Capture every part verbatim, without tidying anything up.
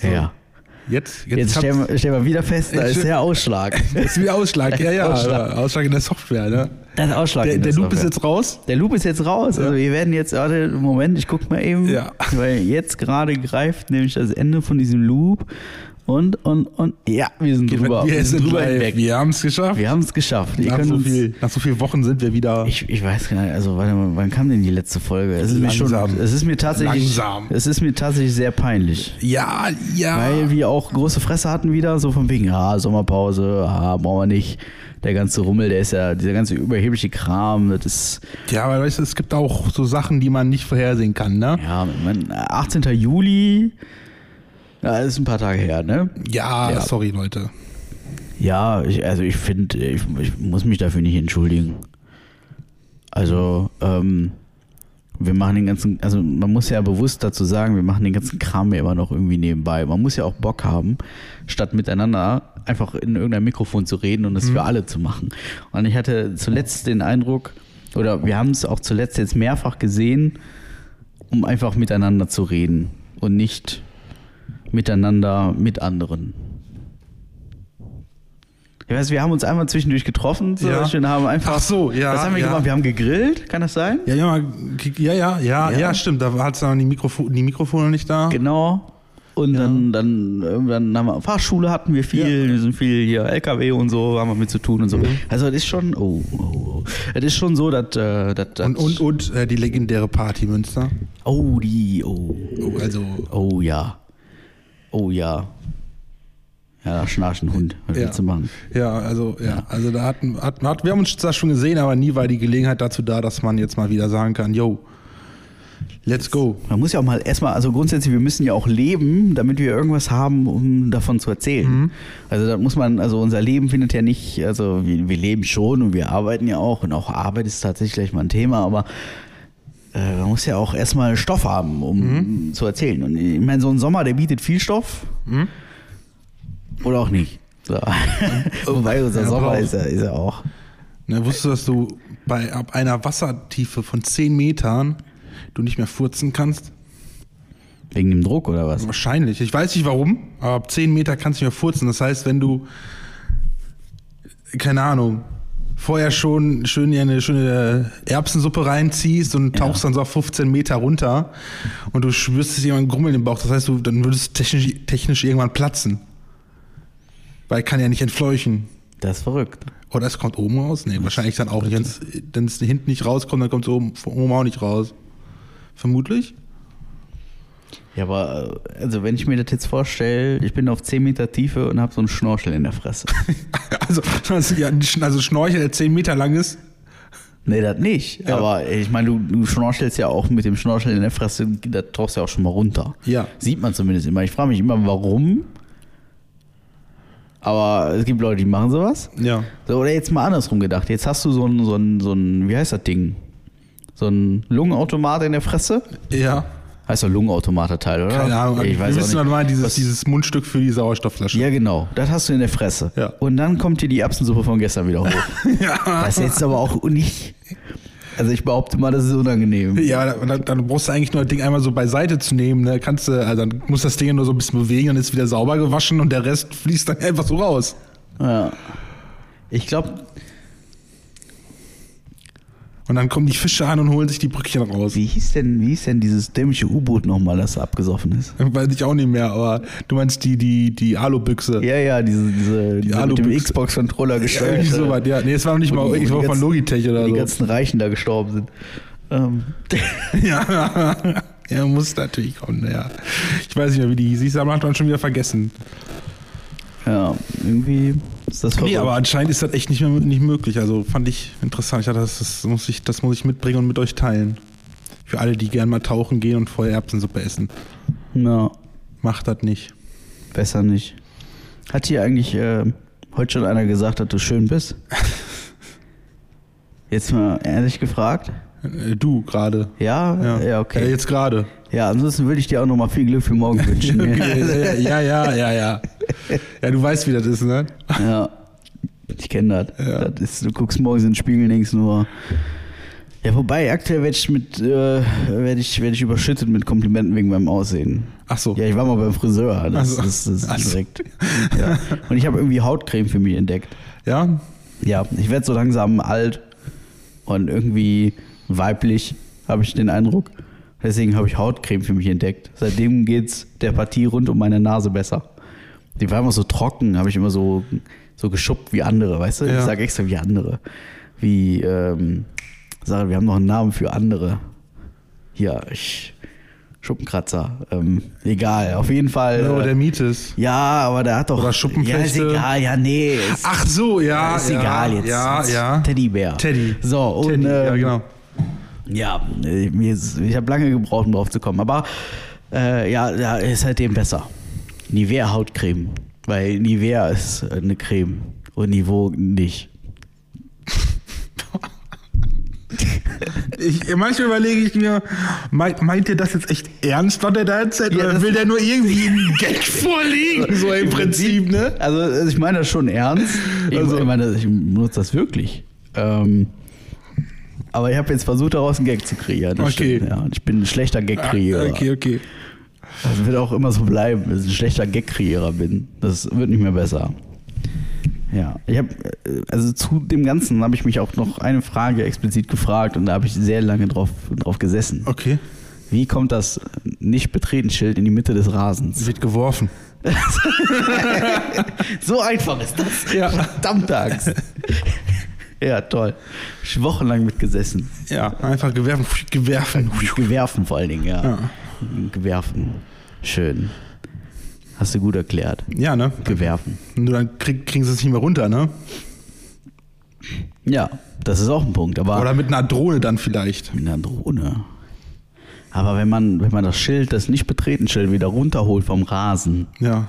So. Ja. Jetzt, jetzt, jetzt stellen, wir, stellen wir wieder fest, da ist der Ausschlag. Das ist wie Ausschlag, ja, ja. Ausschlag. Ausschlag in der Software, ne? Das Ausschlag. Der, der Loop ist jetzt raus? Der Loop ist jetzt raus. Ja. Also, wir werden jetzt, warte, Moment, ich guck mal eben. Ja. Weil jetzt gerade greift nämlich das Ende von diesem Loop. Und, und, und, ja, wir sind drüber. Wir, wir sind drüber hinweg. Wir haben es geschafft. Wir haben es geschafft. Nach so, viel, nach so vielen Wochen sind wir wieder. Ich, ich weiß gar nicht, also wann, wann kam denn die letzte Folge? Es ist langsam. Mir schon, es ist mir tatsächlich, langsam. Es ist mir tatsächlich sehr peinlich. Ja, ja. Weil wir auch große Fresse hatten wieder, so von wegen, ah, Sommerpause, ah, brauchen wir nicht. Der ganze Rummel, der ist ja, dieser ganze überhebliche Kram, das ist... Ja, aber weißt du, es gibt auch so Sachen, die man nicht vorhersehen kann, ne? Ja, man, achtzehnten Juli... Ja, das ist ein paar Tage her, ne? Ja, ja. Sorry, Leute. Ja, ich, also ich finde, ich, ich muss mich dafür nicht entschuldigen. Also, ähm, wir machen den ganzen, also man muss ja bewusst dazu sagen, wir machen den ganzen Kram ja immer noch irgendwie nebenbei. Man muss ja auch Bock haben, statt miteinander einfach in irgendein Mikrofon zu reden und das mhm. für alle zu machen. Und ich hatte zuletzt den Eindruck, oder wir haben es auch zuletzt jetzt mehrfach gesehen, um einfach miteinander zu reden und nicht... miteinander, mit anderen. Ich weiß, wir haben uns einmal zwischendurch getroffen. So ja. Und haben einfach, Ach so, ja. Was haben wir ja. gemacht? Wir haben gegrillt, kann das sein? Ja, ja, ja, ja, ja, ja stimmt. Da hat es die, Mikrofo- die Mikrofone nicht da. Genau. Und ja. dann, dann irgendwann haben wir, Fahrschule hatten wir viel, ja. wir sind viel hier, L K W und so, haben wir mit zu tun und so. Mhm. Also das ist schon, oh, oh, oh. Das ist schon so, dass... dass, dass und und, und äh, die legendäre Party Münster. Oh, die, oh. oh also. Oh, ja. Oh ja. Ja, da schnarcht ein Hund. Was ja. willst du machen? Ja, also, ja. ja. also da hatten, hatten, hatten wir haben uns das schon gesehen, aber nie war die Gelegenheit dazu da, dass man jetzt mal wieder sagen kann, yo, let's go. Man muss ja auch mal erstmal, also grundsätzlich, wir müssen ja auch leben, damit wir irgendwas haben, um davon zu erzählen. Mhm. Also da muss man, also unser Leben findet ja nicht, also wir, wir leben schon und wir arbeiten ja auch und auch Arbeit ist tatsächlich gleich mal ein Thema, aber man muss ja auch erstmal Stoff haben, um mhm. zu erzählen. Und ich meine, so ein Sommer, der bietet viel Stoff. Mhm. Oder auch nicht. So. Wobei unser ja, Sommer ist ja, ist ja auch. Na, wusstest du, dass du bei ab einer Wassertiefe von zehn Metern du nicht mehr furzen kannst? Wegen dem Druck oder was? Wahrscheinlich. Ich weiß nicht warum, aber ab zehn Meter kannst du nicht mehr furzen. Das heißt, wenn du, keine Ahnung, vorher schon schön eine schöne Erbsensuppe reinziehst und tauchst ja. dann so auf fünfzehn Meter runter und du spürst jemanden grummeln im Bauch. Das heißt, du dann würdest technisch, technisch irgendwann platzen. Weil kann ja nicht entfleuchen. Das ist verrückt. Oder es kommt oben raus? Nee, das wahrscheinlich dann auch nicht. Wenn es hinten nicht rauskommt, dann kommt es oben, oben auch nicht raus. Vermutlich. Ja, aber also wenn ich mir das jetzt vorstelle, ich bin auf zehn Meter Tiefe und habe so einen Schnorchel in der Fresse. also, also Schnorchel, der zehn Meter lang ist? Nee, das nicht. Ja. Aber ich meine, du, du schnorchelst ja auch mit dem Schnorchel in der Fresse, da tauchst du ja auch schon mal runter. Ja. Sieht man zumindest immer. Ich frage mich immer, warum. Aber es gibt Leute, die machen sowas. Ja. So, oder jetzt mal andersrum gedacht. Jetzt hast du so ein, so ein, so ein wie heißt das Ding? So ein Lungenautomat in der Fresse. Ja. Heißt doch Lungenautomaterteil, oder? Keine Ahnung. Ich weiß wir wissen mal dieses, dieses Mundstück für die Sauerstoffflasche. Ja, genau. Das hast du in der Fresse. Ja. Und dann kommt dir die Erbsensuppe von gestern wieder hoch. ja. Das ist jetzt aber auch nicht... Also ich behaupte mal, das ist unangenehm. Ja, dann, dann brauchst du eigentlich nur das Ding einmal so beiseite zu nehmen. Ne? Kannst du, also dann musst du das Ding nur so ein bisschen bewegen und ist wieder sauber gewaschen und der Rest fließt dann einfach so raus. Ja. Ich glaube... Und dann kommen die Fische an und holen sich die Brückchen raus. Wie hieß denn, wie hieß denn dieses dämliche U-Boot nochmal, das abgesoffen ist? Weiß ich auch nicht mehr, aber du meinst die, die, die Alubüchse. Ja, ja, diese, diese, die diese mit dem Xbox-Controller gesteuert. Ja, irgendwie sowas, ja. Nee, es war noch nicht und mal, die, ich war von Logitech oder die so. Die ganzen Reichen da gestorben sind. Ähm. ja, ja, muss natürlich kommen, ja. Ich weiß nicht mehr, wie die hieß, aber hat man schon wieder vergessen. Ja, irgendwie ist das verrückt. Nee, aber anscheinend ist das echt nicht mehr nicht möglich. Also fand ich interessant. Ich dachte, das, das, muss ich, das muss ich mitbringen und mit euch teilen. Für alle, die gerne mal tauchen gehen und vorher Erbsensuppe essen. No. Macht das nicht. Besser nicht. Hat hier eigentlich äh, heute schon einer gesagt, dass du schön bist? Jetzt mal ehrlich gefragt. Äh, du gerade. Ja? ja? Ja, okay. Äh, jetzt gerade. Ja, ansonsten würde ich dir auch nochmal viel Glück für morgen wünschen. okay. Ja, ja, ja, ja. Ja, du weißt, wie das ist, ne? Ja, ich kenne das. Ja. Das ist, du guckst morgens in den Spiegel und denkst nur, Ja, wobei, aktuell werde ich, äh, werd ich, werd ich überschüttet mit Komplimenten wegen meinem Aussehen. Ach so. Ja, ich war mal beim Friseur. Das, so. das, das, das also. Direkt. Ja. Und ich habe irgendwie Hautcreme für mich entdeckt. Ja? Ja, ich werde so langsam alt und irgendwie weiblich, habe ich den Eindruck. Deswegen habe ich Hautcreme für mich entdeckt. Seitdem geht's der Partie rund um meine Nase besser. Die war immer so trocken, habe ich immer so, so geschuppt wie andere, weißt du? Ja. Ich sage extra wie andere. Wie... Ähm, Sarah, wir haben noch einen Namen für andere. Hier, ich, Schuppenkratzer. Ähm, egal, auf jeden Fall. Ja, oder Mietes. Ja, aber der hat doch... Oder Schuppenflechte. Ja, ist egal, ja, nee. Ist, ach so, ja. Ist ja, egal jetzt. Ja, ja. Teddybär. Teddy. So, und... Teddy, ähm, ja, genau. Ja, ich, ich habe lange gebraucht, um drauf zu kommen. Aber äh, ja, ja, ist halt eben besser. Nivea Hautcreme. Weil Nivea ist eine Creme. Und Niveau nicht. Ich, manchmal überlege ich mir, meint, meint ihr das jetzt echt ernst, was der da erzählt? Ja, oder will der nur irgendwie einen Gag vorlegen? So im Prinzip, ne? Also, also ich meine das schon ernst. Ich, also, ich meine, ich benutze das wirklich. Ähm, aber ich habe jetzt versucht, daraus einen Gag zu kreieren. Das okay. Stimmt, ja. Ich bin ein schlechter Gag-Kreierer. Ah, okay, okay. Das wird auch immer so bleiben, dass ich ein schlechter Gag-Kreierer bin. Das wird nicht mehr besser. Ja, ich habe, also zu dem Ganzen habe ich mich auch noch eine Frage explizit gefragt und da habe ich sehr lange drauf, drauf gesessen. Okay. Wie kommt das Nicht-Betreten-Schild in die Mitte des Rasens? Wird geworfen. So einfach ist das. Ja. Verdammte Angst. Ja, toll. Ich wochenlang mitgesessen. Ja, einfach gewerfen. Gewerfen. Gewerfen vor allen Dingen, ja. ja. Gewerfen. Schön. Hast du gut erklärt. Ja, ne? Gewerfen. Nur dann krieg, kriegen sie es nicht mehr runter, ne? Ja, das ist auch ein Punkt. Aber oder mit einer Drohne dann vielleicht. Mit einer Drohne. Aber wenn man, wenn man das Schild, das Nicht-Betreten-Schild wieder runterholt vom Rasen, ja,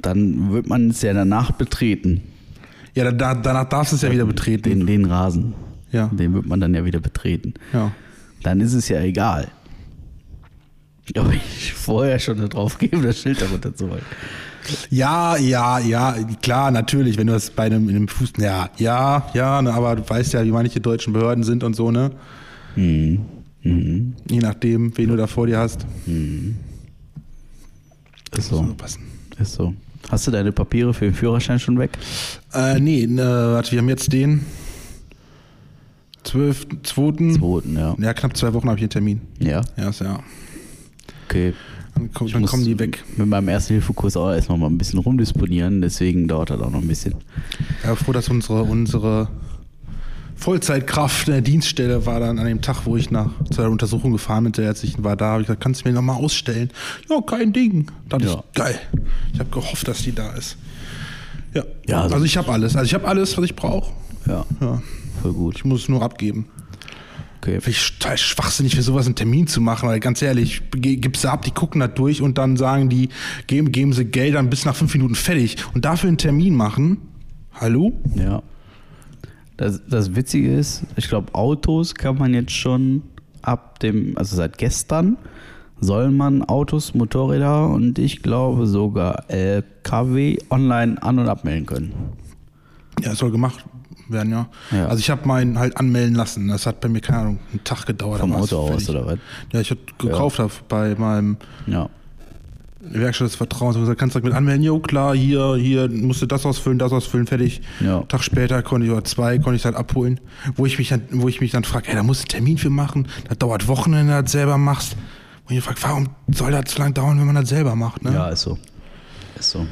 dann wird man es ja danach betreten. Ja, da, danach darfst du es ja wieder betreten. Den, den Rasen. Ja. Den wird man dann ja wieder betreten. Ja. Dann ist es ja egal. Ob ich vorher schon drauf gebe, das Schild darunter zu holen. Ja, ja, ja, klar, natürlich, wenn du das bei einem, in einem Fuß... Ja, ja, ja, ne, aber du weißt ja, wie manche deutschen Behörden sind und so, ne? Mhm. Mhm. Je nachdem, wen du da vor dir hast. Mhm. Das ist so. Muss passen. Ist so. Hast du deine Papiere für den Führerschein schon weg? Äh, nee, ne, warte, wir haben jetzt den... zwölften. zweiten. ja. Ja, knapp zwei Wochen habe ich einen Termin. Ja? Ja, ist ja... Okay, dann, komm, dann kommen die weg. Mit meinem Erste-Hilfe-Kurs auch erst noch mal ein bisschen rumdisponieren, deswegen dauert das auch noch ein bisschen. Ich bin froh, dass unsere, unsere Vollzeitkraft in der Dienststelle war dann an dem Tag, wo ich nach zu der Untersuchung gefahren bin, der Ärztin war da, habe ich gesagt, kannst du mir noch mal ausstellen? Ja, kein Ding. Dann ja. Ich, geil. Ich habe gehofft, dass die da ist. Ja, ja also, also ich habe alles. Also ich habe alles, was ich brauche. Ja. ja, voll gut. Ich muss es nur abgeben. Okay. Finde ich total schwachsinnig, für sowas einen Termin zu machen, weil ganz ehrlich, gibst du ab, die gucken da durch und dann sagen die, geben, geben sie Geld, dann bist du nach fünf Minuten fertig. Und dafür einen Termin machen, hallo? Ja. Das, das Witzige ist, ich glaube, Autos kann man jetzt schon ab dem, also seit gestern, soll man Autos, Motorräder und ich glaube sogar L K W online an- und abmelden können. Ja, das soll gemacht werden, ja. ja. Also ich habe meinen halt anmelden lassen. Das hat bei mir, keine Ahnung, einen Tag gedauert. Vom Auto aus oder was? Ja, ich habe gekauft ja. hab bei meinem ja. Werkstatt des Vertrauens. Ich habe gesagt, kannst du mit anmelden? Jo, klar, hier, hier, musst du das ausfüllen, das ausfüllen, fertig. Ja. Einen Tag später konnte ich, oder zwei, konnte ich es halt abholen. Wo ich mich dann, wo ich mich dann frage, ey, da musst du einen Termin für machen. Das dauert Wochen, wenn du das selber machst. Und ich frage, warum soll das so lange dauern, wenn man das selber macht? Ne? Ja, ist so. Ist so.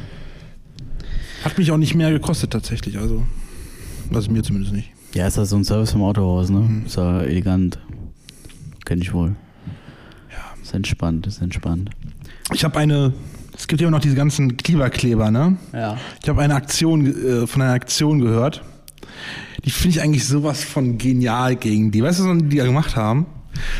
Hat mich auch nicht mehr gekostet tatsächlich, also... Also mir zumindest nicht. Ja, ist das so ein Service vom Autohaus, ne? Mhm. Ist ja elegant. Kenn ich wohl. Ja. Ist entspannt, ist entspannt. Ich habe eine, es gibt ja immer noch diese ganzen Klimakleber, ne? Ja. Ich habe eine Aktion, äh, von einer Aktion gehört. Die finde ich eigentlich sowas von genial gegen die. Weißt du, was die da gemacht haben?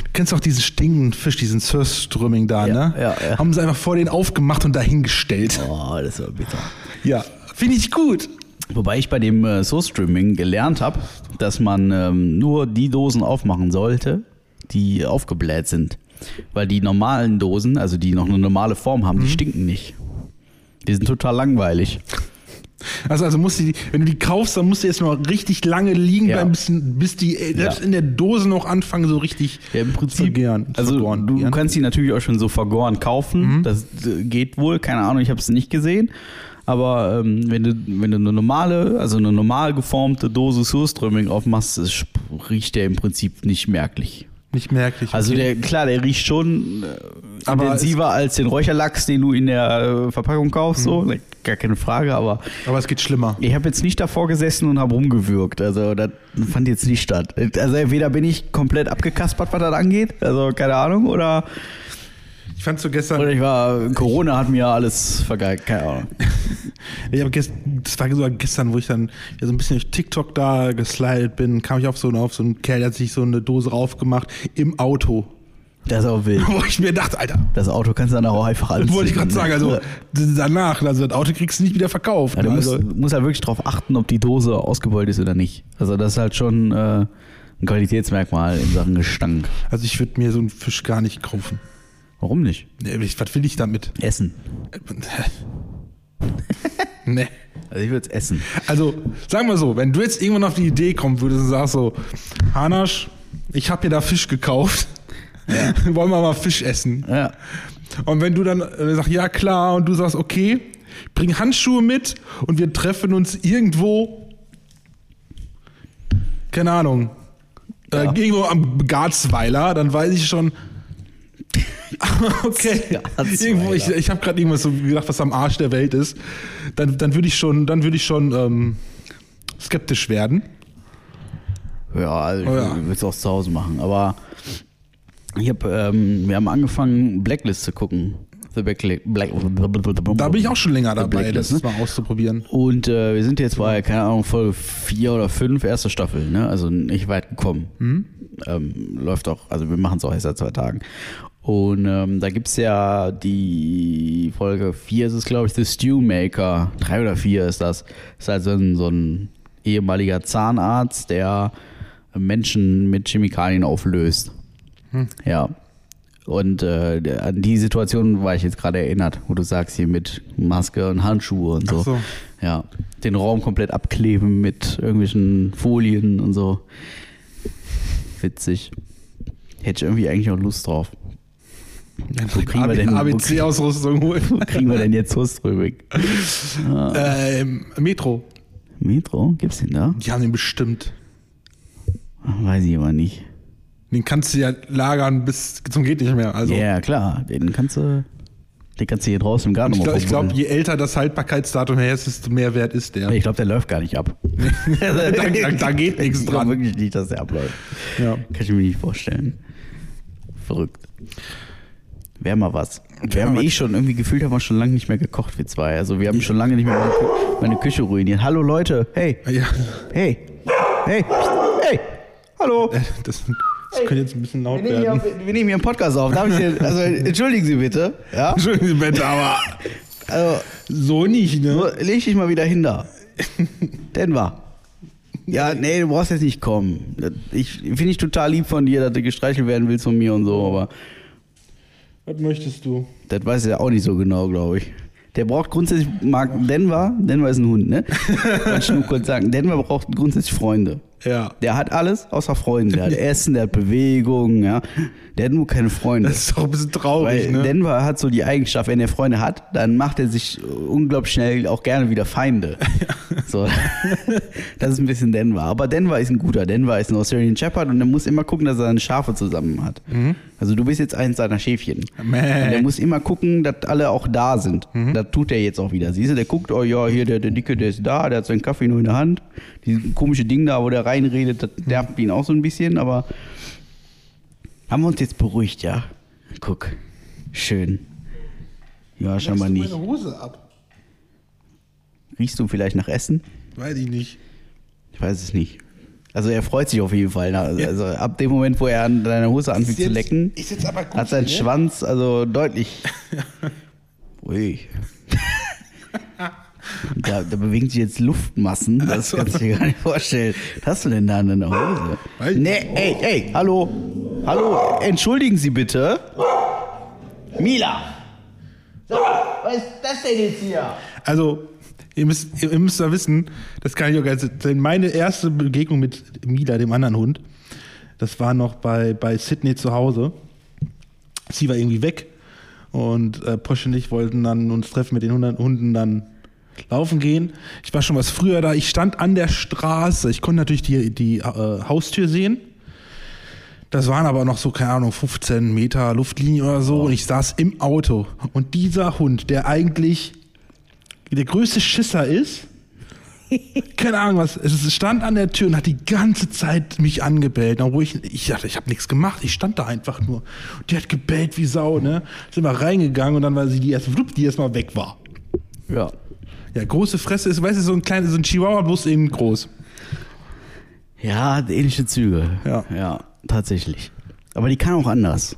Du kennst doch diesen stinkenden Fisch, diesen Surströmming da, ja, ne? Ja, ja. Haben sie einfach vor denen aufgemacht und dahingestellt. Oh, das war bitter. Ja, finde ich gut. Wobei ich bei dem äh, Surströmming gelernt habe, dass man ähm, nur die Dosen aufmachen sollte, die aufgebläht sind. Weil die normalen Dosen, also die noch eine normale Form haben, mhm. die stinken nicht. Die sind total langweilig. Also, also musst du die, wenn du die kaufst, dann musst du erstmal richtig lange liegen ja. bleiben, bis, bis die ja. selbst in der Dose noch anfangen, so richtig ja, im Prinzip, zu vergären. Also vergoren, du, du kannst die natürlich auch schon so vergoren kaufen. Mhm. Das geht wohl, keine Ahnung, ich habe es nicht gesehen. Aber ähm, wenn du wenn du eine normale, also eine normal geformte Dose Surströmming aufmachst, riecht der im Prinzip nicht merklich. Nicht merklich. Also okay. der, klar, der riecht schon äh, intensiver als den Räucherlachs, den du in der äh, Verpackung kaufst. Mhm. So. Gar keine Frage, aber... Aber es geht schlimmer. Ich habe jetzt nicht davor gesessen und habe rumgewürgt. Also das fand jetzt nicht statt. Also entweder bin ich komplett abgekaspert, was das angeht. Also keine Ahnung, oder... Ich fand so gestern... Oder ich war... Corona hat mir alles vergeigt, keine Ahnung. Ich hab gest, das war sogar gestern, wo ich dann ja so ein bisschen durch TikTok da geslidet bin, kam ich auf so einen, auf so einen Kerl, der hat sich so eine Dose raufgemacht im Auto. Das ist auch wild. Wo ich mir dachte, Alter... Das Auto kannst du dann auch einfach alles... Wollte ich gerade sagen, also danach, also das Auto kriegst du nicht wieder verkauft. Ja, du also. musst, musst halt wirklich drauf achten, ob die Dose ausgebeult ist oder nicht. Also das ist halt schon äh, ein Qualitätsmerkmal in Sachen Gestank. Also ich würde mir so einen Fisch gar nicht kaufen. Warum nicht? Nee, was will ich damit? Essen. Nee. Also ich würde es essen. Also sagen wir so, wenn du jetzt irgendwann auf die Idee kommen würdest und sagst so, Hanasch, ich habe mir da Fisch gekauft, ja. wollen wir mal Fisch essen. Ja. Und wenn du dann äh, sagst, ja klar, und du sagst, okay, bring Handschuhe mit und wir treffen uns irgendwo, keine Ahnung, ja. äh, irgendwo am Garzweiler, dann weiß ich schon, okay, irgendwo, ich, ich habe gerade irgendwas so gedacht, was am Arsch der Welt ist. Dann, dann würde ich schon, dann würde ich schon ähm, skeptisch werden. Ja, also ich oh ja. würde es auch zu Hause machen. Aber ich hab, ähm, wir haben angefangen, Blacklist zu gucken. The Blacklist. Black, da bin ich auch schon länger dabei, das ne? mal auszuprobieren. Und äh, wir sind jetzt bei, keine Ahnung, Folge vier oder fünf, erste Staffel, ne? Also nicht weit gekommen. Mhm. Ähm, läuft auch, also wir machen es auch erst seit zwei Tagen. Und ähm, da gibt es ja die Folge vier, ist es glaube ich, The Stewmaker, drei oder vier ist das. Ist halt so ein, so ein ehemaliger Zahnarzt, der Menschen mit Chemikalien auflöst. Hm. Ja. Und äh, an die Situation war ich jetzt gerade erinnert, wo du sagst, hier mit Maske und Handschuhe und so. Ach so. Ja. Den Raum komplett abkleben mit irgendwelchen Folien und so. Witzig. Hätte ich irgendwie eigentlich auch Lust drauf. Ja, wo kriegen wir denn A B C-Ausrüstung holen? Wo kriegen wir denn jetzt Surströmming? ah. ähm, Metro. Metro? Gibt's den da? Die haben den bestimmt. Weiß ich aber nicht. Den kannst du ja lagern bis zum geht nicht mehr. Also. Ja, klar. Den kannst du, den kannst du hier draußen im Garten machen. Ich glaube, glaub, je älter das Haltbarkeitsdatum her ist, desto mehr wert ist der. Ich glaube, der läuft gar nicht ab. da, da, da geht nichts dran. Ich glaube wirklich nicht, dass der abläuft. Ja. Kann ich mir nicht vorstellen. Verrückt. Wäre mal was. Wir ja, haben eh schon, irgendwie gefühlt haben wir schon lange nicht mehr gekocht, wir zwei. Also wir haben schon lange nicht mehr meine, Kü- meine Küche ruiniert. Hallo Leute, hey, ja. hey, hey, hey, hallo. Das, das hey. Könnte jetzt ein bisschen laut wir werden. Nehmen hier, wir nehmen hier einen Podcast auf. Darf ich hier, also entschuldigen Sie bitte. Ja? Entschuldigen Sie bitte, aber also, so nicht, ne? So, leg dich mal wieder hin da. Denver. Ja, nee, du brauchst jetzt nicht kommen. Ich finde ich total lieb von dir, dass du gestreichelt werden willst von mir und so, aber... Was möchtest du? Das weiß er auch nicht so genau, glaube ich. Der braucht grundsätzlich, Mark Denver, Denver ist ein Hund, ne? Kann ich nur kurz sagen. Denver braucht grundsätzlich Freunde. Ja. Der hat alles außer Freunde. Der hat Essen, der hat Bewegung, ja. Der hat nur keine Freunde. Das ist doch ein bisschen traurig, weil ne? Denver hat so die Eigenschaft, wenn er Freunde hat, dann macht er sich unglaublich schnell auch gerne wieder Feinde. Ja. So. Das ist ein bisschen Denver. Aber Denver ist ein guter. Denver ist ein Australian Shepherd und er muss immer gucken, dass er seine Schafe zusammen hat. Mhm. Also du bist jetzt eins seiner Schäfchen. Man. Und er muss immer gucken, dass alle auch da sind. Mhm. Das tut er jetzt auch wieder. Siehst du, der guckt, oh ja, hier der, der Dicke, der ist da, der hat seinen Kaffee nur in der Hand. Dieses komische Ding da, wo der reinredet, das nervt ihn auch so ein bisschen, aber haben wir uns jetzt beruhigt, ja? Guck, schön. Ja, scheinbar nicht. Meine Hose ab? Riechst du vielleicht nach Essen? Weiß ich nicht. Ich weiß es nicht. Also er freut sich auf jeden Fall. Also, ja. also ab dem Moment, wo er an deiner Hose anfängt jetzt, zu lecken, ist jetzt aber gut, hat sein ne? Schwanz also deutlich... Ui. Da, da bewegen sich jetzt Luftmassen, das also. Kannst du dir gar nicht vorstellen. Was hast du denn da in deiner Hose? Nee, ey, ey, hallo. Hallo, entschuldigen Sie bitte. Mila. So, Was ist das denn jetzt hier? Also, ihr müsst, ihr müsst ja wissen, das kann ich auch ganz. Meine erste Begegnung mit Mila, dem anderen Hund, das war noch bei, bei Sydney zu Hause. Sie war irgendwie weg. Und äh, Posch und ich wollten dann uns treffen mit den Hunden, dann laufen gehen. Ich war schon was früher da. Ich stand an der Straße. Ich konnte natürlich die, die äh, Haustür sehen. Das waren aber noch so, keine Ahnung, fünfzehn Meter Luftlinie oder so. Und ich saß im Auto. Und dieser Hund, der eigentlich der größte Schisser ist, keine Ahnung was, es stand an der Tür und hat die ganze Zeit mich angebellt. Obwohl ich, ich dachte, ich habe nichts gemacht. Ich stand da einfach nur. Und die hat gebellt wie Sau, ne? Sind wir reingegangen und dann war sie die erste, die erstmal weg war. Ja. Ja, große Fresse ist, weißt du, so ein kleines, so ein Chihuahua, bloß eben groß. Ja, hat ähnliche Züge. Ja. Ja, tatsächlich. Aber die kann auch anders.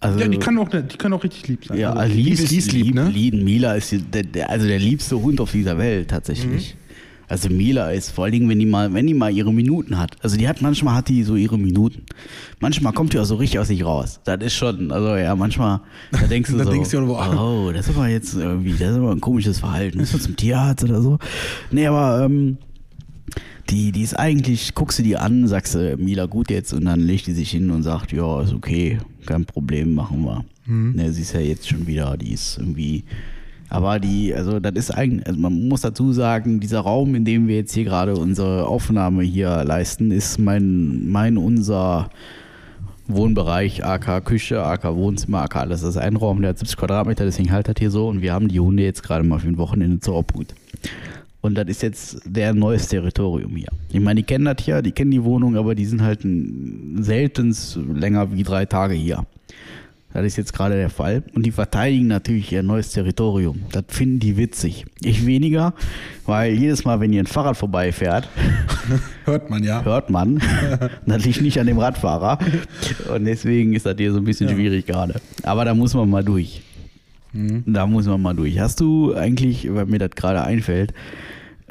Also, ja, die kann auch, die kann auch richtig lieb sein. Ja, also lieb, ist, lieb, lieb, ne? lieb Mila ist der, der, also der liebste Hund auf dieser Welt, tatsächlich. Mhm. Also Mila ist, vor allen Dingen, wenn die mal, wenn die mal ihre Minuten hat. Also die hat manchmal hat die so ihre Minuten. Manchmal kommt die auch so richtig aus sich raus. Das ist schon, also ja, manchmal, da denkst du so, denkst du oh, das ist aber jetzt irgendwie, das ist aber ein komisches Verhalten. Ist das zum Tierarzt oder so? Nee, aber ähm, die, die ist eigentlich, guckst du die an, sagst du, Mila, gut jetzt, und dann legt die sich hin und sagt, ja, ist okay, kein Problem, machen wir. Mhm. Nee, sie ist ja jetzt schon wieder, die ist irgendwie. Aber die, also das ist eigentlich, also man muss dazu sagen, dieser Raum, in dem wir jetzt hier gerade unsere Aufnahme hier leisten, ist mein, mein, unser Wohnbereich, A K Küche, A K Wohnzimmer, A K alles. Das ist ein Raum, der hat siebzig Quadratmeter, deswegen halt das hier so. Und wir haben die Hunde jetzt gerade mal für ein Wochenende zur Obhut. Und das ist jetzt der neues Territorium hier. Ich meine, die kennen das hier, die kennen die Wohnung, aber die sind halt selten länger wie drei Tage hier. Das ist jetzt gerade der Fall. Und die verteidigen natürlich ihr neues Territorium. Das finden die witzig. Ich weniger, weil jedes Mal, wenn ihr ein Fahrrad vorbeifährt, hört man ja. Hört man. Das liegt nicht an dem Radfahrer. Und deswegen ist das hier so ein bisschen ja. schwierig gerade. Aber da muss man mal durch. Mhm. Da muss man mal durch. Hast du eigentlich, weil mir das gerade einfällt,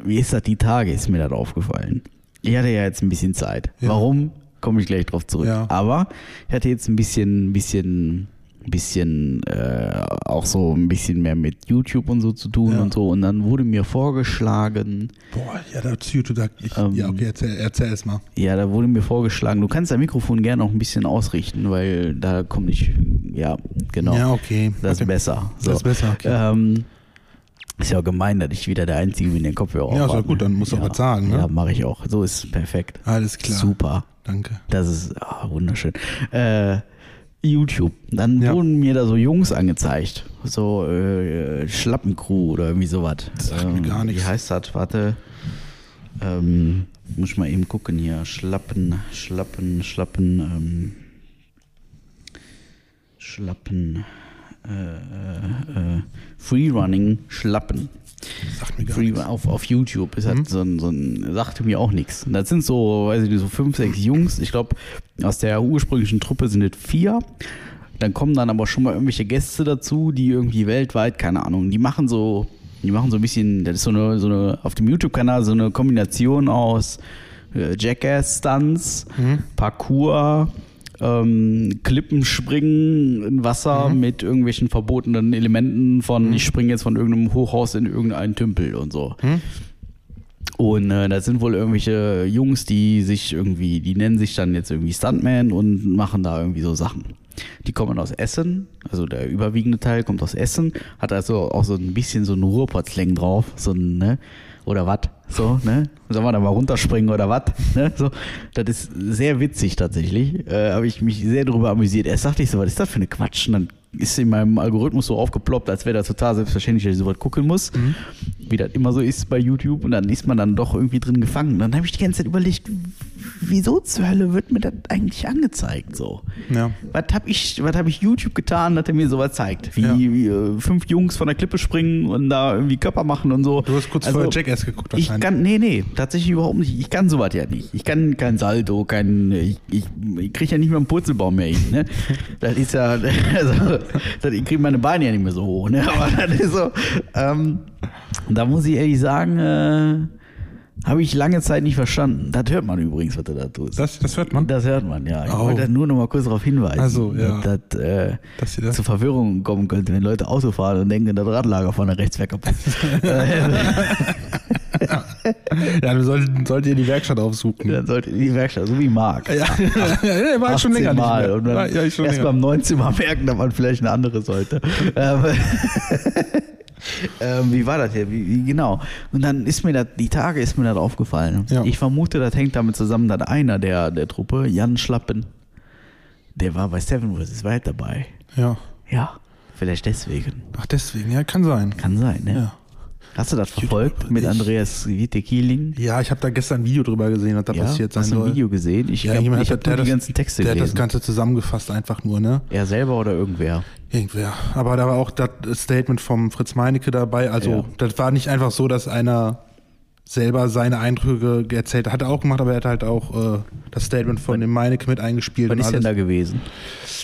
wie ist das die Tage, ist mir das aufgefallen. Ich hatte ja jetzt ein bisschen Zeit. Ja. Warum? Komme ich gleich drauf zurück. Ja. Aber ich hatte jetzt ein bisschen, bisschen, bisschen äh, auch so ein bisschen mehr mit YouTube und so zu tun ja. und so. Und dann wurde mir vorgeschlagen. Boah, ja, das YouTube, da, ich, ähm, ja, okay, erzähl, erzähl es mal. Ja, da wurde mir vorgeschlagen, du kannst dein Mikrofon gerne auch ein bisschen ausrichten, weil da komme ich, ja, genau. Ja, okay. Das okay. ist besser. So. Das ist besser, okay. Ähm, ist ja auch gemein, dass ich wieder der Einzige bin, den Kopfhörer aufhabe. Ja, so also gut, dann musst du ja, auch was sagen. Ne? Ja, mache ich auch. So ist perfekt. Alles klar. Super. Danke. Das ist oh, wunderschön. Äh, YouTube. Dann ja. wurden mir da so Jungs angezeigt. So äh, Schlappencrew oder irgendwie sowas. Das sagt ähm, mir gar nichts. Wie heißt das? Warte. Ähm, muss ich mal eben gucken hier. Schlappen, Schlappen, Schlappen. Ähm, Schlappen. Äh, äh, Freerunning Schlappen. Sagt mir gar Free, auf, auf YouTube ist halt mhm. so, ein, so ein, sagte mir auch nichts. Das sind so, weiß ich nicht, so fünf, sechs Jungs. Ich glaube, aus der ursprünglichen Truppe sind es vier. Dann kommen dann aber schon mal irgendwelche Gäste dazu, die irgendwie weltweit, keine Ahnung, die machen so, die machen so ein bisschen, das ist so eine, so eine auf dem YouTube-Kanal so eine Kombination aus äh, Jackass-Stunts, mhm. Parkour, Ähm, Klippen springen in Wasser mhm. mit irgendwelchen verbotenen Elementen von mhm. ich springe jetzt von irgendeinem Hochhaus in irgendeinen Tümpel und so. Mhm. Und äh, das sind wohl irgendwelche Jungs, die sich irgendwie, die nennen sich dann jetzt irgendwie Stuntman und machen da irgendwie so Sachen. Die kommen aus Essen, also der überwiegende Teil kommt aus Essen, hat also auch so ein bisschen so einen Ruhrpott-Slang drauf, so ein, ne, oder was, so, ne? Sollen wir da mal runterspringen oder was? Ne? So, das ist sehr witzig tatsächlich. Äh, habe ich mich sehr darüber amüsiert. Erst dachte ich so, was ist das für eine Quatsch? Und dann ist in meinem Algorithmus so aufgeploppt, als wäre das total selbstverständlich, dass ich sowas gucken muss. Mhm. Wie das immer so ist bei YouTube. Und dann ist man dann doch irgendwie drin gefangen. Dann habe ich die ganze Zeit überlegt, wieso zur Hölle wird mir das eigentlich angezeigt? So? Ja. Was habe ich, was hab ich YouTube getan, dass er mir sowas zeigt? Wie, ja. wie äh, fünf Jungs von der Klippe springen und da irgendwie Körper machen und so. Du hast kurz also, vorher Jackass geguckt wahrscheinlich. Ich kann, nee, nee, tatsächlich überhaupt nicht. Ich kann sowas ja nicht. Ich kann kein Salto, kein, ich, ich, ich kriege ja nicht mehr einen Purzelbaum mehr hin. Ne? Das ist ja, also, das, ich kriege meine Beine ja nicht mehr so hoch. Ne? Aber das ist so, ähm, da muss ich ehrlich sagen, äh, Habe ich lange Zeit nicht verstanden. Das hört man übrigens, was du da tust. Das, das hört man? Das hört man, ja. Ich oh. wollte nur noch mal kurz darauf hinweisen, also, ja. dass, äh, dass das zur Verwirrung kommen könnte, wenn Leute Auto fahren und denken, das Radlager vorne rechts wäre kaputt. Ja, du solltest, solltet ihr die Werkstatt aufsuchen. Dann solltet ihr die Werkstatt, so wie Marc. Ja, ja, war schon länger Mal nicht mehr. Und dann ja, ich schon erst länger. Beim neunzehnten Mal merken, dass man vielleicht eine andere sollte. Ähm, wie war das hier? Wie, wie, genau. Und dann ist mir das, die Tage ist mir das aufgefallen. Ja. Ich vermute, das hängt damit zusammen, dass einer der, der Truppe, Jan Schlappen, der war bei Seven versus. Wild dabei. Ja. Ja, vielleicht deswegen. Ach, deswegen, ja, kann sein. Kann sein, ne? Ja. Hast du das verfolgt YouTube, mit ich, Andreas Kieling? Ja, ich habe da gestern ein Video drüber gesehen, was da ja, passiert sein soll. Hast du ein Video gesehen? Ich ja, habe hab die das, ganzen Texte der gelesen. Der hat das Ganze zusammengefasst einfach nur, ne? Er selber oder irgendwer? Irgendwer. Aber da war auch das Statement vom Fritz Meinecke dabei. Also ja. das war nicht einfach so, dass einer selber seine Eindrücke erzählt hat. Hat er auch gemacht, aber er hat halt auch äh, das Statement von dem Meinecke mit eingespielt. Was ist alles. Denn da gewesen?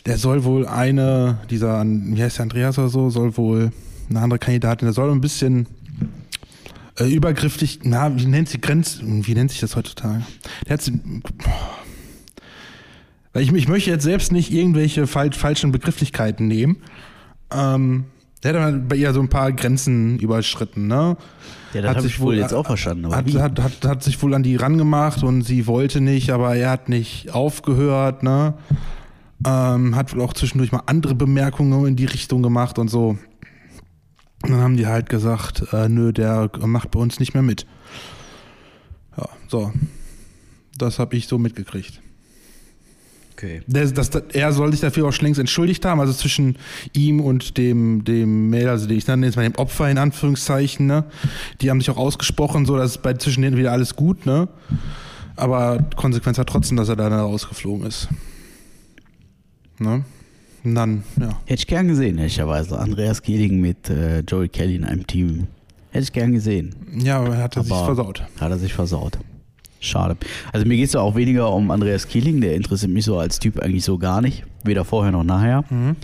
Der soll wohl eine, dieser, wie heißt der, Andreas oder so, soll wohl eine andere Kandidatin, der soll ein bisschen... übergriffig, na, wie nennt sie Grenz, wie nennt sich das heutzutage? Der hat sie, ich, ich möchte jetzt selbst nicht irgendwelche falsch, falschen Begrifflichkeiten nehmen. Ähm, der hat dann bei ihr so ein paar Grenzen überschritten, ne? Ja, das habe ich wohl jetzt auch verstanden. Aber hat, hat, hat, hat sich wohl an die rangemacht und sie wollte nicht, aber er hat nicht aufgehört, ne? Ähm, hat wohl auch zwischendurch mal andere Bemerkungen in die Richtung gemacht und so. Und dann haben die halt gesagt, äh, nö, der macht bei uns nicht mehr mit. Ja, so. Das habe ich so mitgekriegt. Okay. Der, das, das, er soll sich dafür auch schon längst entschuldigt haben, also zwischen ihm und dem, dem Mädel, also ich nenne jetzt mal dem Opfer in Anführungszeichen, ne? Die haben sich auch ausgesprochen, so dass bei zwischen denen wieder alles gut, ne? Aber Konsequenz hat trotzdem, dass er da rausgeflogen ist. Ne? Und dann, ja. Hätte ich gern gesehen, ehrlicherweise. Andreas Kieling mit äh, Joey Kelly in einem Team. Hätte ich gern gesehen. Ja, aber hat er aber sich versaut. Hat er sich versaut. Schade. Also mir geht es ja auch weniger um Andreas Kieling. Der interessiert mich so als Typ eigentlich so gar nicht. Weder vorher noch nachher. Mhm.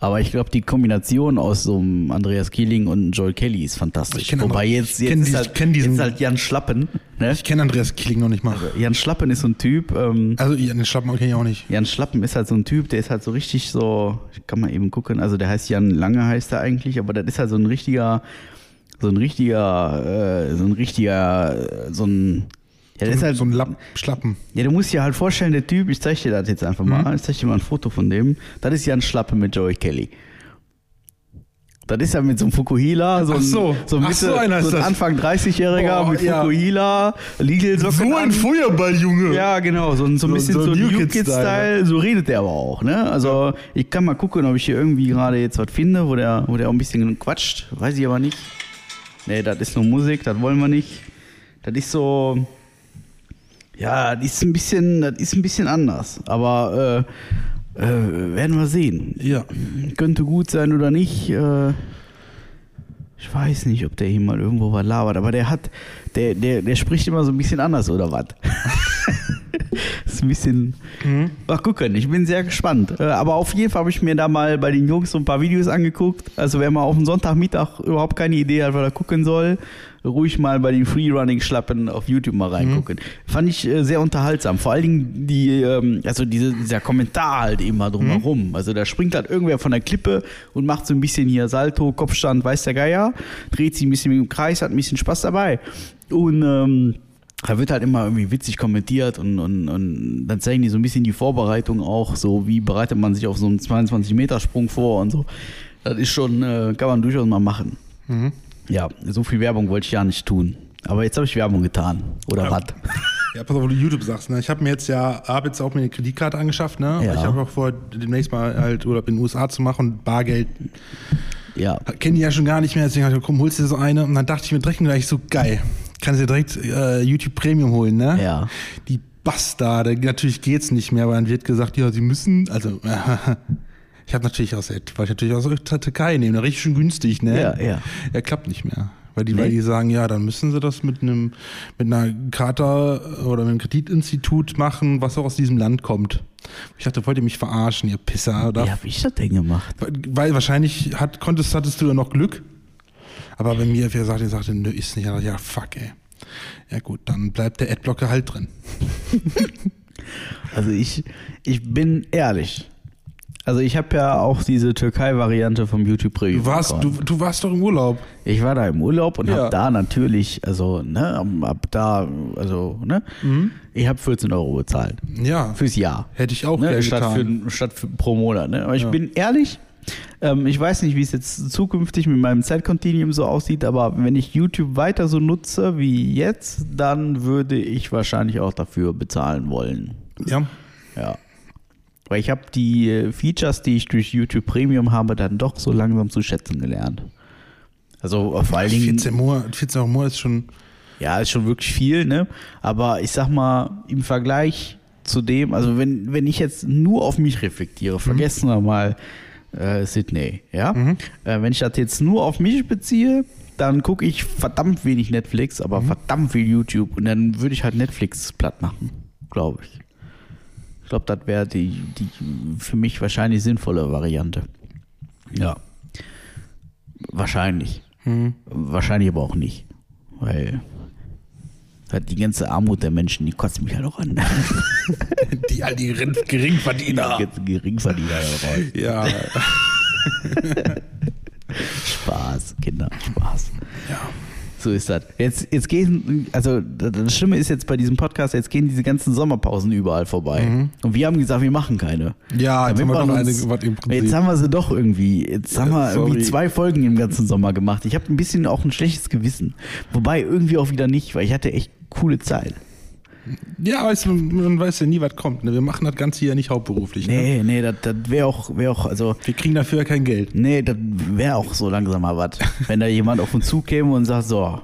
Aber ich glaube, die Kombination aus so einem Andreas Kieling und Joel Kelly ist fantastisch. Wobei jetzt, jetzt, ist, diesen, halt, jetzt ist halt Jan Schlappen. Ne? Ich kenne Andreas Kieling noch nicht mal. Also Jan Schlappen ist so ein Typ. Ähm, also Jan Schlappen kenne ich auch nicht. Jan Schlappen ist halt so ein Typ, der ist halt so richtig so, kann man eben gucken, also der heißt Jan Lange heißt er eigentlich, aber das ist halt so ein richtiger, so ein richtiger, äh, so ein richtiger, so ein... Ja, das so, ist halt, so ein Lapp, Schlappen. Ja, du musst dir halt vorstellen, der Typ, ich zeig dir das jetzt einfach mal, mhm. ich zeig dir mal ein Foto von dem, das ist ja ein Schlappe mit Joey Kelly. Das ist ja mit so einem Fukuhila, so ein, so. So ein, Mitte, so einer so ein Anfang dreißigjähriger mit Fukuhila, ja. Lidl-Socken. So ein Feuerball-Junge. Ja, genau, so ein, so ein bisschen so, so, so New Kids-Style. Kids so redet der aber auch, ne? Also ich kann mal gucken, ob ich hier irgendwie gerade jetzt was finde, wo der, wo der auch ein bisschen quatscht, weiß ich aber nicht. Nee, das ist nur Musik, das wollen wir nicht. Das ist so... Ja, das ist ein bisschen, das ist ein bisschen anders, aber äh, äh, werden wir sehen. Ja. Könnte gut sein oder nicht. Äh, ich weiß nicht, ob der hier mal irgendwo was labert, aber der hat, der, der, der spricht immer so ein bisschen anders oder was. Ist ein bisschen. Mhm. Mal gucken, ich bin sehr gespannt. Aber auf jeden Fall habe ich mir da mal bei den Jungs so ein paar Videos angeguckt. Also wer mal auf dem Sonntagmittag überhaupt keine Idee hat, was er gucken soll, ruhig mal bei den Freerunning-Schlappen auf YouTube mal reingucken. Mhm. Fand ich sehr unterhaltsam. Vor allen Dingen die, also diese, dieser Kommentar halt immer drumherum. Mhm. Also da springt halt irgendwer von der Klippe und macht so ein bisschen hier Salto, Kopfstand, weiß der Geier, dreht sich ein bisschen im Kreis, hat ein bisschen Spaß dabei. Und ähm, da wird halt immer irgendwie witzig kommentiert und, und, und dann zeigen die so ein bisschen die Vorbereitung auch, so wie bereitet man sich auf so einen zweiundzwanzig-Meter-Sprung vor und so. Das ist schon, äh, kann man durchaus mal machen. Mhm. Ja, so viel Werbung wollte ich ja nicht tun. Aber jetzt habe ich Werbung getan. Oder ja. was? Ja, pass auf, wo du YouTube sagst. Ne? Ich habe mir jetzt ja, habe jetzt auch mir eine Kreditkarte angeschafft. Ne? Ja. Ich habe auch vor, demnächst mal halt Urlaub in den U S A zu machen und Bargeld. Ja. Kenne ich ja schon gar nicht mehr. Deswegen habe ich gesagt, komm, holst du dir so eine. Und dann dachte ich mir direkt gleich so, geil. Kannst du dir direkt äh, YouTube Premium holen, ne? Ja. Die Bastarde, natürlich geht's nicht mehr, weil dann wird gesagt, ja, sie müssen, also ich habe natürlich aus, weil ich natürlich aus der Türkei nehmen, richtig schön günstig, ne? Ja, ja. Ja, klappt nicht mehr, weil die, nee. weil die sagen, ja, dann müssen sie das mit einem, mit einer Karte oder mit einem Kreditinstitut machen, was auch aus diesem Land kommt. Ich dachte, wollt ihr mich verarschen, ihr Pisser? Oder? Wie hab ich das denn gemacht? Weil, weil wahrscheinlich hat, konntest, hattest du ja noch Glück. Aber wenn mir wer sagt, der sagte, nö, ist nicht, ja, fuck, ey. Ja gut, dann bleibt der Adblocker halt drin. Also ich, ich bin ehrlich. Also ich habe ja auch diese Türkei-Variante vom YouTube-Review. Du warst, du, du warst doch im Urlaub. Ich war da im Urlaub und ja. habe da natürlich, also ne, ab da, also ne, mhm. ich habe vierzehn Euro bezahlt. Ja. Fürs Jahr. Hätte ich auch ne, gerne statt getan. Für, statt für, pro Monat. Ne? Aber ich ja. bin ehrlich, ähm, ich weiß nicht, wie es jetzt zukünftig mit meinem Zeitkontinuum so aussieht, aber wenn ich YouTube weiter so nutze wie jetzt, dann würde ich wahrscheinlich auch dafür bezahlen wollen. Ja. Ja. Weil ich habe die Features, die ich durch YouTube Premium habe, dann doch so langsam zu schätzen gelernt. Also vor allen Dingen... vierzehn Euro ist schon... Ja, ist schon wirklich viel, ne? Aber ich sag mal, im Vergleich zu dem, also wenn, wenn ich jetzt nur auf mich reflektiere, vergessen mhm. wir mal äh, Sydney, ja? Mhm. Äh, wenn ich das jetzt nur auf mich beziehe, dann gucke ich verdammt wenig Netflix, aber mhm. verdammt viel YouTube. Und dann würde ich halt Netflix platt machen, glaube ich. Ich glaube, das wäre die, die für mich wahrscheinlich sinnvolle Variante. Ja. Wahrscheinlich. Hm. Wahrscheinlich aber auch nicht. Weil halt die ganze Armut der Menschen, die kotzt mich halt auch an. Die all die Geringverdiener. Die Geringverdiener. Ja. Spaß, Kinder, Spaß. Ja. So ist das. Jetzt, jetzt gehen, also das Schlimme ist jetzt bei diesem Podcast, jetzt gehen diese ganzen Sommerpausen überall vorbei. Mhm. Und wir haben gesagt, wir machen keine. Ja, jetzt haben wir, wir doch uns, eine, im Prinzip. Jetzt haben wir sie doch irgendwie. Jetzt haben wir Sorry. irgendwie zwei Folgen im ganzen Sommer gemacht. Ich habe ein bisschen auch ein schlechtes Gewissen. Wobei irgendwie auch wieder nicht, weil ich hatte echt coole Zeit. Ja, aber man weiß ja nie, was kommt. Ne? Wir machen das Ganze ja nicht hauptberuflich. Nee, ne? nee, das, das wäre auch, wär auch, also... Wir kriegen dafür ja kein Geld. Nee, das wäre auch so langsam mal was. Wenn da jemand auf uns zukäme und sagt, so,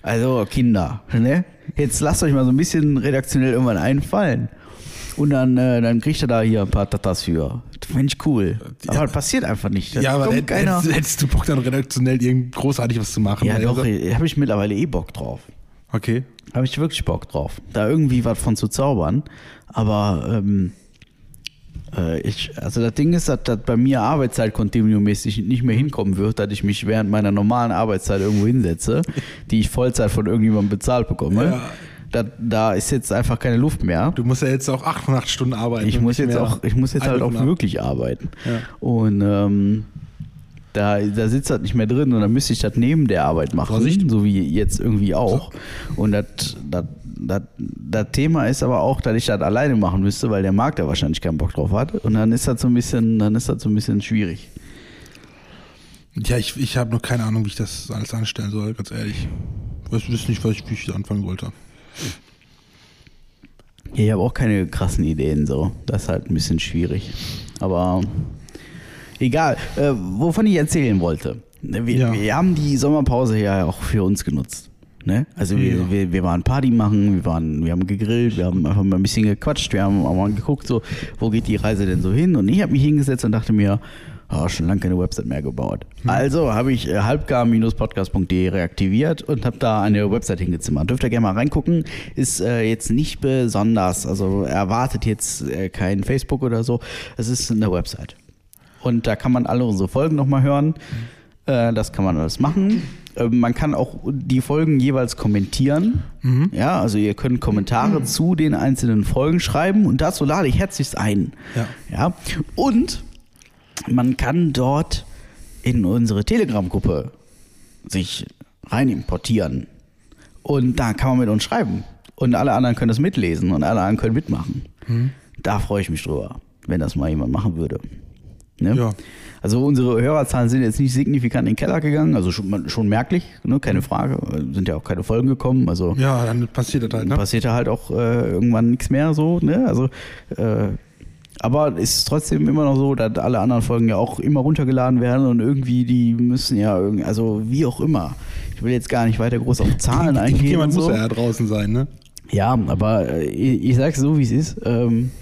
also Kinder, ne? Jetzt lasst euch mal so ein bisschen redaktionell irgendwann einfallen. Und dann, äh, dann kriegt er da hier ein paar Tatas für. Mensch, cool. Aber ja. das passiert einfach nicht. Das ja, aber hätt, hättest du Bock dann redaktionell irgend großartig was zu machen? Ja, doch, also, habe ich mittlerweile eh Bock drauf. Okay. Habe ich wirklich Bock drauf, da irgendwie was von zu zaubern. Aber ähm, äh, ich, also das Ding ist, dass das bei mir arbeitszeitkontinuummäßig nicht mehr hinkommen wird, dass ich mich während meiner normalen Arbeitszeit irgendwo hinsetze, die ich Vollzeit von irgendjemandem bezahlt bekomme. Ja. Da, da ist jetzt einfach keine Luft mehr. Du musst ja jetzt auch acht Stunden arbeiten. Ich muss jetzt auch, ich muss jetzt halt auch wirklich arbeiten. Ja. Und ähm, Da, da sitzt das nicht mehr drin und dann müsste ich das neben der Arbeit machen, Vorsicht. So wie jetzt irgendwie auch. Und das Thema ist aber auch, dass ich das alleine machen müsste, weil der Markt da wahrscheinlich keinen Bock drauf hat. Und dann ist das so ein bisschen, dann ist das so ein bisschen schwierig. Ja, ich, ich habe noch keine Ahnung, wie ich das alles anstellen soll, ganz ehrlich. Ich wüsste nicht, was ich, wie ich anfangen wollte. Ja, ich habe auch keine krassen Ideen so. Das ist halt ein bisschen schwierig. Aber... Egal, äh, wovon ich erzählen wollte. Wir, ja. wir haben die Sommerpause ja auch für uns genutzt. Ne? Also wir, ja. wir, wir waren Party machen, wir, waren, wir haben gegrillt, wir haben einfach mal ein bisschen gequatscht, wir haben auch mal geguckt, so, wo geht die Reise denn so hin? Und ich habe mich hingesetzt und dachte mir, oh, schon lange keine Website mehr gebaut. Hm. Also habe ich äh, halbgar Bindestrich podcast Punkt de reaktiviert und habe da eine Website hingezimmert. Dürft ihr gerne mal reingucken. Ist äh, jetzt nicht besonders, also erwartet jetzt äh, kein Facebook oder so. Es ist eine Website. Und da kann man alle unsere Folgen nochmal hören. Mhm. Das kann man alles machen. Man kann auch die Folgen jeweils kommentieren. Mhm. Ja, also ihr könnt Kommentare mhm. zu den einzelnen Folgen schreiben und dazu lade ich herzlichst ein. Ja. Ja. Und man kann dort in unsere Telegram-Gruppe sich rein importieren. Und da kann man mit uns schreiben. Und alle anderen können das mitlesen und alle anderen können mitmachen. Mhm. Da freue ich mich drüber, wenn das mal jemand machen würde. Ne? Ja. Also unsere Hörerzahlen sind jetzt nicht signifikant in den Keller gegangen, also schon, schon merklich, ne? Keine Frage, sind ja auch keine Folgen gekommen. Also ja, dann passiert das halt. Ne? Dann passiert halt auch äh, irgendwann nichts mehr so. Ne? Also, äh, aber es ist trotzdem immer noch so, dass alle anderen Folgen ja auch immer runtergeladen werden und irgendwie die müssen ja, also wie auch immer. Ich will jetzt gar nicht weiter groß auf Zahlen eingehen. Jemand so. Muss ja draußen sein, ne? Ja, aber äh, ich, ich sag's so, wie es ist. Ähm,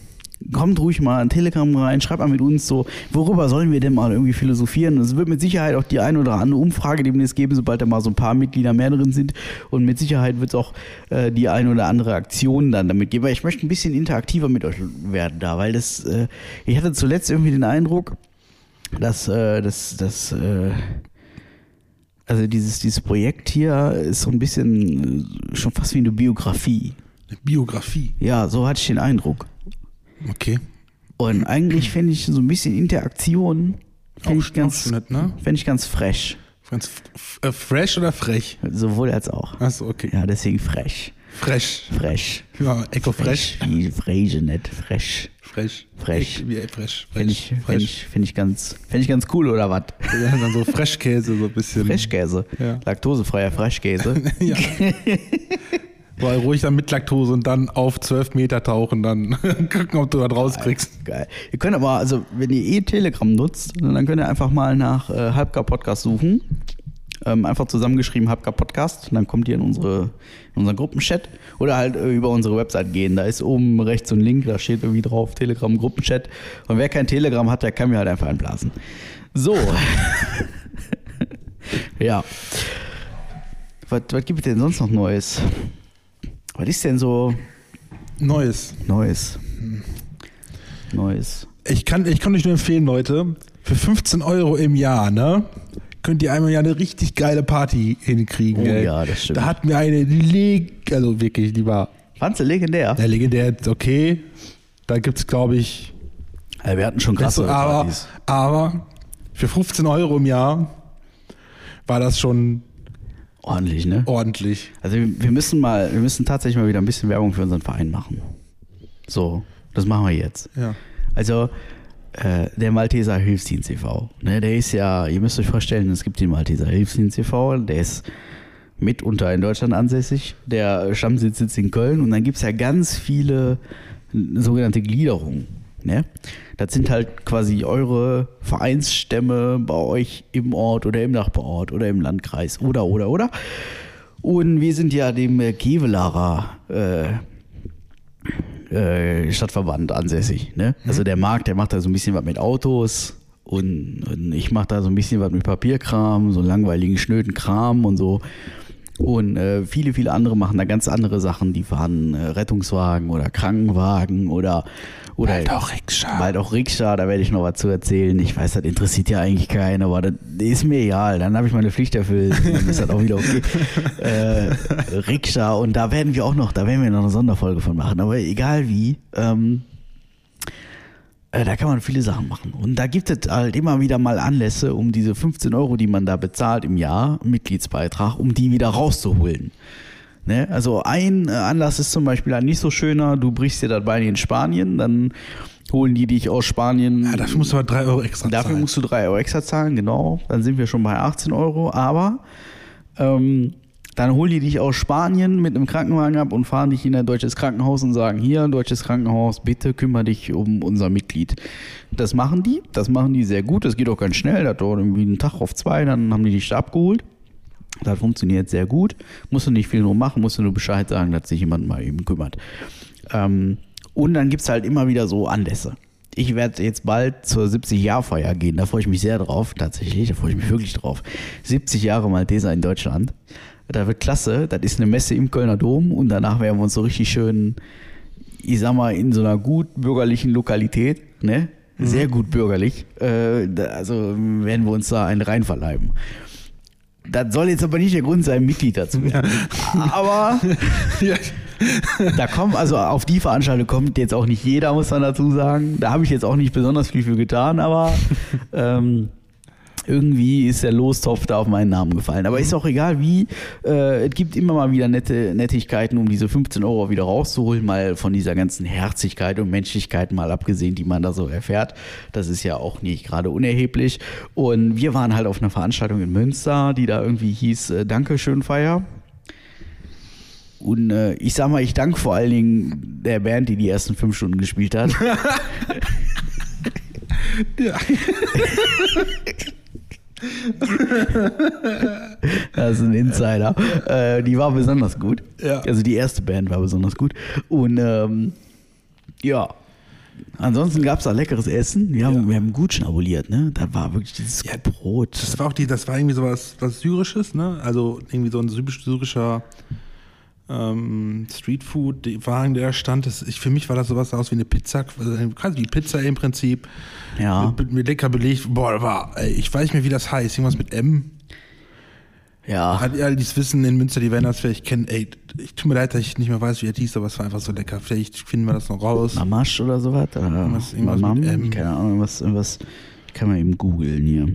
Kommt ruhig mal in Telegram rein, schreibt mal mit uns so, worüber sollen wir denn mal irgendwie philosophieren? Es wird mit Sicherheit auch die ein oder andere Umfrage demnächst geben, sobald da mal so ein paar Mitglieder mehr drin sind. Und mit Sicherheit wird es auch äh, die ein oder andere Aktion dann damit geben. Weil ich möchte ein bisschen interaktiver mit euch werden da, weil das, äh, ich hatte zuletzt irgendwie den Eindruck, dass, äh, dass, dass äh, Also dieses, dieses Projekt hier ist so ein bisschen schon fast wie eine Biografie. Eine Biografie? Ja, so hatte ich den Eindruck. Okay. Und eigentlich fände ich so ein bisschen Interaktion fänd ich ganz, Schnitt, ne? fänd ich ganz fresh. Ganz f- äh, fresh oder frech? Sowohl als auch. Achso, okay. Ja, deswegen frech. Fresh. Fresh. Ja, Echo Fresh. Wie Fräse, nicht Fresh. Fresh. Fresh. Wie Fresh. Finde ich, find ich, find ich, ganz, find ich ganz cool, oder was? Ja, dann so Freshkäse, so ein bisschen. Freshkäse. Ja. Laktosefreier Freshkäse. Ja. Weil ruhig dann mit Laktose und dann auf zwölf Meter tauchen, dann gucken, ob du was rauskriegst. Geil. Ihr könnt aber, also wenn ihr eh Telegram nutzt, dann könnt ihr einfach mal nach äh, Halbgar Podcast suchen. Ähm, einfach zusammengeschrieben, Halbgar Podcast. Und dann kommt ihr in, unsere, in unseren Gruppenchat. Oder halt äh, über unsere Website gehen. Da ist oben rechts so ein Link, da steht irgendwie drauf, Telegram, Gruppenchat. Und wer kein Telegram hat, der kann mir halt einfach einblasen. So. Ja. Was, was gibt es denn sonst noch Neues? Was ist denn so Neues? Neues. Neues. Ich kann, ich kann euch nur empfehlen, Leute, für fünfzehn Euro im Jahr, ne, könnt ihr einmal ja eine richtig geile Party hinkriegen. Oh ey. Ja, das stimmt. Da hatten wir eine Leg... Also wirklich, die war... Fandst du legendär? Ja, legendär, okay. Da gibt's, glaube ich... Ja, wir hatten schon krasse Partys. Aber, aber für fünfzehn Euro im Jahr war das schon... Ordentlich, ne? Ordentlich. Also wir müssen mal, wir müssen tatsächlich mal wieder ein bisschen Werbung für unseren Verein machen. So, das machen wir jetzt. Ja. Also äh, der Malteser Hilfsdienst e V, ne, der ist ja, ihr müsst euch vorstellen, es gibt den Malteser Hilfsdienst e V, der ist mitunter in Deutschland ansässig, der Stammsitz sitzt in Köln und dann gibt es ja ganz viele sogenannte Gliederungen. Ne? Das sind halt quasi eure Vereinsstämme bei euch im Ort oder im Nachbarort oder im Landkreis oder, oder, oder. Und wir sind ja dem Kevelaerer äh, äh, Stadtverband ansässig. Ne? Also der Marc, der macht da so ein bisschen was mit Autos und, und ich mache da so ein bisschen was mit Papierkram, so langweiligen, schnöden Kram und so. Und äh, viele, viele andere machen da ganz andere Sachen. Die fahren äh, Rettungswagen oder Krankenwagen oder, oder bald auch Rikscha. Bald auch Rikscha, da werde ich noch was zu erzählen. Ich weiß, das interessiert ja eigentlich keinen, aber das ist mir egal. Dann habe ich meine Pflicht erfüllt. Dann ist das auch wieder okay. Äh, Rikscha und da werden wir auch noch, da werden wir noch eine Sonderfolge von machen. Aber egal wie, ähm, äh, da kann man viele Sachen machen. Und da gibt es halt immer wieder mal Anlässe, um diese fünfzehn Euro, die man da bezahlt im Jahr, Mitgliedsbeitrag, um die wieder rauszuholen. Ne? Also ein Anlass ist zum Beispiel ein nicht so schöner, du brichst dir das Bein in Spanien, dann holen die dich aus Spanien. Ja, dafür musst du aber drei Euro extra dafür zahlen. Dafür musst du drei Euro extra zahlen, genau. Dann sind wir schon bei achtzehn Euro, aber ähm, dann holen die dich aus Spanien mit einem Krankenwagen ab und fahren dich in ein deutsches Krankenhaus und sagen, hier, deutsches Krankenhaus, bitte kümmere dich um unser Mitglied. Das machen die, das machen die sehr gut, das geht auch ganz schnell, das dauert irgendwie einen Tag auf zwei, dann haben die dich da abgeholt. Das funktioniert sehr gut. Musst du nicht viel drum machen, musst du nur Bescheid sagen, dass sich jemand mal eben kümmert. Ähm, und dann gibt es halt immer wieder so Anlässe. Ich werde jetzt bald zur siebzig-Jahr-Feier gehen, da freue ich mich sehr drauf, tatsächlich, da freue ich mich wirklich drauf. siebzig Jahre Malteser in Deutschland. Das wird klasse, das ist eine Messe im Kölner Dom und danach werden wir uns so richtig schön, ich sag mal, in so einer gut bürgerlichen Lokalität, ne? Sehr gut bürgerlich, äh, also werden wir uns da einen reinverleiben. Das soll jetzt aber nicht der Grund sein, Mitglied dazu werden. Ja. Aber ja. Da kommt, also auf die Veranstaltung kommt jetzt auch nicht jeder, muss man dazu sagen. Da habe ich jetzt auch nicht besonders viel für getan, aber ähm, irgendwie ist der Lostopf da auf meinen Namen gefallen. Aber ist auch egal, wie. Äh, es gibt immer mal wieder nette Nettigkeiten, um diese fünfzehn Euro wieder rauszuholen, mal von dieser ganzen Herzlichkeit und Menschlichkeit mal abgesehen, die man da so erfährt. Das ist ja auch nicht gerade unerheblich. Und wir waren halt auf einer Veranstaltung in Münster, die da irgendwie hieß, äh, Dankeschönfeier. Und äh, ich sag mal, ich danke vor allen Dingen der Band, die die ersten fünf Stunden gespielt hat. Ja. Das ist ein Insider. Äh, die war besonders gut. Ja. Also die erste Band war besonders gut. Und ähm, ja, ansonsten gab es da leckeres Essen. Wir haben, ja. wir haben gut schnabuliert, ne? Da war wirklich dieses ja, Brot. Das war auch die, das war irgendwie sowas was Syrisches, ne? Also irgendwie so ein syrischer ähm, Streetfood-Wagen, der stand. Das, ich, für mich war das sowas aus wie eine Pizza, quasi wie Pizza im Prinzip. Ja. Mit, mit lecker belegt. Boah, war, ey, ich weiß nicht mehr, wie das heißt. Irgendwas mit M. Ja. All also, dieses Wissen in Münster, die werden das vielleicht kennen. Ey, ich tut mir leid, dass ich nicht mehr weiß, wie er hieß, aber es war einfach so lecker. Vielleicht finden wir das noch raus. Mamasch oder sowas? Irgendwas, irgendwas Mamam? Mit M. Keine Ahnung, irgendwas, irgendwas. Kann man eben googeln hier.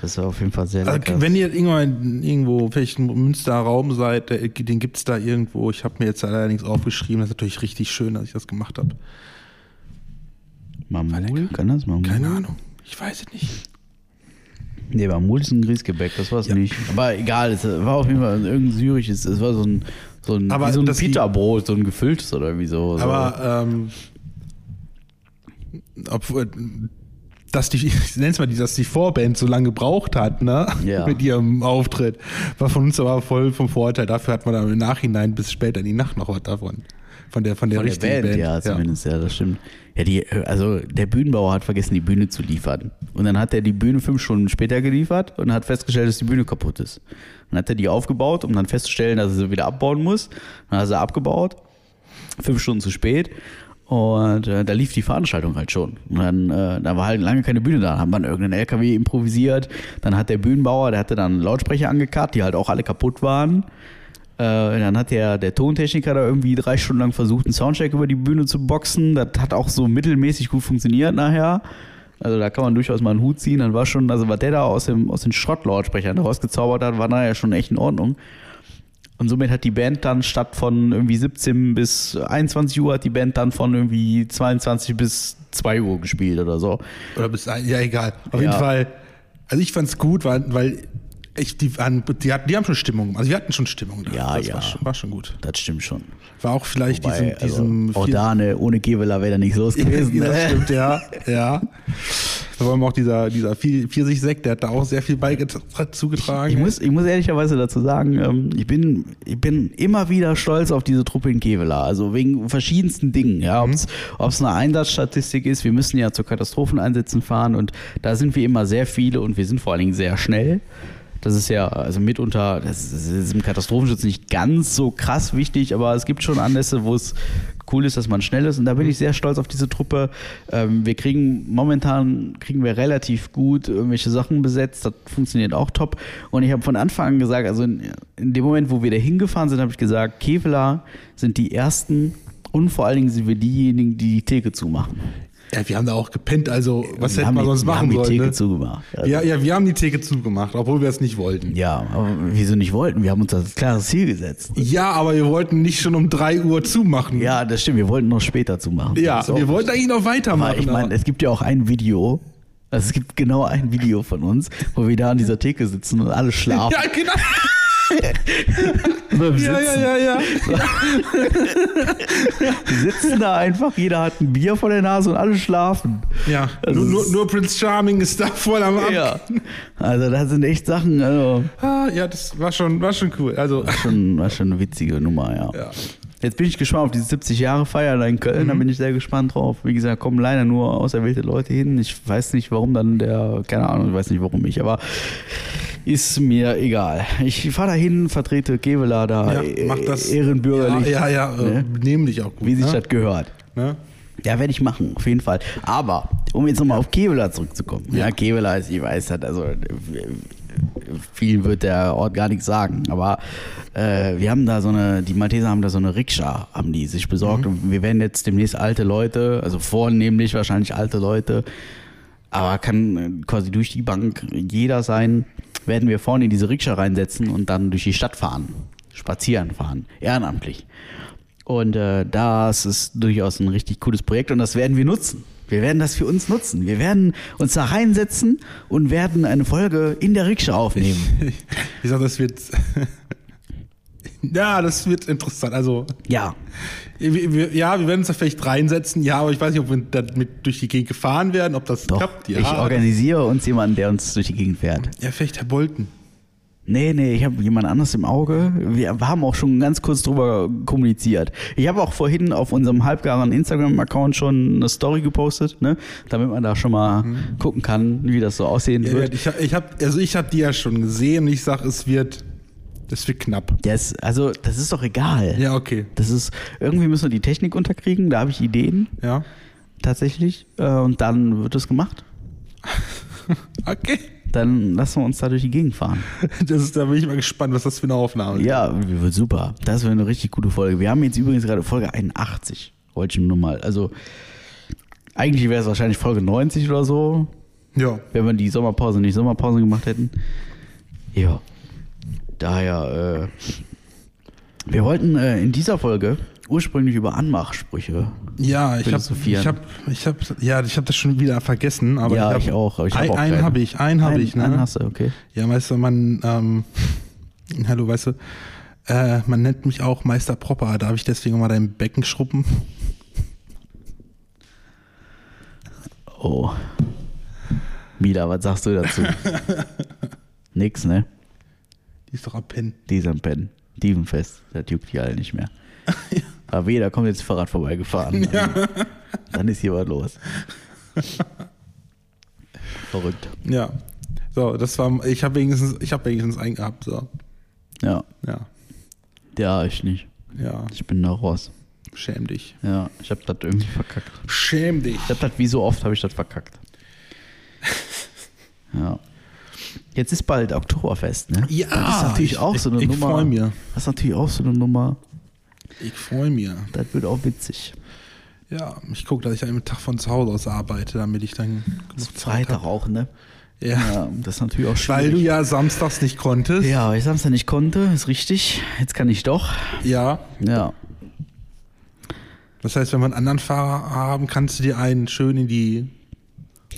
Das war auf jeden Fall sehr lecker. Also, wenn ihr irgendwann irgendwo vielleicht im Münster Raum seid, den gibt's da irgendwo. Ich habe mir jetzt allerdings aufgeschrieben, das ist natürlich richtig schön, dass ich das gemacht habe. Mamul? Kann das Mamul? Keine Ahnung, ich weiß es nicht. Nee, Mamul ist ein Grießgebäck, das war es ja nicht. Aber egal, es war auf jeden Fall irgendein syrisches, es war so ein, so ein, aber so ein Pita-Brot, so ein gefülltes oder wie so. Aber, ähm, obwohl, dass die, ich nenn's mal, dass die Vorband so lange gebraucht hat, ne? Ja. Mit ihrem Auftritt. War von uns aber voll vom Vorurteil, dafür hat man dann im Nachhinein bis später in die Nacht noch was davon. Von der, von der, von der richtigen Band, Band. Ja, zumindest, ja, ja, das stimmt. Ja, die, also der Bühnenbauer hat vergessen, die Bühne zu liefern. Und dann hat er die Bühne fünf Stunden später geliefert und hat festgestellt, dass die Bühne kaputt ist. Dann hat er die aufgebaut, um dann festzustellen, dass er sie wieder abbauen muss. Dann hat er sie abgebaut, fünf Stunden zu spät. Und äh, da lief die Veranstaltung halt schon. Und dann, äh, da war halt lange keine Bühne da. Dann hat man irgendeinen L K W improvisiert. Dann hat der Bühnenbauer, der hatte dann Lautsprecher angekarrt, die halt auch alle kaputt waren. Und dann hat der, der Tontechniker da irgendwie drei Stunden lang versucht, einen Soundcheck über die Bühne zu boxen. Das hat auch so mittelmäßig gut funktioniert nachher. Also da kann man durchaus mal einen Hut ziehen. Dann war schon, also was der da aus, dem, aus den Schrottlautsprechern rausgezaubert hat, war nachher schon echt in Ordnung. Und somit hat die Band dann statt von irgendwie siebzehn bis einundzwanzig Uhr, hat die Band dann von irgendwie zweiundzwanzig bis zwei Uhr gespielt oder so. Oder bis, ja egal. Auf jeden Fall, also ich fand's gut, weil... weil Ich, die, die, die haben schon Stimmung. Also wir hatten schon Stimmung. Da. Ja, das ja. War schon, war schon gut. Das stimmt schon. War auch vielleicht Wobei, diesem... Also, Ordane, ohne Kevelaer wäre da nichts los gewesen. Das stimmt, ja. ja. Da war auch dieser, dieser Pfirsich-Sekt, der hat da auch sehr viel beizugetragen. Ich, ich, muss, ich muss ehrlicherweise dazu sagen, ich bin, ich bin immer wieder stolz auf diese Truppe in Kevelaer. Also wegen verschiedensten Dingen. Ja, mhm. Ob es eine Einsatzstatistik ist, wir müssen ja zu Katastropheneinsätzen fahren und da sind wir immer sehr viele und wir sind vor allen Dingen sehr schnell. Das ist ja, also mitunter, das ist im Katastrophenschutz nicht ganz so krass wichtig, aber es gibt schon Anlässe, wo es cool ist, dass man schnell ist. Und da bin ich sehr stolz auf diese Truppe. Wir kriegen, momentan kriegen wir relativ gut irgendwelche Sachen besetzt. Das funktioniert auch top. Und ich habe von Anfang an gesagt, also in, in dem Moment, wo wir da hingefahren sind, habe ich gesagt, Kevelaer sind die Ersten und vor allen Dingen sind wir diejenigen, die die Theke zumachen. Ja, wir haben da auch gepennt, also was wir hätten wir sonst die, machen sollen? Wir haben die Theke ne? zugemacht. Also ja, ja, wir haben die Theke zugemacht, obwohl wir es nicht wollten. Ja, aber wieso nicht wollten? Wir haben uns das klares Ziel gesetzt. Ja, aber wir wollten nicht schon um drei Uhr zumachen. Ja, das stimmt, wir wollten noch später zumachen. Ja, wir richtig. wollten eigentlich noch weitermachen. Aber ich meine, es gibt ja auch ein Video, also es gibt genau ein Video von uns, wo wir da an dieser Theke sitzen und alle schlafen. Ja, genau. Ja, ja, ja, ja. Wir sitzen da einfach, jeder hat ein Bier vor der Nase und alle schlafen. Ja, also nur, nur, nur Prince Charming ist da voll am Abend. Ja. Also das sind echt Sachen. Also ah, ja, das war schon, war schon cool. Also war schon, war schon eine witzige Nummer, ja. ja. Jetzt bin ich gespannt auf diese siebzig Jahre Feier da in Köln, mhm. da bin ich sehr gespannt drauf. Wie gesagt, kommen leider nur auserwählte Leute hin. Ich weiß nicht, warum dann der, keine Ahnung, ich weiß nicht, warum ich, aber ist mir egal. Ich fahre da hin, vertrete Kevelaer da ja, das, ehrenbürgerlich. Ja, ja, ja ne? nämlich auch gut. Wie ne? sich das gehört. Ne? Ja, werde ich machen, auf jeden Fall. Aber, um jetzt nochmal auf Kevelaer zurückzukommen. Ja, ja Kevelaer ist, ich weiß das, also... Vielen wird der Ort gar nichts sagen, aber äh, wir haben da so eine, die Malteser haben da so eine Rikscha, haben die sich besorgt mhm. und wir werden jetzt demnächst alte Leute, also vornehmlich wahrscheinlich alte Leute, aber kann quasi durch die Bank jeder sein, werden wir vorne in diese Rikscha reinsetzen und dann durch die Stadt fahren, spazieren fahren, ehrenamtlich. Und äh, das ist durchaus ein richtig cooles Projekt und das werden wir nutzen. Wir werden das für uns nutzen. Wir werden uns da reinsetzen und werden eine Folge in der Rikscha aufnehmen. Ich, ich, ich sag, das wird... Ja, das wird interessant. Also ja. Wir, wir, ja, wir werden uns da vielleicht reinsetzen. Ja, aber ich weiß nicht, ob wir damit durch die Gegend gefahren werden, ob das Doch, klappt. Ja, ich organisiere uns jemanden, der uns durch die Gegend fährt. Ja, vielleicht Herr Bolten. Nee, nee, ich habe jemand anderes im Auge. Wir haben auch schon ganz kurz drüber kommuniziert. Ich habe auch vorhin auf unserem halbgaren Instagram-Account schon eine Story gepostet, ne? Damit man da schon mal mhm. gucken kann, wie das so aussehen ja, wird. Ich habe, ich hab, also ich habe die ja schon gesehen und ich sage, es wird, es wird knapp. Das, also das ist doch egal. Ja, okay. Das ist, irgendwie müssen wir die Technik unterkriegen, da habe ich Ideen. Ja. Tatsächlich. Und dann wird es gemacht. Okay. dann lassen wir uns da durch die Gegend fahren. Das ist, da bin ich mal gespannt, was das für eine Aufnahme ist. Ja, wird super. Das wäre eine richtig gute Folge. Wir haben jetzt übrigens gerade Folge einundachtzig. Wollte ich nur mal. Also eigentlich wäre es wahrscheinlich Folge neunzig oder so. Ja. Wenn wir die Sommerpause nicht Sommerpause gemacht hätten. Ja. Daher, äh, wir wollten äh, in dieser Folge ursprünglich über Anmachsprüche. Ja, ich habe, ich habe, ich habe, ja, ich habe das schon wieder vergessen. Aber ja, ich, hab, ich auch. Aber ich hab ein, auch einen habe ich, einen habe ich. Ne? Einen hast du, okay. Ja, weißt du, man, ähm, hallo, weißt du, äh, man nennt mich auch Meister Propper. Darf ich deswegen mal dein Becken schruppen? Oh, Mila, was sagst du dazu? Nix, ne? Die ist doch am Pennen. Die ist am Pennen. Diebenfest, das juckt die alle nicht mehr. Ja. Aber weh, da kommt jetzt Fahrrad vorbeigefahren. Dann, ja. Dann ist hier was los. Verrückt. Ja. So, das war. Ich habe wenigstens, ich habe wenigstens einen gehabt. So. Ja. Ja. Ja, ich nicht. Ja. Ich bin da raus. Schäm dich. Ja, ich habe das irgendwie verkackt. Schäm dich. Ich habe das, wie so oft habe ich das verkackt. Ja. Jetzt ist bald Oktoberfest, ne? Ja. Das ist natürlich ich, auch so eine ich, ich Nummer. Ich freue mich. Das ist natürlich auch so eine Nummer. Ich freue mich. Das wird auch witzig. Ja, ich gucke, dass ich einen Tag von zu Hause aus arbeite, damit ich dann das Freitag hab. Auch, ne? Ja. Ja, das ist natürlich auch schwierig. Weil du ja samstags nicht konntest. Ja, weil ich samstags nicht konnte, ist richtig. Jetzt kann ich doch. Ja. Ja. Das heißt, wenn wir einen anderen Fahrer haben, kannst du dir einen schön in die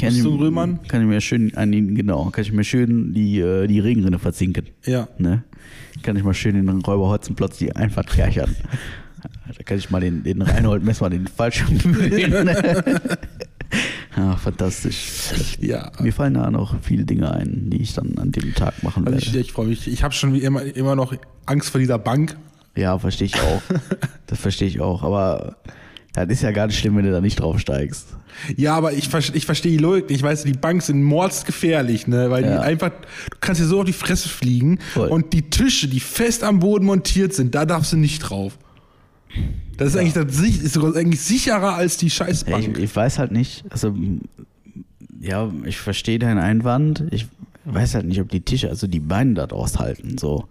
Rüstung rümmern? Kann ich mir schön einen, genau, kann ich mir schön die, die Regenrinne verzinken. Ja. Ne? Kann ich mal schön den Räuberhotzenplatz die Einfahrt kärchern. Da kann ich mal den, den Reinhold Messmann den Fallschirm bügeln. Ah, fantastisch. Ja. Mir fallen da noch viele Dinge ein, die ich dann an dem Tag machen werde. Also ich, ich freue mich. Ich habe schon wie immer, immer noch Angst vor dieser Bank. Ja, verstehe ich auch. Das verstehe ich auch. Aber das ist ja gar nicht schlimm, wenn du da nicht draufsteigst. Ja, aber ich, ich verstehe die Leute. Ich weiß, die Banks sind mordsgefährlich, ne? Weil ja. Die einfach, du kannst dir so auf die Fresse fliegen. Voll. Und die Tische, die fest am Boden montiert sind, da darfst du nicht drauf. Das ist, ja. eigentlich, das ist eigentlich sicherer als die Scheißbank. Ich, ich weiß halt nicht, also ja, ich verstehe deinen Einwand. Ich weiß halt nicht, ob die Tische, also die Beine da aushalten, so.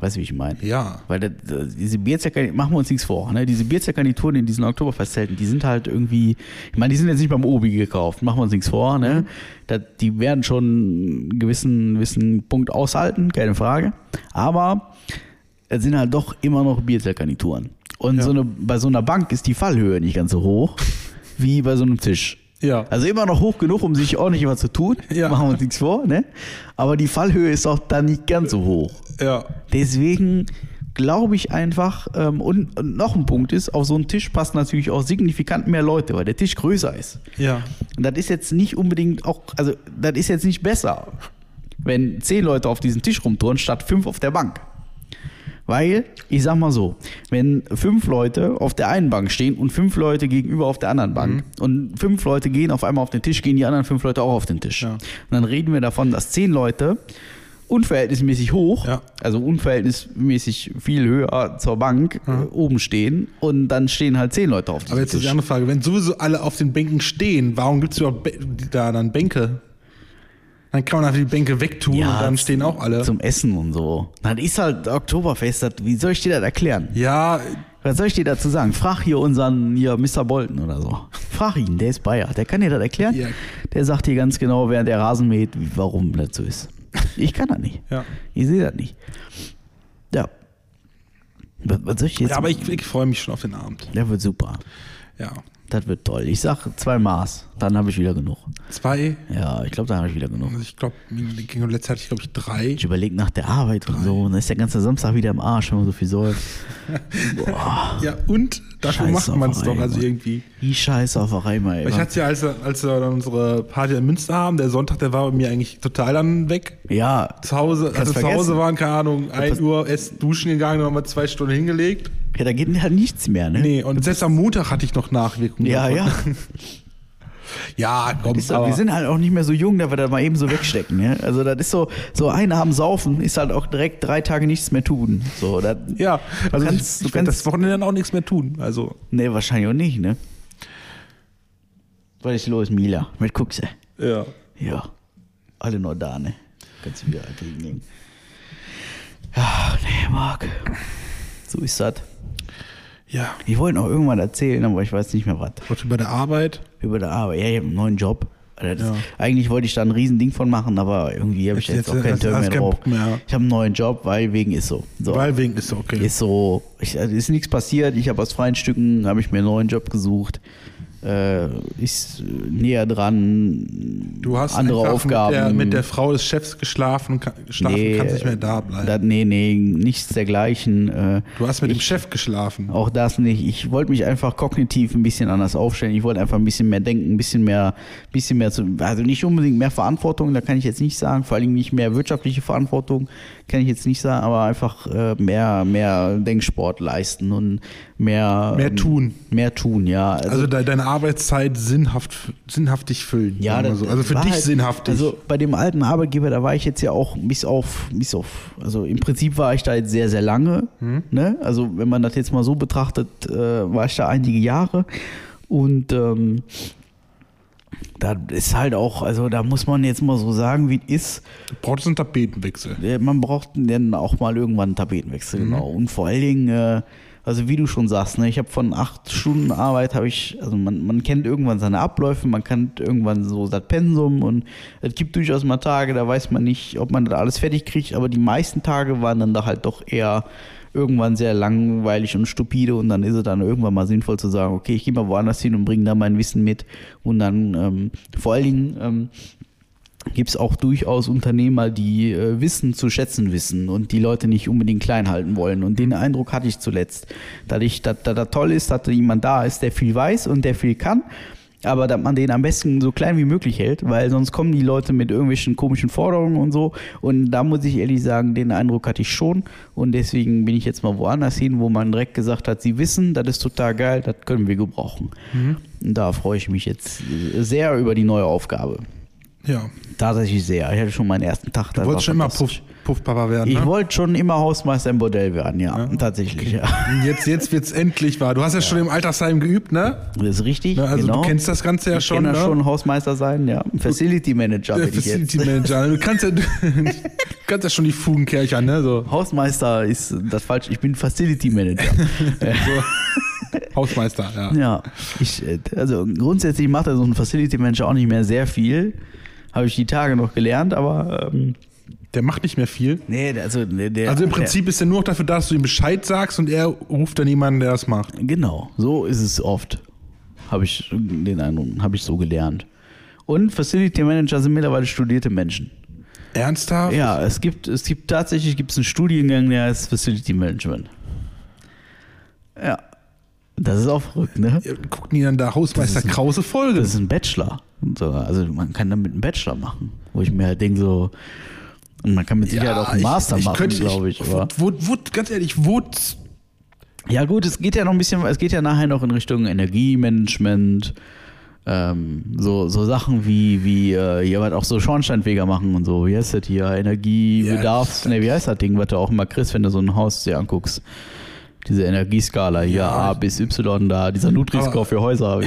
Weißt du, wie ich meine? Ja. Weil das, diese Bierzeitgarnituren, machen wir uns nichts vor, ne? Diese Bierzeitgarnituren in diesen Oktoberfestzelten, die sind halt irgendwie, ich meine, die sind jetzt nicht beim Obi gekauft, machen wir uns nichts vor, ne? Das, die werden schon einen gewissen, gewissen Punkt aushalten, keine Frage. Aber es sind halt doch immer noch Bierzeitgarnituren. Und ja. so eine, bei so einer Bank ist die Fallhöhe nicht ganz so hoch wie bei so einem Tisch. Ja. Also immer noch hoch genug, um sich ordentlich was zu tun. Ja. Machen wir uns nichts vor, ne? Aber die Fallhöhe ist auch da nicht ganz so hoch. Ja. Deswegen glaube ich einfach, ähm, und, und noch ein Punkt ist, auf so einen Tisch passen natürlich auch signifikant mehr Leute, weil der Tisch größer ist. Ja. Und das ist jetzt nicht unbedingt auch, also das ist jetzt nicht besser, wenn zehn Leute auf diesen Tisch rumturnen, statt fünf auf der Bank. Weil, ich sag mal so, wenn fünf Leute auf der einen Bank stehen und fünf Leute gegenüber auf der anderen Bank, mhm. und fünf Leute gehen auf einmal auf den Tisch, gehen die anderen fünf Leute auch auf den Tisch. Ja. Und dann reden wir davon, dass zehn Leute unverhältnismäßig hoch, ja. also unverhältnismäßig viel höher zur Bank, mhm. oben stehen und dann stehen halt zehn Leute auf den Tisch. Aber jetzt ist die andere Frage, wenn sowieso alle auf den Bänken stehen, warum gibt es überhaupt da dann Bänke? Dann kann man einfach die Bänke wegtun, ja, und dann stehen auch alle. Zum Essen und so. Dann ist halt Oktoberfest, das, wie soll ich dir das erklären? Ja. Was soll ich dir dazu sagen? Frag hier unseren hier Mister Bolton oder so. Frag ihn, der ist Bayer. Der kann dir das erklären. Ja. Der sagt dir ganz genau, während der Rasen mäht, warum das so ist. Ich kann das nicht. Ja. Ich sehe das nicht. Ja. Was, was soll ich jetzt? Ja, aber ich, ich freue mich schon auf den Abend. Der wird super. Ja. Das wird toll. Ich sag zwei Maß, dann habe ich wieder genug. Zwei? Ja, ich glaube, dann habe ich wieder genug. Also ich glaube, letztes hatte ich, glaube ich, drei. Ich überlege nach der Arbeit drei. Und so. Und dann ist der ganze Samstag wieder im Arsch, wenn man so viel soll. Boah. Ja, und dafür Scheiß macht man es doch. Also irgendwie. Die Scheiße auf der Reimer, ey. Ich hatte es ja, als, als wir dann unsere Party in Münster haben, der Sonntag, der war bei mir eigentlich total dann weg. Ja. Zu Hause, also zu Hause waren, keine Ahnung, ein Uhr, essen, duschen gegangen, dann haben wir zwei Stunden hingelegt. Ja, da geht halt nichts mehr, ne? Nee, und selbst am Montag hatte ich noch Nachwirkungen. Ja, davon. Ja. Ja, komm, ist, aber wir sind halt auch nicht mehr so jung, da wir das mal eben so wegstecken. Ja? Also das ist so, so ein Abend saufen ist halt auch direkt drei Tage nichts mehr tun. So, das, ja, also du kannst, ich, ich du kannst das Wochenende dann auch nichts mehr tun. Also. Nee, wahrscheinlich auch nicht, ne? Was ist los, Mila? Was guckst du? Ja. Ja. alle nur da, ne? Kannst du wieder entgegennehmen. Ja, ne, Marc. So ist das. Ja. Ich wollte noch irgendwann erzählen, aber ich weiß nicht mehr was. Was über der Arbeit? Über der Arbeit. Ja, ich habe einen neuen Job. Also ja. ist, eigentlich wollte ich da ein Riesending von machen, aber irgendwie habe ich jetzt, jetzt auch jetzt, keinen Term mehr drauf. Mehr. Ich habe einen neuen Job, weil wegen ist so. so. Weil wegen ist so, okay. Ist so. Ich, also ist nichts passiert. Ich habe aus freien Stücken, habe ich mir einen neuen Job gesucht. Äh, ist näher dran. Du hast andere Aufgaben. Mit der, mit der Frau des Chefs geschlafen, geschlafen nee, kannst nicht mehr da bleiben. Da, nee, nee, nichts dergleichen. Äh, du hast mit ich, dem Chef geschlafen. Auch das nicht. Ich wollte mich einfach kognitiv ein bisschen anders aufstellen. Ich wollte einfach ein bisschen mehr denken, ein bisschen mehr, bisschen mehr zu, also nicht unbedingt mehr Verantwortung, da kann ich jetzt nicht sagen, vor allem nicht mehr wirtschaftliche Verantwortung, kann ich jetzt nicht sagen, aber einfach äh, mehr, mehr Denksport leisten und mehr, mehr tun. Mehr tun, ja. Also, also de- deine Arbeitszeit sinnhaft, sinnhaftig füllen. Ja, das, so. Also für dich halt, sinnhaftig. Also bei dem alten Arbeitgeber, da war ich jetzt ja auch bis auf, bis auf, also im Prinzip war ich da jetzt sehr, sehr lange. Hm. Ne? Also wenn man das jetzt mal so betrachtet, äh, war ich da einige Jahre und ähm, da ist halt auch, also da muss man jetzt mal so sagen, wie es ist. Du brauchst einen Tapetenwechsel. Man braucht dann auch mal irgendwann einen Tapetenwechsel, mhm. genau. Und vor allen Dingen, äh, also wie du schon sagst, ne, ich habe von acht Stunden Arbeit, habe ich, also man, man kennt irgendwann seine Abläufe, man kennt irgendwann so das Pensum und es gibt durchaus mal Tage, da weiß man nicht, ob man das alles fertig kriegt, aber die meisten Tage waren dann da halt doch eher irgendwann sehr langweilig und stupide und dann ist es dann irgendwann mal sinnvoll zu sagen, okay, ich gehe mal woanders hin und bringe da mein Wissen mit und dann ähm, vor allen Dingen ähm, gibt es auch durchaus Unternehmer, die äh, Wissen zu schätzen wissen und die Leute nicht unbedingt klein halten wollen und den Eindruck hatte ich zuletzt, dass ich, dass da toll ist, dass jemand da ist, der viel weiß und der viel kann, aber dass man den am besten so klein wie möglich hält, weil sonst kommen die Leute mit irgendwelchen komischen Forderungen und so und da muss ich ehrlich sagen, den Eindruck hatte ich schon und deswegen bin ich jetzt mal woanders hin, wo man direkt gesagt hat, sie wissen, das ist total geil, das können wir gebrauchen. Mhm. Und da freue ich mich jetzt sehr über die neue Aufgabe. Ja. Tatsächlich sehr. Ich hatte schon meinen ersten Tag. Du wolltest schon immer Puff, Puffpapa werden, ich ne? wollte schon immer Hausmeister im Bordell werden, ja. ja? Tatsächlich, okay. ja. Jetzt, jetzt wird es endlich wahr. Du hast ja, ja schon im Altersheim geübt, ne? Das ist richtig, ne? Also genau. Du kennst das Ganze ja ich schon, Ich kann ne? ja schon Hausmeister sein, ja. Facility Manager ja, bin Facility ich jetzt. Manager. Du kannst ja, du kannst ja schon die Fugen kerchern, ne? So. Hausmeister ist das falsch. Ich bin Facility Manager. so. Hausmeister, ja. Ja, ich, also grundsätzlich macht so ein Facility Manager auch nicht mehr sehr viel. Habe ich die Tage noch gelernt, aber ähm, der macht nicht mehr viel. Nee, also der, also im Prinzip der, ist er nur noch dafür da, dass du ihm Bescheid sagst und er ruft dann jemanden, der das macht. Genau, so ist es oft. Habe ich den Eindruck, habe ich so gelernt. Und Facility Manager sind mittlerweile studierte Menschen. Ernsthaft? Ja, es gibt, es gibt tatsächlich gibt's einen Studiengang, der heißt Facility Management. Ja. Das ist auch verrückt, ne? Gucken die dann da Hausmeister Krause Folge. Das ist ein Bachelor. Also man kann damit einen Bachelor machen. Wo ich mir halt denke so, und man kann mit Sicherheit ja, auch einen ich, Master ich machen, glaube ich. Glaub ich wo, wo, ganz ehrlich, wo... Ja gut, es geht ja noch ein bisschen, es geht ja nachher noch in Richtung Energiemanagement, ähm, so, so Sachen wie, wie äh, hier halt auch so Schornsteinfeger machen und so. Wie heißt das hier? Energiebedarfs... Ja, ne, wie heißt das Ding, was du auch immer kriegst, wenn du so ein Haus dir anguckst? Diese Energieskala hier, ja, A bis Y da, dieser Nutri-Score für Häuser.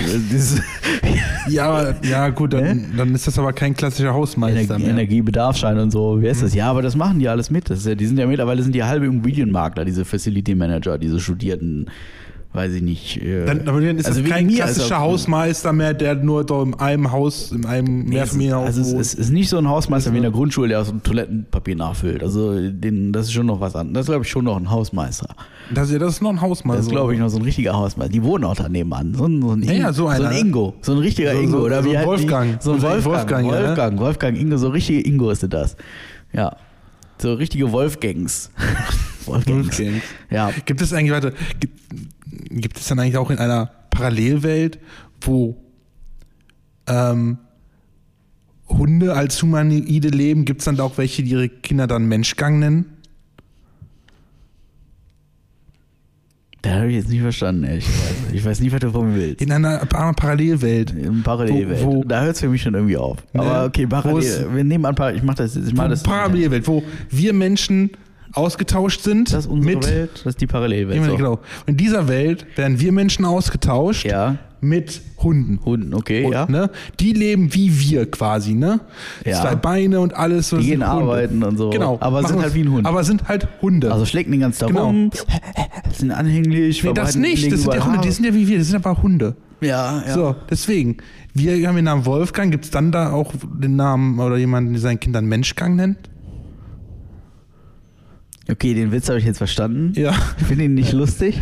ja, ja gut, dann, dann ist das aber kein klassischer Hausmeister Energie, mehr. Energiebedarfschein und so, wie heißt das? Ja, aber das machen die alles mit. Das ist ja, die sind ja mittlerweile sind die halbe Immobilienmakler, diese Facility Manager, diese studierten, weiß ich nicht. Äh, dann, aber dann ist also das kein klassischer Hausmeister mehr, der nur so in einem Haus, in einem Mehrfamilienhaus. Also es ist, ist nicht so ein Hausmeister wie in der Grundschule, der aus dem Toilettenpapier nachfüllt. Also den, das ist schon noch was anderes. Das ist, glaube ich, schon noch ein Hausmeister. Das, das ist noch ein Hausmeister. Das ist, glaube ich, noch so ein richtiger Hausmeister. Die wohnen auch daneben an. So ein, so ein, ja, Ingo, ja, so so ein Ingo. So ein richtiger so, Ingo. So, oder so, wie ein Wolfgang. Halt die, so ein Wolfgang. Wolfgang, Wolfgang, ja, ne? Wolfgang, Ingo. So richtige Ingo ist das. Ja. So richtige Wolfgangs. Wolfgangs. Wolfgangs. Ja. Gibt es eigentlich, warte, gibt, gibt es dann eigentlich auch in einer Parallelwelt, wo ähm, Hunde als Humanoide leben? Gibt es dann auch welche, die ihre Kinder dann Menschgang nennen? Das habe ich jetzt nicht verstanden, ehrlich gesagt. Ich weiß nicht, was du von mir willst. In einer Parallelwelt. In Parallelwelt. Wo, wo da hört es für mich schon irgendwie auf. Ne? Aber okay, Parallel. Wir nehmen an, ich mache das. Ich mach das Parallelwelt, wo wir Menschen ausgetauscht sind. Das ist unsere mit Welt, das ist die Parallelwelt. So. Genau. In dieser Welt werden wir Menschen ausgetauscht, ja, mit Hunden. Hunden, okay, und, ja. Ne, die leben wie wir quasi, ne? Ja. Zwei Beine und alles. So die gehen arbeiten und so. Genau. Aber sind halt wie ein Hund. Aber sind halt Hunde. Also schlägt den ganzen Tag genau. rum, sind anhänglich. Nee, das nicht, das sind ja Hunde, die sind ja wie wir, das sind aber Hunde. Ja, ja. So, deswegen, wir haben den Namen Wolfgang, gibt es dann da auch den Namen oder jemanden, der seinen Kindern Menschgang nennt? Okay, den Witz habe ich jetzt verstanden. Ja. Ich finde ihn nicht lustig.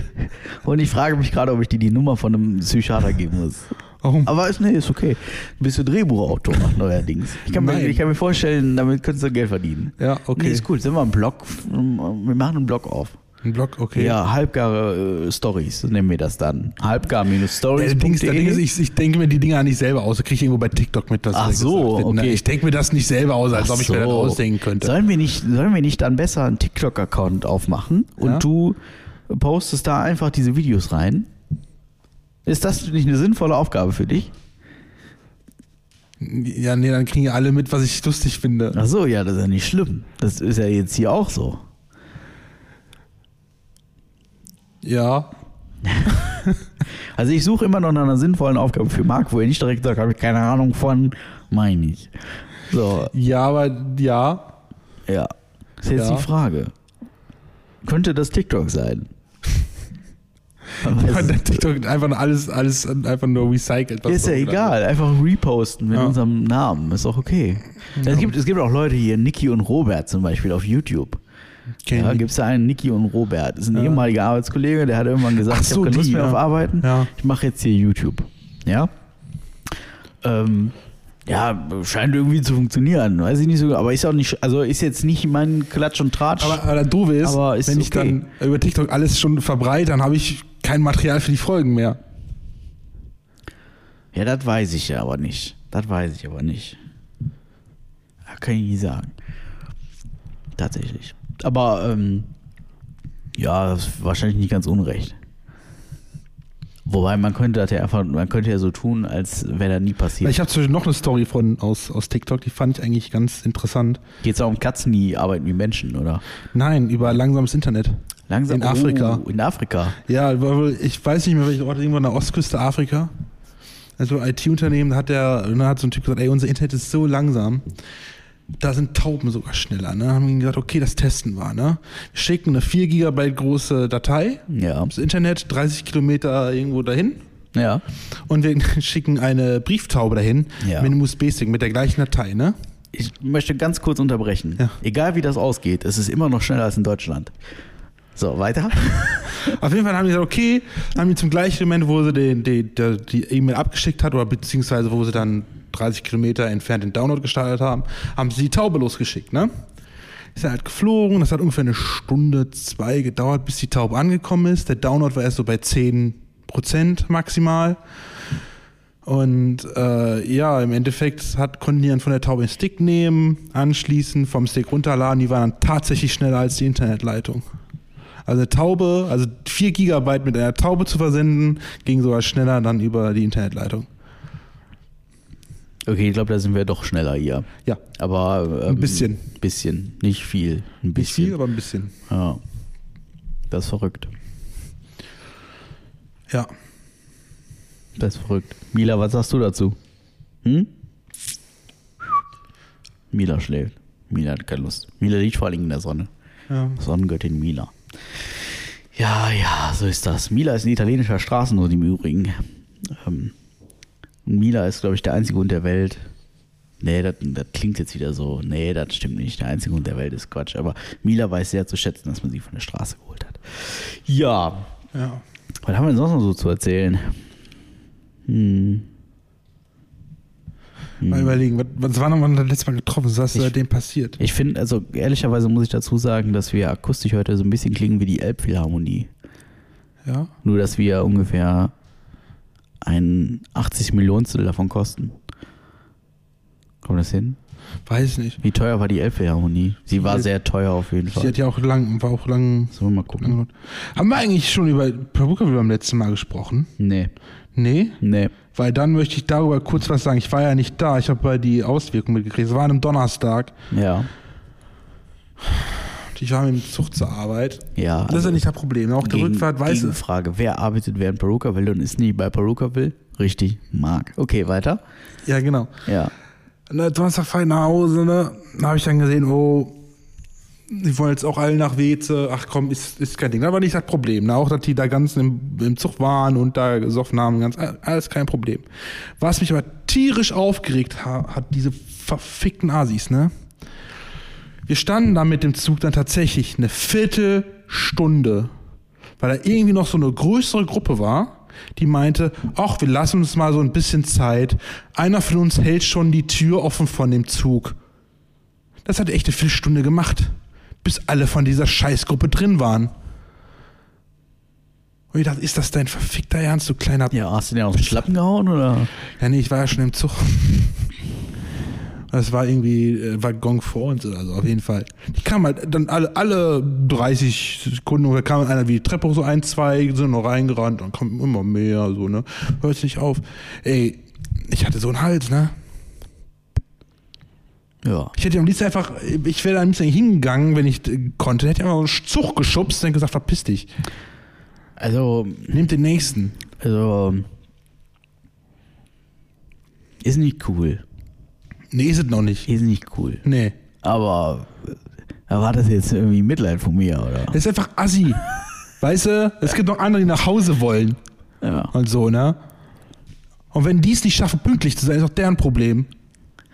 Und ich frage mich gerade, ob ich dir die Nummer von einem Psychiater geben muss. Warum? Aber ist, nee, ist okay. Bist du Drehbuchautor neuerdings? Ich kann, mir, ich kann mir vorstellen, damit könntest du Geld verdienen. Ja, okay. Nee, ist cool. Sind wir am Blog? Wir machen einen Blog auf. Ein Blog, okay. Ja, halbgare äh, Stories, nennen wir das dann. halbgar Stories punkt de Ding ich, ich denke mir die Dinger nicht selber aus. Ich kriege irgendwo bei TikTok mit, was Ach so, okay. Ne? Ich denke mir das nicht selber aus, als Ach ob ich so. mir das ausdenken könnte. Sollen wir nicht, sollen wir nicht dann besser einen TikTok-Account aufmachen und ja? du postest da einfach diese Videos rein? Ist das nicht eine sinnvolle Aufgabe für dich? Ja, nee, dann kriegen ja alle mit, was ich lustig finde. Ach so, ja, das ist ja nicht schlimm. Das ist ja jetzt hier auch so. Ja. Also ich suche immer noch nach einer sinnvollen Aufgabe für Marc, wo er nicht direkt sagt, habe ich keine Ahnung von, meine ich. So. Ja, aber ja. Ja. Ist jetzt ja. die Frage. Könnte das TikTok sein? Ja, der TikTok einfach nur alles, alles einfach nur recycelt. Ist ja egal, ist. Einfach reposten mit ja. unserem Namen, ist auch okay. Ja. Es gibt, es gibt auch Leute hier, Niki und Robert zum Beispiel auf YouTube. Okay. Ja, gibt es da einen, Niki und Robert. Das ist ein ja. ehemaliger Arbeitskollege, der hat irgendwann gesagt, so, ich habe keine Lust mehr ja. auf Arbeiten, ja. ich mache jetzt hier YouTube. Ja? Ähm, ja, scheint irgendwie zu funktionieren, weiß ich nicht so, aber ist auch nicht, also ist jetzt nicht mein Klatsch und Tratsch. Aber, aber doof ist, aber ist wenn okay. ich dann über TikTok alles schon verbreite, dann habe ich kein Material für die Folgen mehr. Ja, das weiß ich ja aber nicht. Das weiß ich aber nicht. Das kann ich nicht sagen. Tatsächlich. Aber ähm, ja, das ist wahrscheinlich nicht ganz unrecht. Wobei man könnte das ja einfach, man könnte ja so tun, als wäre das nie passiert. Ich habe zwischen noch eine Story von aus, aus TikTok, die fand ich eigentlich ganz interessant. Geht es auch um Katzen, die arbeiten wie Menschen, oder? Nein, über langsames Internet. Langsam in Afrika. Oh, in Afrika. Ja, ich weiß nicht mehr, welchen Ort, irgendwo an der Ostküste Afrika. Also ein I T-Unternehmen hat der, hat so ein Typ gesagt, ey, unser Internet ist so langsam. Da sind Tauben sogar schneller, ne? Haben gesagt, okay, das testen wir, ne? Wir schicken eine vier Gigabyte große Datei ja. ins Internet, dreißig Kilometer irgendwo dahin. Ja. Und wir schicken eine Brieftaube dahin ja. mit einem U S B-Stick, mit der gleichen Datei, ne? Ich möchte ganz kurz unterbrechen. Ja. Egal wie das ausgeht, es ist immer noch schneller als in Deutschland. So, weiter. Auf jeden Fall haben die gesagt, okay, haben die zum gleichen Moment, wo sie den, den, den, die E-Mail abgeschickt hat oder beziehungsweise wo sie dann dreißig Kilometer entfernt den Download gestartet haben, haben sie die Taube losgeschickt, ne? Ist dann halt geflogen, das hat ungefähr eine Stunde, zwei gedauert, bis die Taube angekommen ist. Der Download war erst so bei zehn Prozent maximal. Und äh, ja, im Endeffekt hat, konnten die dann von der Taube den Stick nehmen, anschließend vom Stick runterladen, die waren dann tatsächlich schneller als die Internetleitung. Also eine Taube, also vier Gigabyte mit einer Taube zu versenden, ging sogar schneller dann über die Internetleitung. Okay, ich glaube, da sind wir doch schneller hier. Ja. Aber ähm, ein bisschen. bisschen. Nicht viel. Ein bisschen. Nicht viel, aber ein bisschen. Ja. Das ist verrückt. Ja. Das ist verrückt. Mila, was sagst du dazu? Hm? Mila schläft. Mila hat keine Lust. Mila liegt vor allem in der Sonne. Ja. Sonnengöttin Mila. Ja, ja, so ist das. Mila ist ein italienischer Straßenhund im Übrigen. Ähm. Mila ist, glaube ich, der einzige Hund der Welt. Nee, das klingt jetzt wieder so. Nee, das stimmt nicht. Der einzige Hund der Welt ist Quatsch. Aber Mila weiß sehr zu schätzen, dass man sie von der Straße geholt hat. Ja. ja. Was haben wir denn sonst noch so zu erzählen? Hm. hm. Mal überlegen, was, was war nochmal das letzte Mal getroffen? Was ist ich, seitdem passiert? Ich finde, also ehrlicherweise muss ich dazu sagen, dass wir akustisch heute so ein bisschen klingen wie die Elbphilharmonie. Ja. Nur, dass wir ungefähr ein achtzig Millionstel davon kosten. Kommt das hin? Weiß nicht. Wie teuer war die Elbphilharmonie? Sie war sehr teuer auf jeden Fall. Sie hat ja auch lang, war auch lang. So, mal gucken. Haben wir eigentlich schon über Parookaville beim letzten Mal gesprochen? Nee. Nee? Nee. Weil dann möchte ich darüber kurz was sagen. Ich war ja nicht da. Ich habe die Auswirkungen mitgekriegt. Es war an einem Donnerstag. Ja. ich fahre mit dem Zug zur Arbeit. Ja. Das ist ja nicht das Problem. Auch der gegen, Rückfahrt weiß ich. Frage: Wer arbeitet während Parookaville und ist nie bei Parookaville? Richtig, Marc. Okay, weiter. Ja, genau. Ja. Na, Donnerstag fahre ich nach Hause, ne? Da habe ich dann gesehen, oh, die wollen jetzt auch alle nach Weze. Ach komm, ist, ist kein Ding. Das war nicht das Problem. Ne? Auch, dass die da ganz im, im Zug waren und da gesoffen haben, ganz, alles kein Problem. Was mich aber tierisch aufgeregt hat, hat diese verfickten Asis, ne? Wir standen da mit dem Zug dann tatsächlich eine Viertelstunde, weil da irgendwie noch so eine größere Gruppe war, die meinte, ach, wir lassen uns mal so ein bisschen Zeit. Einer von uns hält schon die Tür offen von dem Zug. Das hat echt eine Viertelstunde gemacht, bis alle von dieser Scheißgruppe drin waren. Und ich dachte, ist das dein verfickter Ernst, du kleiner... Ja, hast du den auf den Schlappen gehauen, oder? Ja, nee, ich war ja schon im Zug. Das war irgendwie äh, Waggon vor uns oder so, auf jeden Fall. Die kamen halt dann alle, alle dreißig Sekunden oder kam einer wie die Treppe so ein, zwei, sind noch reingerannt, dann kommt immer mehr, so, ne? Hört nicht auf. Ey, ich hatte so einen Hals, ne? Ja. Ich hätte am liebsten einfach, ich wäre da am liebsten hingegangen, wenn ich konnte, hätte ich einfach so einen Zug geschubst und gesagt, verpiss dich. Also. Nehmt den nächsten. Also. Ist nicht cool. Nee, ist es noch nicht. Ist nicht cool. Nee. Aber da war das jetzt irgendwie Mitleid von mir, oder? Das ist einfach assi. Weißt du, es gibt noch andere, die nach Hause wollen. Ja. Und so, ne? Und wenn die es nicht schaffen, pünktlich zu sein, ist auch deren Problem.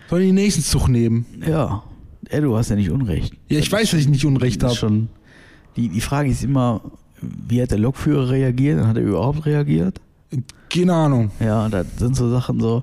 Sollen die den nächsten Zug nehmen? Ja. Ja, du hast ja nicht Unrecht. Ja, ich das weiß, dass ich nicht Unrecht habe. Die, die Frage ist immer, wie hat der Lokführer reagiert? Hat er überhaupt reagiert? Keine Ahnung. Ja, das sind so Sachen so.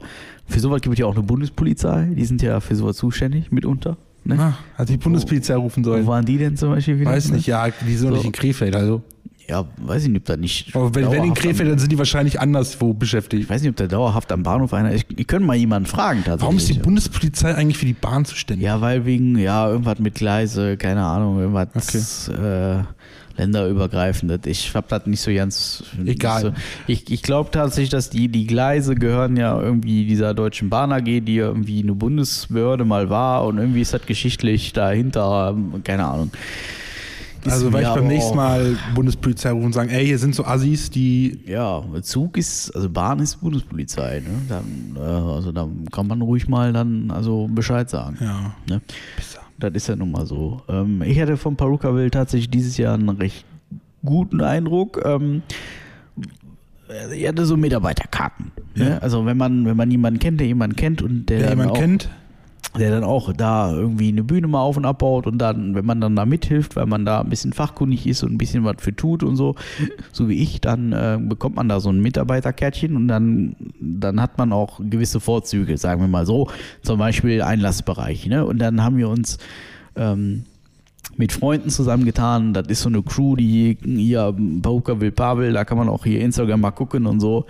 Für sowas gibt es ja auch eine Bundespolizei. Die sind ja für sowas zuständig, mitunter. Ne? Ach, hat die Bundespolizei wo, rufen sollen. Wo waren die denn zum Beispiel wieder? Weiß nicht, ja, die sind so. Nicht in Krefeld, also. Ja, weiß ich nicht, ob da nicht. Aber wenn, wenn in Krefeld, dann sind die wahrscheinlich anderswo beschäftigt. Ich weiß nicht, ob da dauerhaft am Bahnhof einer ist. Ich, ich könnte mal jemanden fragen, tatsächlich. Warum ist die Bundespolizei eigentlich für die Bahn zuständig? Ja, weil wegen, ja, irgendwas mit Gleise, keine Ahnung, irgendwas. Okay. Äh, länderübergreifend. Ich hab das nicht so ganz... Egal. So. Ich, ich glaube tatsächlich, dass die, die Gleise gehören ja irgendwie dieser Deutschen Bahn A G, die ja irgendwie eine Bundesbehörde mal war und irgendwie ist das geschichtlich dahinter, keine Ahnung. Ist also weil ich beim nächsten Mal Bundespolizei rufen und sagen, ey, hier sind so Assis, die... Ja, Zug ist, also Bahn ist Bundespolizei. Ne? Dann, also da kann man ruhig mal dann also Bescheid sagen. Ja, ne? Das ist ja nun mal so. Ich hatte von Parookaville tatsächlich dieses Jahr einen recht guten Eindruck. Ich hatte so Mitarbeiterkarten. Ne? Ja. Also wenn man, wenn man jemanden kennt, der jemanden kennt und der, der dann jemanden auch, kennt, der dann auch da irgendwie eine Bühne mal auf und abbaut und dann, wenn man dann da mithilft, weil man da ein bisschen fachkundig ist und ein bisschen was für tut und so, so wie ich, dann äh, bekommt man da so ein Mitarbeiterkärtchen und dann, dann hat man auch gewisse Vorzüge, sagen wir mal so, zum Beispiel Einlassbereich, ne? Und dann haben wir uns ähm, mit Freunden zusammengetan, das ist so eine Crew, die hier Parookaville Pavel, da kann man auch hier Instagram mal gucken und so.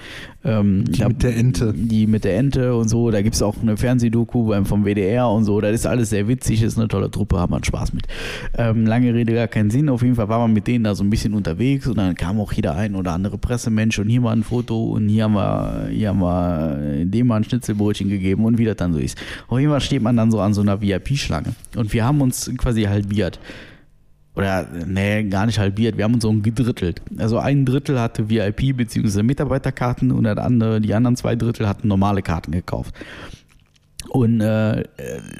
Ähm, die da, mit der Ente. Die mit der Ente und so, da gibt es auch eine Fernsehdoku vom W D R und so, das ist alles sehr witzig, ist eine tolle Truppe, hat man Spaß mit. Ähm, lange Rede, gar keinen Sinn, auf jeden Fall war man mit denen da so ein bisschen unterwegs und dann kam auch jeder ein oder andere Pressemensch und hier mal ein Foto und hier haben wir, hier haben wir dem mal ein Schnitzelbrötchen gegeben und wie das dann so ist. Auf jeden Fall steht man dann so an so einer V I P-Schlange und wir haben uns quasi halbiert. Oder, nee, gar nicht halbiert. Wir haben uns so gedrittelt. Also ein Drittel hatte V I P bzw. Mitarbeiterkarten und das andere, die anderen zwei Drittel hatten normale Karten gekauft. Und äh,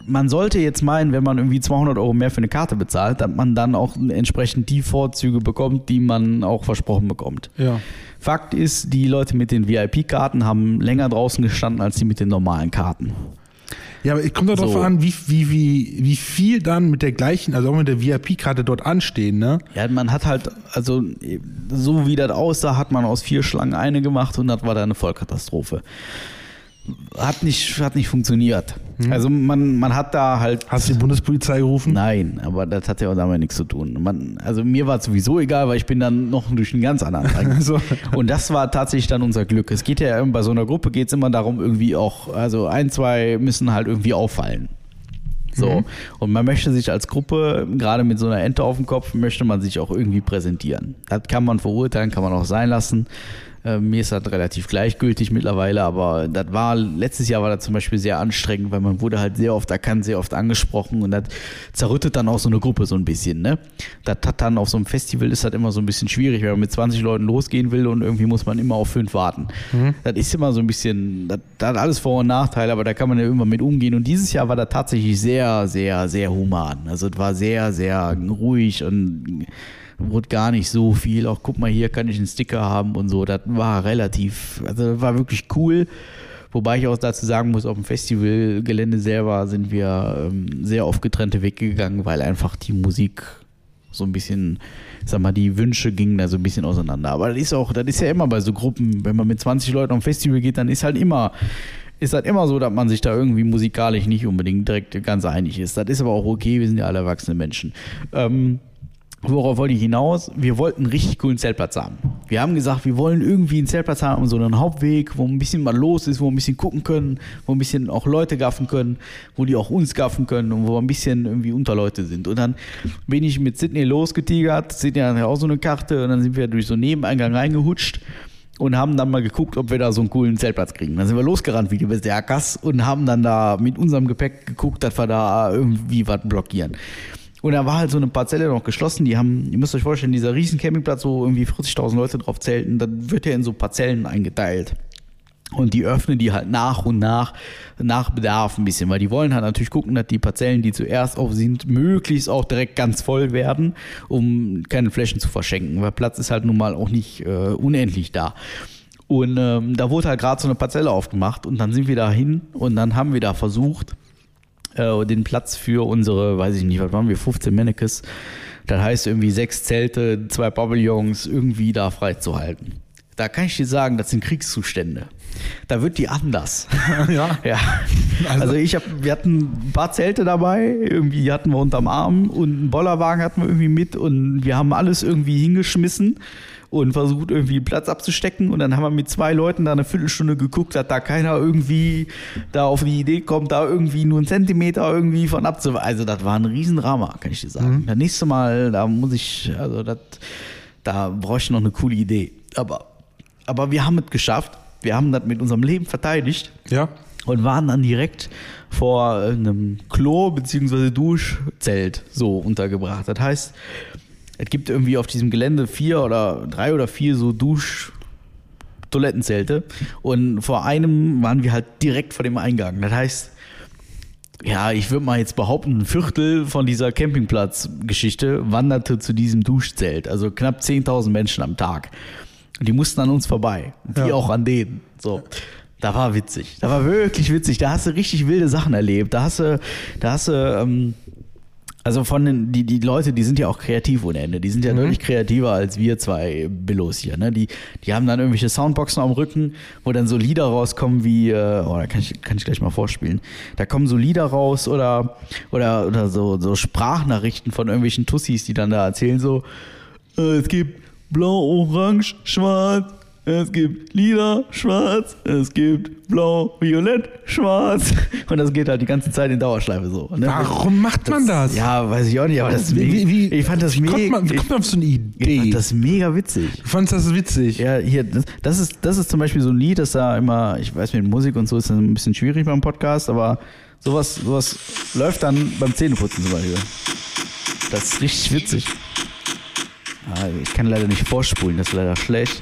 man sollte jetzt meinen, wenn man irgendwie zweihundert Euro mehr für eine Karte bezahlt, dass man dann auch entsprechend die Vorzüge bekommt, die man auch versprochen bekommt. Ja. Fakt ist, die Leute mit den V I P-Karten haben länger draußen gestanden, als die mit den normalen Karten. Ja, aber es kommt darauf so. an, wie, wie, wie, wie viel dann mit der gleichen, also auch mit der V I P-Karte dort anstehen, ne? Ja, man hat halt, also so wie das aussah, hat man aus vier Schlangen eine gemacht und das war dann eine Vollkatastrophe. Hat nicht, hat nicht funktioniert. Hm. Also man, man hat da halt... Hast du die Bundespolizei gerufen? Nein, aber das hat ja auch damit nichts zu tun. Man, also mir war es sowieso egal, weil ich bin dann noch durch einen ganz anderen Gang. So. Und das war tatsächlich dann unser Glück. Es geht ja bei so einer Gruppe geht es immer darum, irgendwie auch, also ein, zwei müssen halt irgendwie auffallen. So. Mhm. Und man möchte sich als Gruppe, gerade mit so einer Ente auf dem Kopf, möchte man sich auch irgendwie präsentieren. Das kann man verurteilen, kann man auch sein lassen. Äh, mir ist das relativ gleichgültig mittlerweile, aber das war, letztes Jahr war das zum Beispiel sehr anstrengend, weil man wurde halt sehr oft erkannt, sehr oft angesprochen und das zerrüttet dann auch so eine Gruppe so ein bisschen, ne? Das hat dann auf so einem Festival ist das immer so ein bisschen schwierig, wenn man mit zwanzig Leuten losgehen will und irgendwie muss man immer auf fünf warten. Mhm. Das ist immer so ein bisschen, das, das hat alles Vor- und Nachteile, aber da kann man ja irgendwann mit umgehen und dieses Jahr war das tatsächlich sehr, sehr, sehr human. Also es war sehr, sehr ruhig und wurde gar nicht so viel, auch guck mal hier, kann ich einen Sticker haben und so, das war relativ, also das war wirklich cool, wobei ich auch dazu sagen muss, auf dem Festivalgelände selber sind wir ähm, sehr oft getrennte Wege gegangen, weil einfach die Musik so ein bisschen, ich sag mal, die Wünsche gingen da so ein bisschen auseinander, aber das ist auch, das ist ja immer bei so Gruppen, wenn man mit zwanzig Leuten auf ein Festival geht, dann ist halt immer ist halt immer so, dass man sich da irgendwie musikalisch nicht unbedingt direkt ganz einig ist, das ist aber auch okay, wir sind ja alle erwachsene Menschen. ähm, Worauf wollte ich hinaus? Wir wollten einen richtig coolen Zeltplatz haben. Wir haben gesagt, wir wollen irgendwie einen Zeltplatz haben, so einen Hauptweg, wo ein bisschen mal los ist, wo wir ein bisschen gucken können, wo ein bisschen auch Leute gaffen können, wo die auch uns gaffen können und wo wir ein bisschen irgendwie unter Leute sind. Und dann bin ich mit Sydney losgetigert, Sydney hat auch so eine Karte und dann sind wir durch so einen Nebeneingang reingehutscht und haben dann mal geguckt, ob wir da so einen coolen Zeltplatz kriegen. Dann sind wir losgerannt wie die beste Jackass und haben dann da mit unserem Gepäck geguckt, dass wir da irgendwie was blockieren. Und da war halt so eine Parzelle noch geschlossen, die haben, ihr müsst euch vorstellen, dieser riesen Campingplatz, wo irgendwie vierzigtausend Leute drauf zelten, dann wird ja in so Parzellen eingeteilt. Und die öffnen die halt nach und nach, nach Bedarf ein bisschen, weil die wollen halt natürlich gucken, dass die Parzellen, die zuerst auf sind, möglichst auch direkt ganz voll werden, um keine Flächen zu verschenken, weil Platz ist halt nun mal auch nicht äh, unendlich da. Und ähm, da wurde halt gerade so eine Parzelle aufgemacht und dann sind wir da hin und dann haben wir da versucht, den Platz für unsere, weiß ich nicht, was waren wir, fünfzehn Mannequins, das heißt irgendwie sechs Zelte, zwei Pavillons, irgendwie da freizuhalten. Da kann ich dir sagen, das sind Kriegszustände. Da wird die anders. Ja. Ja. Also, also ich habe, wir hatten ein paar Zelte dabei, irgendwie hatten wir unterm Arm und einen Bollerwagen hatten wir irgendwie mit und wir haben alles irgendwie hingeschmissen und versucht irgendwie Platz abzustecken und dann haben wir mit zwei Leuten da eine Viertelstunde geguckt, dass da keiner irgendwie da auf die Idee kommt, da irgendwie nur einen Zentimeter irgendwie von abzuweichen. Also das war ein Riesendrama, kann ich dir sagen. Mhm. Das nächste Mal, da muss ich, also das, da brauche ich noch eine coole Idee. Aber, aber wir haben es geschafft, wir haben das mit unserem Leben verteidigt. Ja. Und waren dann direkt vor einem Klo bzw. Duschzelt so untergebracht. Das heißt, es gibt irgendwie auf diesem Gelände vier oder drei oder vier so Dusch-Toilettenzelte und vor einem waren wir halt direkt vor dem Eingang. Das heißt, ja, ich würde mal jetzt behaupten, ein Viertel von dieser Campingplatz-Geschichte wanderte zu diesem Duschzelt. Also knapp zehntausend Menschen am Tag. Und die mussten an uns vorbei. Wie ja. Auch an denen. So. Da war witzig. Da war wirklich witzig. Da hast du richtig wilde Sachen erlebt. Da hast du, da hast du, ähm, also von den, die, die Leute, die sind ja auch kreativ ohne Ende. Die sind ja mhm. deutlich kreativer als wir zwei Billos hier. Ne? Die, die haben dann irgendwelche Soundboxen am Rücken, wo dann so Lieder rauskommen wie, oh, da kann ich, kann ich gleich mal vorspielen. Da kommen so Lieder raus oder, oder, oder so, so Sprachnachrichten von irgendwelchen Tussis, die dann da erzählen so, es gibt blau, orange, schwarz, es gibt lila, schwarz, es gibt blau, violett, schwarz. Und das geht halt die ganze Zeit in Dauerschleife so. Ne? Warum macht man das, das? Ja, weiß ich auch nicht, aber das ist mega. Wie, wie, ich fand das wie mega. Kommt man, wie kommt man auf so eine Idee? Ich fand das mega witzig. Du fandst das witzig? Ja, hier, das, das, ist, das ist zum Beispiel so ein Lied, das da immer, ich weiß, mit Musik und so ist das ein bisschen schwierig beim Podcast, aber sowas, sowas läuft dann beim Zähneputzen zum Beispiel. Das ist richtig witzig. Ich kann leider nicht vorspulen, das ist leider schlecht.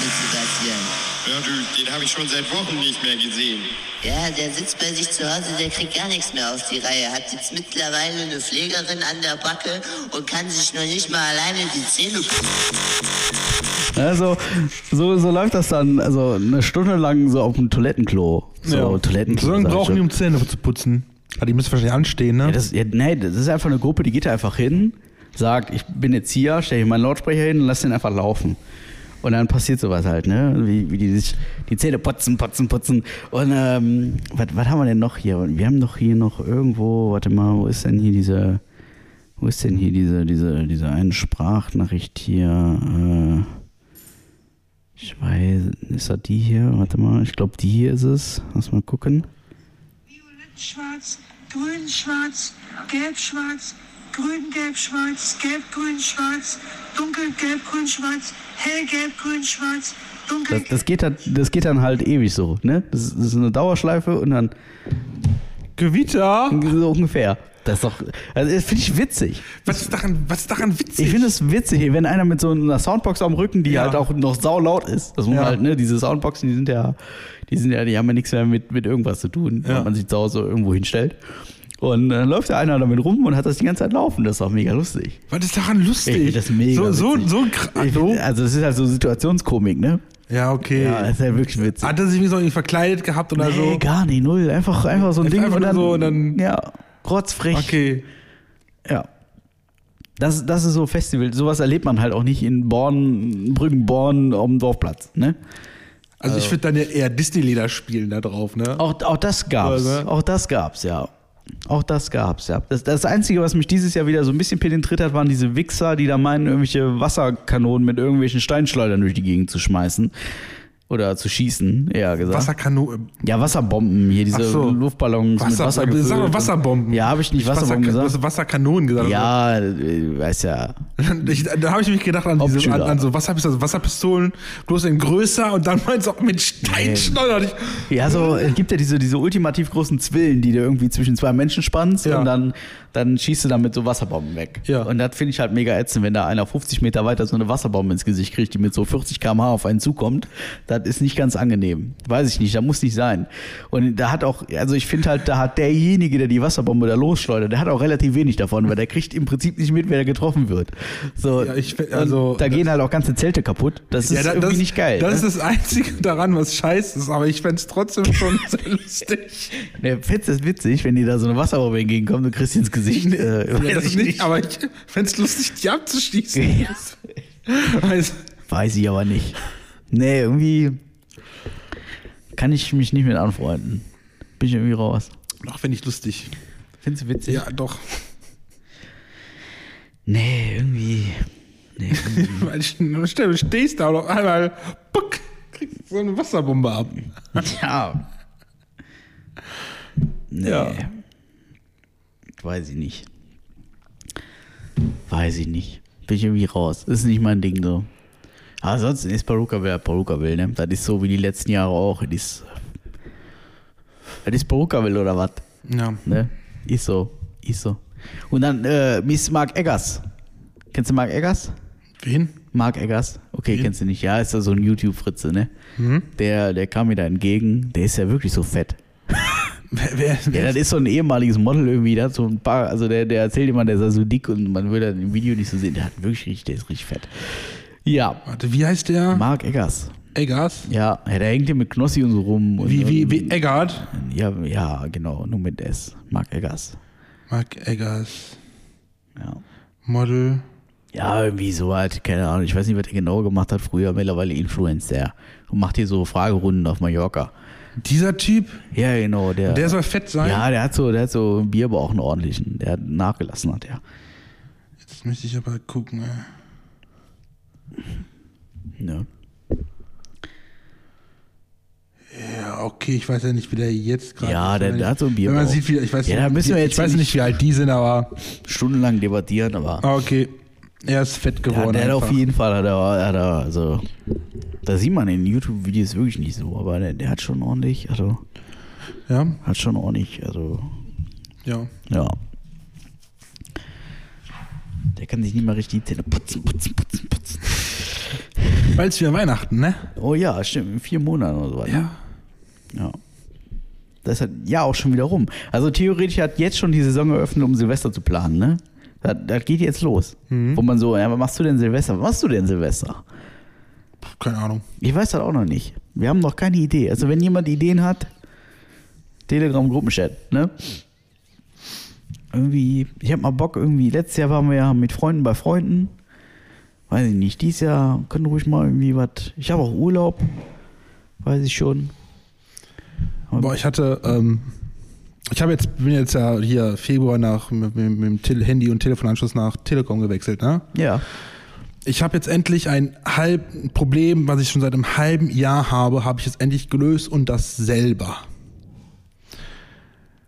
mit Sebastian? Ja, du, den habe ich schon seit Wochen nicht mehr gesehen. Ja, der sitzt bei sich zu Hause, der kriegt gar nichts mehr auf die Reihe. Hat jetzt mittlerweile eine Pflegerin an der Backe und kann sich noch nicht mal alleine die Zähne putzen. Also, so, so läuft das dann, also eine Stunde lang so auf dem Toilettenklo. So, ja. Toilettenklo. So lange brauchen die, um Zähne zu putzen. Aber die müssen wahrscheinlich anstehen, ne? Ja, das, ja, nee, das ist einfach eine Gruppe, die geht da einfach hin, sagt, ich bin jetzt hier, stelle ich meinen Lautsprecher hin und lass den einfach laufen. Und dann passiert sowas halt, ne? Wie, wie die sich die Zähne putzen, putzen, putzen. Und ähm, was haben wir denn noch hier? Wir haben doch hier noch irgendwo, warte mal, wo ist denn hier diese, wo ist denn hier diese, diese, diese eine Sprachnachricht hier? Äh, ich weiß, Ist das die hier? Warte mal, ich glaube, die hier ist es. Lass mal gucken. Violett-schwarz, grün-schwarz, gelb-schwarz, grün-gelb-schwarz, gelb-grün-schwarz, dunkel-gelb-grün-schwarz, hell-gelb-grün-schwarz, dunkel. Das, das, geht, das geht dann halt ewig so, ne? Das, das ist eine Dauerschleife und dann... Gewitter! So ungefähr. Das ist doch, also das finde ich witzig. Was ist daran, was ist daran witzig? Ich finde es witzig, wenn einer mit so einer Soundbox am Rücken, die ja. halt auch noch saulaut ist. Das muss ja. halt, ne, diese Soundboxen, die sind ja, die sind ja, die haben ja nichts mehr mit, mit irgendwas zu tun, ja. wenn man sich zu Hause irgendwo hinstellt. Und dann läuft da einer damit rum und hat das die ganze Zeit laufen. Das ist auch mega lustig. Was ist daran lustig? Ich finde das mega so, witzig. So, so krass. Also das ist halt so Situationskomik, ne? Ja, okay. Ja, ist ja wirklich witzig. Hat er sich so irgendwie verkleidet gehabt oder nee, so? Nee, gar nicht, null. Einfach, einfach so ein einfach Ding. Einfach und dann, so und dann... Ja. Rotzfrech. Okay. Ja. Das, das ist so Festival. Sowas erlebt man halt auch nicht in Born, Brüggen-Born am Dorfplatz, ne? Also, also ich würde dann ja eher Disney-Lieder spielen da drauf, ne? Auch, auch das gab's. Oder, ne? Auch das gab's, ja. Auch das gab's, ja. Das, das Einzige, was mich dieses Jahr wieder so ein bisschen penetriert hat, waren diese Wichser, die da meinen, irgendwelche Wasserkanonen mit irgendwelchen Steinschleudern durch die Gegend zu schmeißen. Oder zu schießen, eher gesagt. Wasserkanonen. Ja, Wasserbomben hier, diese so. Luftballons Wasser, mit Wasser gefüllt. Sag mal Wasserbomben. Ja, habe ich nicht Wasserbomben Wasser, gesagt. Du hast Wasserkanonen gesagt. Ja, ich weiß ja. Ich, da habe ich mich gedacht an, diese, an, an so Wasserpistolen, Wasserpistolen, bloß in größer und dann meinst du auch mit Steinschleudern. Nee. Ja, so es gibt ja diese, diese ultimativ großen Zwillen, die du irgendwie zwischen zwei Menschen spannst ja. und dann, dann schießt du damit so Wasserbomben weg. Ja. Und das finde ich halt mega ätzend, wenn da einer fünfzig Meter weiter so eine Wasserbombe ins Gesicht kriegt, die mit so vierzig Kilometer pro Stunde auf einen zukommt. Das ist nicht ganz angenehm. Weiß ich nicht, da muss nicht sein. Und da hat auch, also ich finde halt, da hat derjenige, der die Wasserbombe da losschleudert, der hat auch relativ wenig davon, weil der kriegt im Prinzip nicht mit, wer da getroffen wird. So, ja, ich, also, da gehen halt auch ganze Zelte kaputt. Das ist ja, da, irgendwie das, nicht geil. Das ist das Einzige daran, was scheiße ist, aber ich fände es trotzdem schon sehr lustig. Ne, findest du es witzig, wenn dir da so eine Wasserbombe entgegenkommt und kriegst ins Gesicht? Äh, ja, weiß das ich nicht, nicht, aber ich fände es lustig, die abzuschießen. Ja. Also, weiß ich aber nicht. Nee, irgendwie kann ich mich nicht mit anfreunden. Bin ich irgendwie raus. Doch, finde ich lustig. Findest du witzig? Ja, doch. Nee, irgendwie. Nee, irgendwie. Du stehst da und auf einmal puck, kriegst so eine Wasserbombe ab. Ja. Nee. Ja. Weiß ich nicht. Weiß ich nicht. Bin ich irgendwie raus. Ist nicht mein Ding so. Aber ansonsten ist Parookaville Parookaville, ne? Das ist so wie die letzten Jahre auch. Das ist, das ist Parookaville oder was? Ja. Ne? Ist so. Ist so. Und dann äh, Miss Mark Eggers. Kennst du Mark Eggers? Wen? Mark Eggers. Okay, Wen? Kennst du nicht. Ja, ist ja so ein YouTube-Fritze, ne? Mhm. Der, der kam mir da entgegen. Der ist ja wirklich so fett. Wer, wer, wer? Ja, das ist so ein ehemaliges Model irgendwie, der hat so ein paar, also der, der erzählt immer, der ist ja so dick und man würde im Video nicht so sehen. Der hat wirklich richtig, der ist richtig fett. Ja. Warte, wie heißt der? Mark Eggers. Eggers? Ja, der hängt hier mit Knossi und so rum. Und wie, wie, wie Eggert? Ja, ja, genau, nur mit S. Mark Eggers. Mark Eggers. Ja. Model. Ja, irgendwie so halt, keine Ahnung. Ich weiß nicht, was er genau gemacht hat früher, mittlerweile Influencer. Und macht hier so Fragerunden auf Mallorca. Dieser Typ? Ja, genau. Der, der soll fett sein? Ja, der hat so, der hat so einen Bierbauch, einen ordentlichen. Der hat nachgelassen, hat er. Jetzt müsste ich aber gucken, ey. Ja. Ja, okay, ich weiß ja nicht, wie der jetzt gerade. Ja, der, der hat so ein Bier. Wenn man sieht, wie, ich weiß, ja, da müssen wir jetzt ich weiß nicht, wie alt die sind, aber stundenlang debattieren, aber. Okay, er ist fett geworden. Ja, der hat auf jeden Fall, hat er, hat er, also da sieht man in YouTube-Videos wirklich nicht so, aber der, der hat schon ordentlich, also ja, hat schon ordentlich, also ja, ja. Der kann sich nicht mal richtig die Zähne putzen, putzen, putzen, putzen. Bald ist wieder Weihnachten, ne? Oh ja, stimmt. In vier Monaten oder so weiter. Ja. Ja. Das hat ja auch schon wieder rum. Also theoretisch hat jetzt schon die Saison eröffnet, um Silvester zu planen, ne? Das, das geht jetzt los. Mhm. Wo man so, ja, was machst du denn Silvester? Was machst du denn Silvester? Keine Ahnung. Ich weiß das auch noch nicht. Wir haben noch keine Idee. Also wenn jemand Ideen hat, Telegram-Gruppenchat, ne? Irgendwie, ich hab mal Bock, irgendwie, letztes Jahr waren wir ja mit Freunden bei Freunden. Weiß ich nicht, dieses Jahr können ruhig mal irgendwie was. Ich habe auch Urlaub, weiß ich schon. Aber boah, ich hatte, ähm, ich habe jetzt, bin jetzt ja hier Februar nach, mit, mit, mit dem Handy und Telefonanschluss nach Telekom gewechselt, ne? Ja. ich habe jetzt endlich ein halb Problem, was ich schon seit einem halben Jahr habe, habe ich jetzt endlich gelöst und das selber.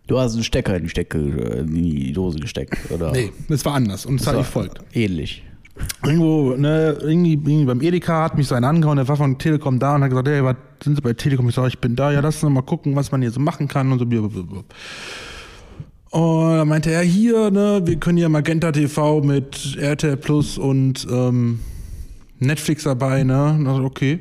Du hast einen Stecker in die, Stecke, in die Dose gesteckt, oder? Nee, das war anders und es hat nicht folgt. Ähnlich. Irgendwo, ne, irgendwie, irgendwie beim Edeka hat mich so einer angehauen, der war von Telekom da und hat gesagt, hey, was sind Sie bei Telekom? Ich sage, ich bin da, ja, lass uns mal gucken, was man hier so machen kann und so. Und dann meinte er, hier, ne, wir können hier Magenta T V mit R T L Plus und ähm, Netflix dabei, ne? Und dann, okay.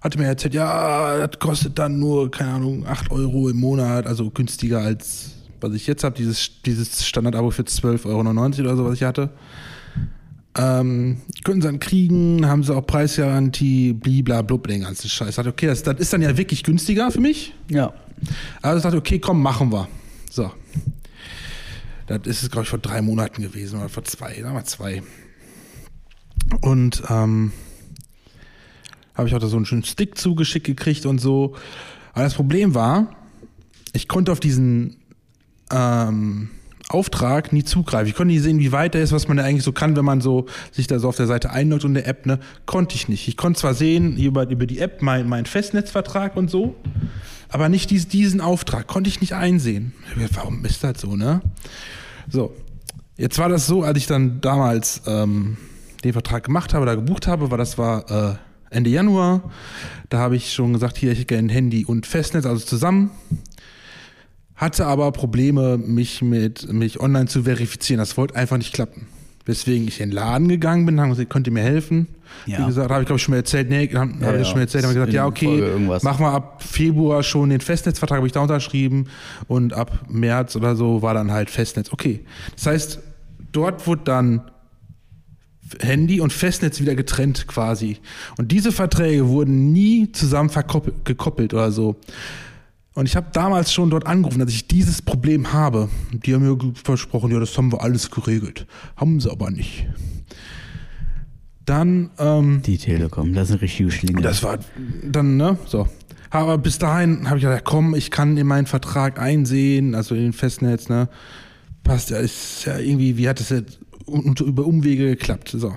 Hatte mir erzählt, ja, das kostet dann nur, keine Ahnung, acht Euro im Monat, also günstiger als was ich jetzt habe, dieses, dieses Standard-Abo für zwölf Euro neunundneunzig oder so, was ich hatte. Ähm, können sie dann kriegen, haben sie auch Preisgarantie, bliblablub, den ganzen Scheiß. Ich dachte, okay, das, das ist dann ja wirklich günstiger für mich. Ja. Also ich dachte, okay, komm, machen wir. So. Das ist es, glaube ich, vor drei Monaten gewesen oder vor zwei, sagen wir mal zwei. Und ähm, habe ich auch da so einen schönen Stick zugeschickt gekriegt und so. Aber das Problem war, ich konnte auf diesen ähm, Auftrag nie zugreifen. Ich konnte nicht sehen, wie weit er ist, was man da eigentlich so kann, wenn man so sich da so auf der Seite einloggt und der App, ne, konnte ich nicht. Ich konnte zwar sehen über, über die App mein, mein Festnetzvertrag und so, aber nicht dies, diesen Auftrag, konnte ich nicht einsehen. Warum ist das so, ne? So, jetzt war das so, als ich dann damals ähm, den Vertrag gemacht habe, da gebucht habe, war das war äh, Ende Januar, da habe ich schon gesagt, hier, ich hätte gerne Handy und Festnetz, also zusammen. Hatte aber Probleme, mich mit mich online zu verifizieren. Das wollte einfach nicht klappen. Weswegen ich in den Laden gegangen bin, haben gesagt, könnt ihr mir helfen? Ja. Wie gesagt, habe ich glaube ich schon mal erzählt, nee, habe ja, hab ich schon mal erzählt, habe gesagt, ja okay, machen wir ab Februar schon den Festnetzvertrag, habe ich da unterschrieben und ab März oder so war dann halt Festnetz. Okay, das heißt, dort wurde dann Handy und Festnetz wieder getrennt quasi. Und diese Verträge wurden nie zusammen verkoppelt, gekoppelt oder so. Und ich habe damals schon dort angerufen, dass ich dieses Problem habe. Die haben mir versprochen, ja, das haben wir alles geregelt. Haben sie aber nicht. Dann, ähm... Die Telekom, das sind richtige Schlinge. Das war dann, ne, so. Aber bis dahin habe ich gedacht, komm, ich kann in meinen Vertrag einsehen, also in den Festnetz, ne. Passt ja, ist ja irgendwie, wie hat das jetzt über Umwege geklappt, so.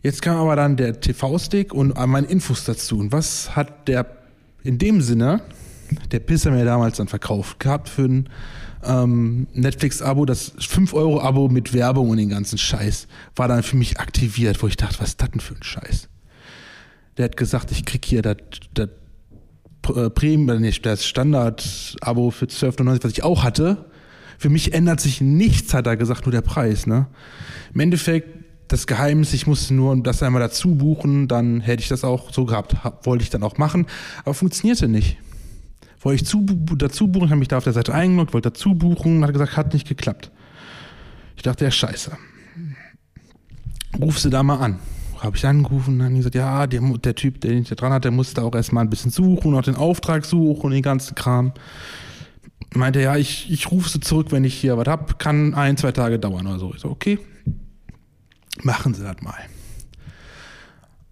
Jetzt kam aber dann der T V-Stick und meine Infos dazu. Und was hat der in dem Sinne, der Pisser mir damals dann verkauft gehabt für ein ähm, Netflix-Abo, das fünf Euro Abo mit Werbung und den ganzen Scheiß, war dann für mich aktiviert, wo ich dachte, was ist das denn für ein Scheiß? Der hat gesagt, ich krieg hier das äh, Premium, nicht das Standard-Abo für zwölf Euro neunundneunzig, was ich auch hatte. Für mich ändert sich nichts, hat er gesagt, nur der Preis, ne? Im Endeffekt, das Geheimnis, ich musste nur das einmal dazu buchen, dann hätte ich das auch so gehabt, wollte ich dann auch machen, aber funktionierte nicht. Wollte ich zu, dazu buchen, habe mich da auf der Seite eingeloggt, wollte dazu buchen, hat gesagt, hat nicht geklappt. Ich dachte, ja, scheiße. Ruf sie da mal an. Habe ich angerufen und dann gesagt, ja, der, der Typ, der den da dran hat, der musste auch erstmal ein bisschen suchen, auch den Auftrag suchen und den ganzen Kram. Meinte, ja, ich, ich rufe sie zurück, wenn ich hier was habe, kann ein, zwei Tage dauern oder so. Ich so, okay. Machen Sie das mal.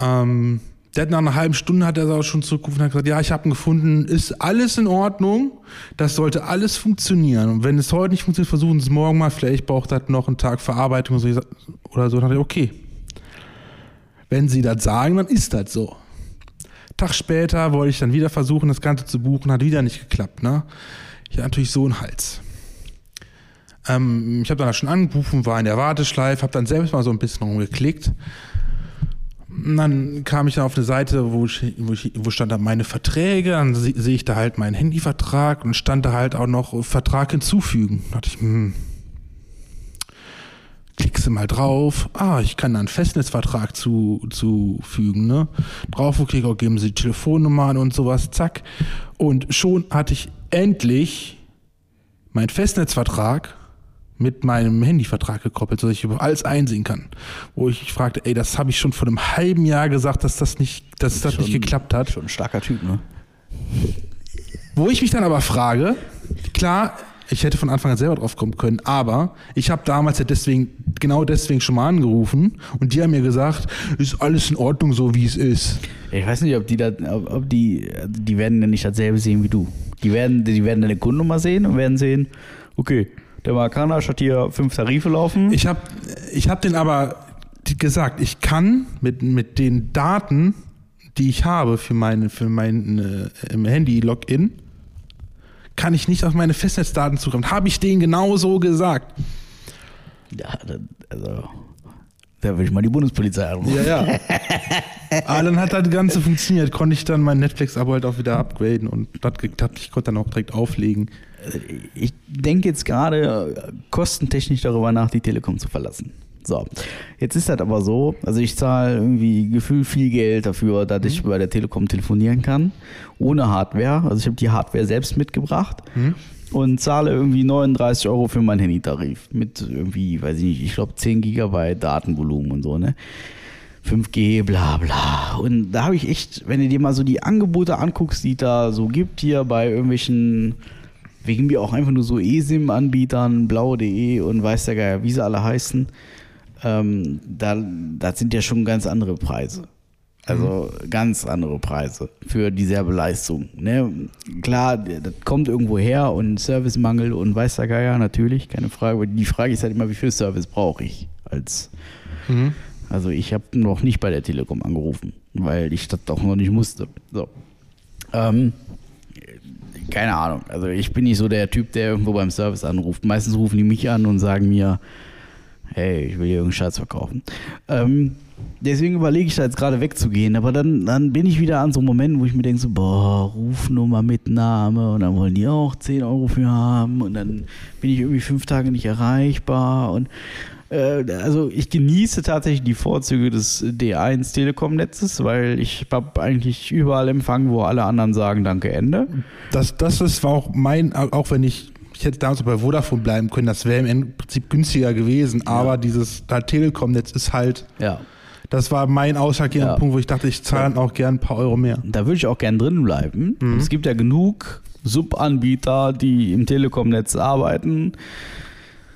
Ähm, der hat nach einer halben Stunde hat er es auch schon zurückgerufen und hat gesagt, ja, ich habe ihn gefunden, ist alles in Ordnung, das sollte alles funktionieren. Und wenn es heute nicht funktioniert, versuchen Sie es morgen mal, vielleicht braucht das noch einen Tag Verarbeitung oder so. Dann hat er, okay, wenn Sie das sagen, dann ist das so. Einen Tag später wollte ich dann wieder versuchen, das Ganze zu buchen, hat wieder nicht geklappt. Ne? Ich hatte natürlich so einen Hals. Ähm, ich habe dann schon angerufen, war in der Warteschleife, habe dann selbst mal so ein bisschen rumgeklickt. Und dann kam ich dann auf eine Seite, wo, ich, wo, ich, wo stand dann meine Verträge, dann sehe seh ich da halt meinen Handyvertrag und stand da halt auch noch Vertrag hinzufügen. Da dachte ich, hm, klickst du mal drauf, ah, ich kann da einen Festnetzvertrag zu, zufügen, ne? Drauf, okay, geben Sie die Telefonnummer an und sowas, zack. Und schon hatte ich endlich meinen Festnetzvertrag mit meinem Handyvertrag gekoppelt, sodass ich alles einsehen kann. Wo ich fragte, ey, das habe ich schon vor einem halben Jahr gesagt, dass das nicht, dass das nicht geklappt hat. Schon ein starker Typ, ne? Wo ich mich dann aber frage, klar, ich hätte von Anfang an selber drauf kommen können, aber ich habe damals ja deswegen, genau deswegen schon mal angerufen und die haben mir gesagt, ist alles in Ordnung, so wie es ist. Ich weiß nicht, ob die, da, ob die, die werden dann nicht dasselbe sehen wie du. Die werden, die werden deine Kundennummer sehen und werden sehen, okay, der Markaner hat hier fünf Tarife laufen. Ich habe ich hab den aber gesagt, ich kann mit, mit den Daten, die ich habe für meinen für mein, äh, Handy-Login, kann ich nicht auf meine Festnetzdaten zugreifen. Habe ich denen genau so gesagt. Ja, also, da will ich mal die Bundespolizei anrufen. Ja, ja. Aber dann hat das Ganze funktioniert. Konnte ich dann mein Netflix-Abo halt auch wieder upgraden und das, ich konnte dann auch direkt auflegen. Ich denke jetzt gerade kostentechnisch darüber nach, die Telekom zu verlassen. So, jetzt ist das aber so, also ich zahle irgendwie gefühlt viel Geld dafür, dass mhm. ich bei der Telekom telefonieren kann, ohne Hardware. Also ich habe die Hardware selbst mitgebracht mhm. und zahle irgendwie neununddreißig Euro für meinen Handytarif mit irgendwie, weiß ich nicht, ich glaube zehn Gigabyte Datenvolumen und so, ne? fünf G, bla bla. Und da habe ich echt, wenn du dir mal so die Angebote anguckst, die da so gibt hier bei irgendwelchen, wegen mir auch einfach nur so E SIM-Anbietern, Blau.de und weiß der Geier, wie sie alle heißen, Ähm, da, das sind ja schon ganz andere Preise. Also mhm. ganz andere Preise für dieselbe Leistung. Ne? Klar, das kommt irgendwo her und Servicemangel und weiß der Geier, natürlich, keine Frage. Die Frage ist halt immer, wie viel Service brauche ich? Als, mhm. Also ich habe noch nicht bei der Telekom angerufen, weil ich das auch noch nicht musste. So. Ähm, keine Ahnung. Also ich bin nicht so der Typ, der irgendwo beim Service anruft. Meistens rufen die mich an und sagen mir, hey, ich will hier irgendeinen Scheiß verkaufen. Ähm, deswegen überlege ich da jetzt gerade wegzugehen, aber dann, dann bin ich wieder an so einem Moment, wo ich mir denke, so, boah, Rufnummer mit Name und dann wollen die auch zehn Euro für haben und dann bin ich irgendwie fünf Tage nicht erreichbar und äh, also ich genieße tatsächlich die Vorzüge des D eins Telekom-Netzes, weil ich habe eigentlich überall Empfang, wo alle anderen sagen, danke, Ende. Das, das ist auch mein, auch wenn ich Ich hätte damals bei Vodafone bleiben können, das wäre im Prinzip günstiger gewesen, aber ja. dieses Telekom-Netz ist halt, ja. das war mein ausschlaggebender ja. Punkt, wo ich dachte, ich zahle ja. auch gern ein paar Euro mehr. Da würde ich auch gern drin bleiben. Mhm. Es gibt ja genug Subanbieter, die im Telekom-Netz arbeiten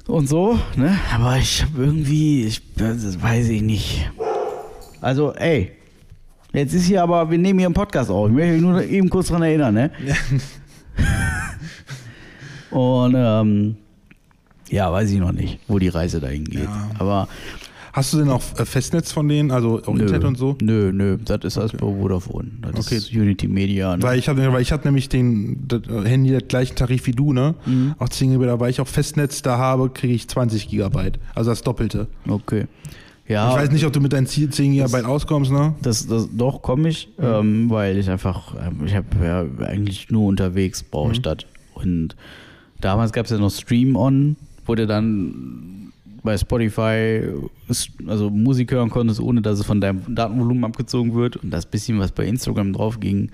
und so, ne? Aber ich habe irgendwie, ich, das weiß ich nicht. Also, ey, jetzt ist hier aber, wir nehmen hier einen Podcast auf. Ich möchte mich nur eben kurz dran erinnern, ne? Ja. Und ähm, ja, weiß ich noch nicht, wo die Reise dahin geht. Ja. Aber hast du denn auch Festnetz von denen, also auch nö, Internet und so? Nö, nö, das ist alles bei Vodafone. Das okay. ist Unity Media. Ne? Weil ich hatte, weil ich hatte nämlich den das Handy den gleichen Tarif wie du, ne? Mhm. Auch zehn Gigabyte, weil ich auch Festnetz da habe, kriege ich zwanzig Gigabyte, also das Doppelte. Okay. Ja, ich weiß nicht, ob du mit deinen zehn Gigabyte auskommst, ne? Das, das, doch, komme ich, mhm. ähm, weil ich einfach, ich habe ja eigentlich nur unterwegs brauche ich mhm. das. Und damals gab es ja noch Stream On, wo du dann bei Spotify also Musik hören konntest, ohne dass es von deinem Datenvolumen abgezogen wird. Und das bisschen, was bei Instagram drauf ging,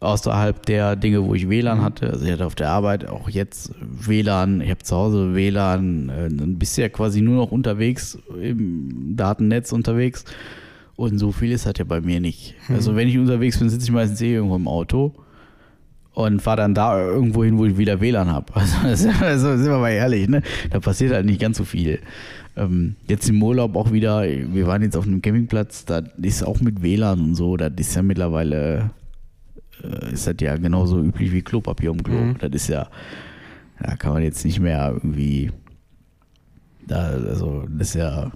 außerhalb der Dinge, wo ich W L A N hatte. Also ich hatte auf der Arbeit auch jetzt W L A N, ich habe zu Hause W L A N, dann bist du ja quasi nur noch unterwegs, im Datennetz unterwegs. Und so viel ist das ja bei mir nicht. Hm. Also wenn ich unterwegs bin, sitze ich meistens eh irgendwo im Auto. Und fahre dann da irgendwo hin, wo ich wieder W L A N habe. Also, also sind wir mal ehrlich, ne? Da passiert halt nicht ganz so viel. Ähm, jetzt im Urlaub auch wieder, wir waren jetzt auf einem Campingplatz, da ist auch mit W L A N und so, da ist ja mittlerweile, äh, ist das ja genauso üblich wie Klopapier um Klo. Mhm. Das ist ja, da kann man jetzt nicht mehr irgendwie, da, also das ist ja,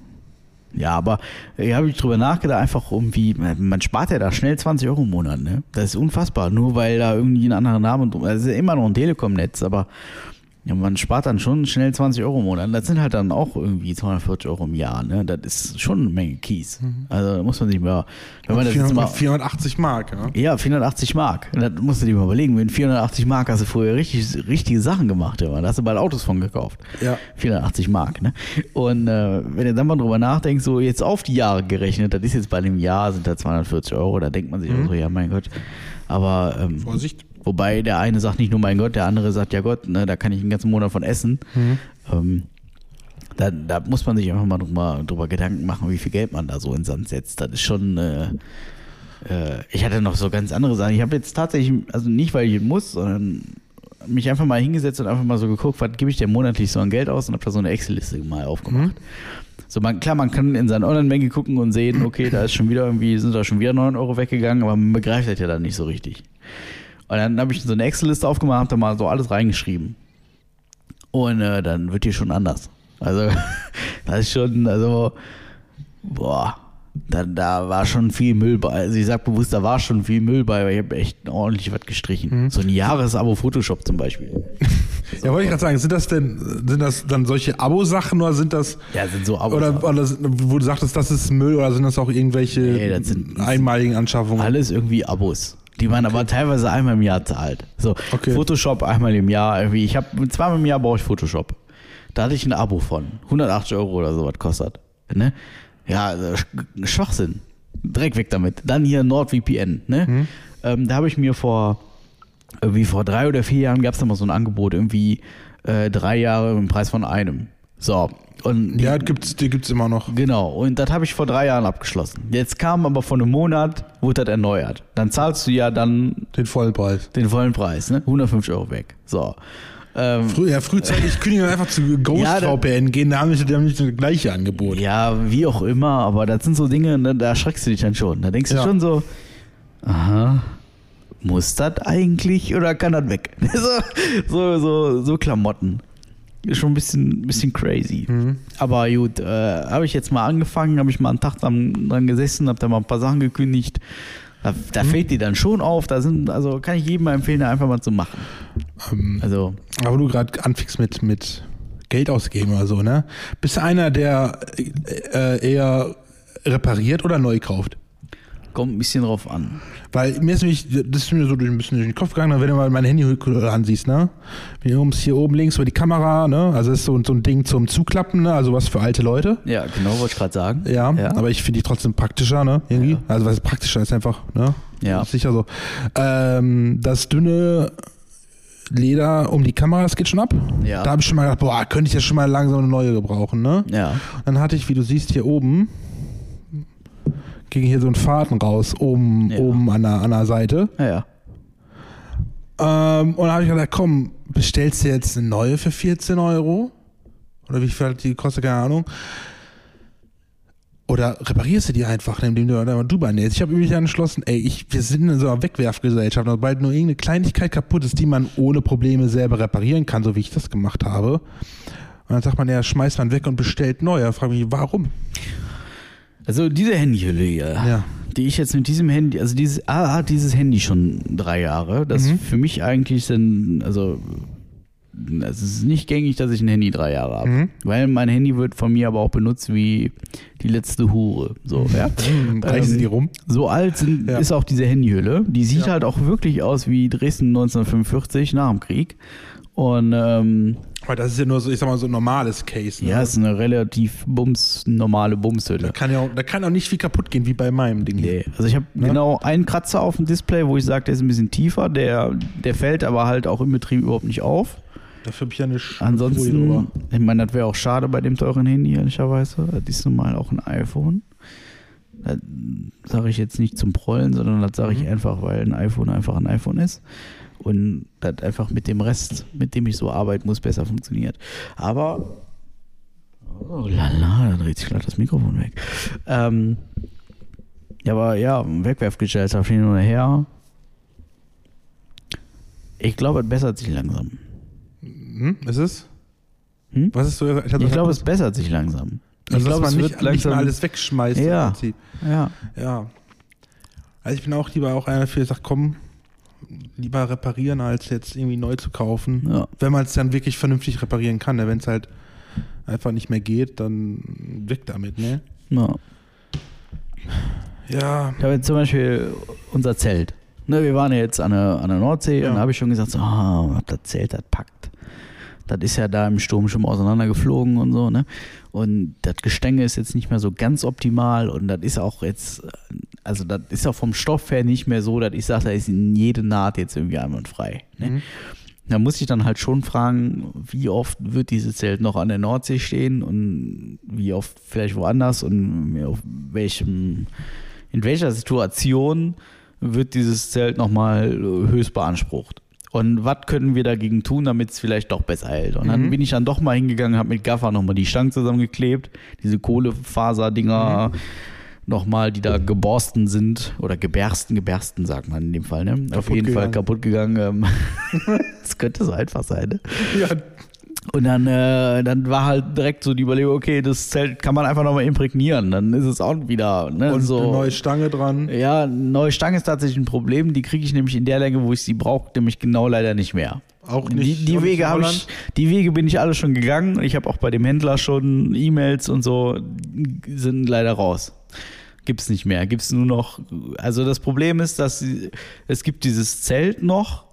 ja, aber ich habe drüber nachgedacht, einfach irgendwie, man spart ja da schnell zwanzig Euro im Monat, ne? Das ist unfassbar, nur weil da irgendwie ein anderer Name drum ist. Das ist ja immer noch ein Telekom-Netz, aber man spart dann schon schnell zwanzig Euro im Monat. Das sind halt dann auch irgendwie zweihundertvierzig Euro im Jahr, ne? Das ist schon eine Menge Kies. Also da muss man sich mal, wenn man das jetzt mal vierhundertachtzig Mark, ja? Ja, vierhundertachtzig Mark. Das musst du dir mal überlegen, mit vierhundertachtzig Mark hast du früher richtig, richtige Sachen gemacht, ja? Da hast du bald Autos von gekauft. Ja. vierhundertachtzig Mark, ne? Und äh, wenn du dann mal drüber nachdenkst, so jetzt auf die Jahre gerechnet, das ist jetzt bei dem Jahr, sind da zweihundertvierzig Euro, da denkt man sich mhm. auch so, ja mein Gott. Aber ähm, Vorsicht. Wobei der eine sagt nicht nur mein Gott, der andere sagt ja Gott, ne, da kann ich einen ganzen Monat von essen. Mhm. Ähm, da, da muss man sich einfach mal drüber, drüber Gedanken machen, wie viel Geld man da so in den Sand setzt. Das ist schon, äh, äh, ich hatte noch so ganz andere Sachen. Ich habe jetzt tatsächlich, also nicht, weil ich muss, sondern mich einfach mal hingesetzt und einfach mal so geguckt, was gebe ich denn monatlich so an Geld aus und habe da so eine Excel-Liste mal aufgemacht. Mhm. So man, klar, man kann in seinen Online-Menge gucken und sehen, okay, da ist schon wieder irgendwie, sind da schon wieder neun Euro weggegangen, aber man begreift das ja dann nicht so richtig. Und dann habe ich so eine Excel-Liste aufgemacht, habe da mal so alles reingeschrieben. Und äh, dann wird hier schon anders. Also, das ist schon, also, boah, da, da war schon viel Müll bei. Also ich sag bewusst, da war schon viel Müll bei, weil ich habe echt ordentlich was gestrichen. Mhm. So ein Jahresabo Photoshop zum Beispiel. So. Ja, wollte ich gerade sagen, sind das denn, sind das dann solche Abo-Sachen oder sind das? Ja, sind so Abos. Oder, oder wo du sagtest, das ist Müll, oder sind das auch irgendwelche nee, das sind, einmaligen Anschaffungen? Alles irgendwie Abos, die man okay. aber teilweise einmal im Jahr zahlt. So, okay. Photoshop einmal im Jahr irgendwie. Ich habe zweimal im Jahr brauche ich Photoshop. Da hatte ich ein Abo von hundertachtzig Euro oder sowas kostet. Ne? Ja, Schwachsinn. Direkt weg damit. Dann hier NordVPN. Ne? Hm. Ähm, da habe ich mir vor irgendwie vor drei oder vier Jahren gab es da mal so ein Angebot, irgendwie äh, drei Jahre im Preis von einem. So. Und die, ja, die gibt's, die gibt's immer noch. Genau. Und das habe ich vor drei Jahren abgeschlossen. Jetzt kam aber vor einem Monat, wurde das erneuert. Dann zahlst du ja dann den vollen Preis. Den vollen Preis, ne? hundertfünfzig Euro weg. So. Ähm, Früh, ja, frühzeitig Kündigung einfach zu Ghost V P N ja, gehen, da haben die haben nicht das gleiche Angebot. Ja, wie auch immer, aber das sind so Dinge, da, da schreckst du dich dann schon. Da denkst ja. du schon so, aha, muss das eigentlich oder kann das weg? so, so, so, so Klamotten. Schon ein bisschen, bisschen crazy. Mhm. Aber gut, äh, habe ich jetzt mal angefangen, habe ich mal einen Tag dran, dran gesessen, habe da mal ein paar Sachen gekündigt. Da, da mhm. fällt dir dann schon auf. Da sind, also kann ich jedem empfehlen, da einfach mal zu machen. Ähm, also, aber du gerade anfängst mit, mit Geld ausgeben oder so, ne? Bist du einer, der äh, eher repariert oder neu kauft? Kommt ein bisschen drauf an. Weil mir ist nämlich, das ist mir so durch, ein bisschen durch den Kopf gegangen, wenn du mal mein Handy ansiehst, ne? Hier oben, hier oben links über die Kamera, ne? Also das ist so, so ein Ding zum Zuklappen, ne? Also was für alte Leute. Ja, genau, wollte ich gerade sagen. Ja, ja, aber ich finde die trotzdem praktischer, ne? Irgendwie. Ja. Also was ist praktischer ist einfach, ne? Ja. Ist sicher so. Ähm, das dünne Leder um die Kamera, das geht schon ab. Ja. Da habe ich schon mal gedacht, boah, könnte ich ja schon mal langsam eine neue gebrauchen, ne? Ja. Und dann hatte ich, wie du siehst, hier oben ging hier so ein Faden raus, oben, ja. oben an, der, an der Seite. Ja, ja. Ähm, und dann habe ich gedacht, komm, bestellst du jetzt eine neue für vierzehn Euro? Oder wie viel die kostet, keine Ahnung. Oder reparierst du die einfach, indem du einfach drüber nähst. Ich habe mich entschlossen, ey, ich, wir sind in so einer Wegwerfgesellschaft, und sobald nur irgendeine Kleinigkeit kaputt ist, die man ohne Probleme selber reparieren kann, so wie ich das gemacht habe. Und dann sagt man, ja, schmeißt man weg und bestellt neu. Da frage ich mich, warum? Also diese Handyhülle hier, ja. die ich jetzt mit diesem Handy, also dieses, ah, hat dieses Handy schon drei Jahre. Das mhm. für mich eigentlich sind, also es ist nicht gängig, dass ich ein Handy drei Jahre habe. Mhm. Weil mein Handy wird von mir aber auch benutzt wie die letzte Hure. So, ja. Reichen sie die rum? So alt sind, ja. ist auch diese Handyhülle. Die sieht ja. halt auch wirklich aus wie Dresden neunzehnhundertfünfundvierzig nach dem Krieg. Und ähm, aber das ist ja nur so, ich sag mal, so ein normales Case. Ne? Ja, ist eine relativ bums, normale Bumshülle. Da kann ja auch, da kann auch nicht viel kaputt gehen, wie bei meinem Ding. Nee, also ich habe ne? genau einen Kratzer auf dem Display, wo ich sage, der ist ein bisschen tiefer, der, der fällt aber halt auch im Betrieb überhaupt nicht auf. Dafür habe ich ja eine Folie. Ansonsten, ich meine, das wäre auch schade bei dem teuren Handy, ehrlicherweise. Das ist normal auch ein iPhone. Das sage ich jetzt nicht zum Prollen, sondern das sage ich mhm. einfach, weil ein iPhone einfach ein iPhone ist. Und das einfach mit dem Rest, mit dem ich so arbeiten muss, besser funktioniert. Aber, oh lala, da dreht sich gerade das Mikrofon weg. Ähm, ja, aber ja, Wegwerfgesellschaft hin und her. Ich glaube, es bessert sich langsam. Hm, ist es? Hm? Was ist so? Ich, ich glaube, es bessert sich langsam. Also, ich glaub, dass man es nicht, langsam nicht mal alles wegschmeißt. Ja, ja. ja. Also ich bin auch lieber auch einer für, ich sag, komm, lieber reparieren, als jetzt irgendwie neu zu kaufen. Ja. Wenn man es dann wirklich vernünftig reparieren kann. Wenn es halt einfach nicht mehr geht, dann weg damit, ne? Ja. ja. Ich habe jetzt zum Beispiel unser Zelt. Ne, wir waren ja jetzt an der, an der Nordsee ja. und da habe ich schon gesagt, so, oh, das Zelt, das packt. Das ist ja da im Sturm schon mal auseinandergeflogen und so, ne? Und das Gestänge ist jetzt nicht mehr so ganz optimal und das ist auch jetzt, also das ist auch vom Stoff her nicht mehr so, dass ich sage, da ist jede Naht jetzt irgendwie einwandfrei. Ne? Mhm. Da muss ich dann halt schon fragen, wie oft wird dieses Zelt noch an der Nordsee stehen und wie oft vielleicht woanders und auf welchem, in welcher Situation wird dieses Zelt nochmal höchst beansprucht. Und was können wir dagegen tun, damit es vielleicht doch besser hält? Und dann mhm. bin ich dann doch mal hingegangen, habe mit Gaffer nochmal die Stangen zusammengeklebt, diese Kohlefaserdinger mhm. nochmal, die da geborsten sind oder gebersten, gebersten sagt man in dem Fall, ne? Kaputt Auf jeden gegangen. Fall kaputt gegangen. Das könnte so einfach sein, ne? Ja. Und dann, äh, dann war halt direkt so die Überlegung, okay, das Zelt kann man einfach nochmal imprägnieren, dann ist es auch wieder. Ne? Und so, eine neue Stange dran. Ja, eine neue Stange ist tatsächlich ein Problem, die kriege ich nämlich in der Länge, wo ich sie brauche, nämlich genau leider nicht mehr. Auch nicht. Die, die, Wege habe ich, die Wege bin ich alle schon gegangen, ich habe auch bei dem Händler schon E-Mails und so, sind leider raus. Gibt's nicht mehr, gibt's nur noch, also das Problem ist, dass es gibt dieses Zelt noch,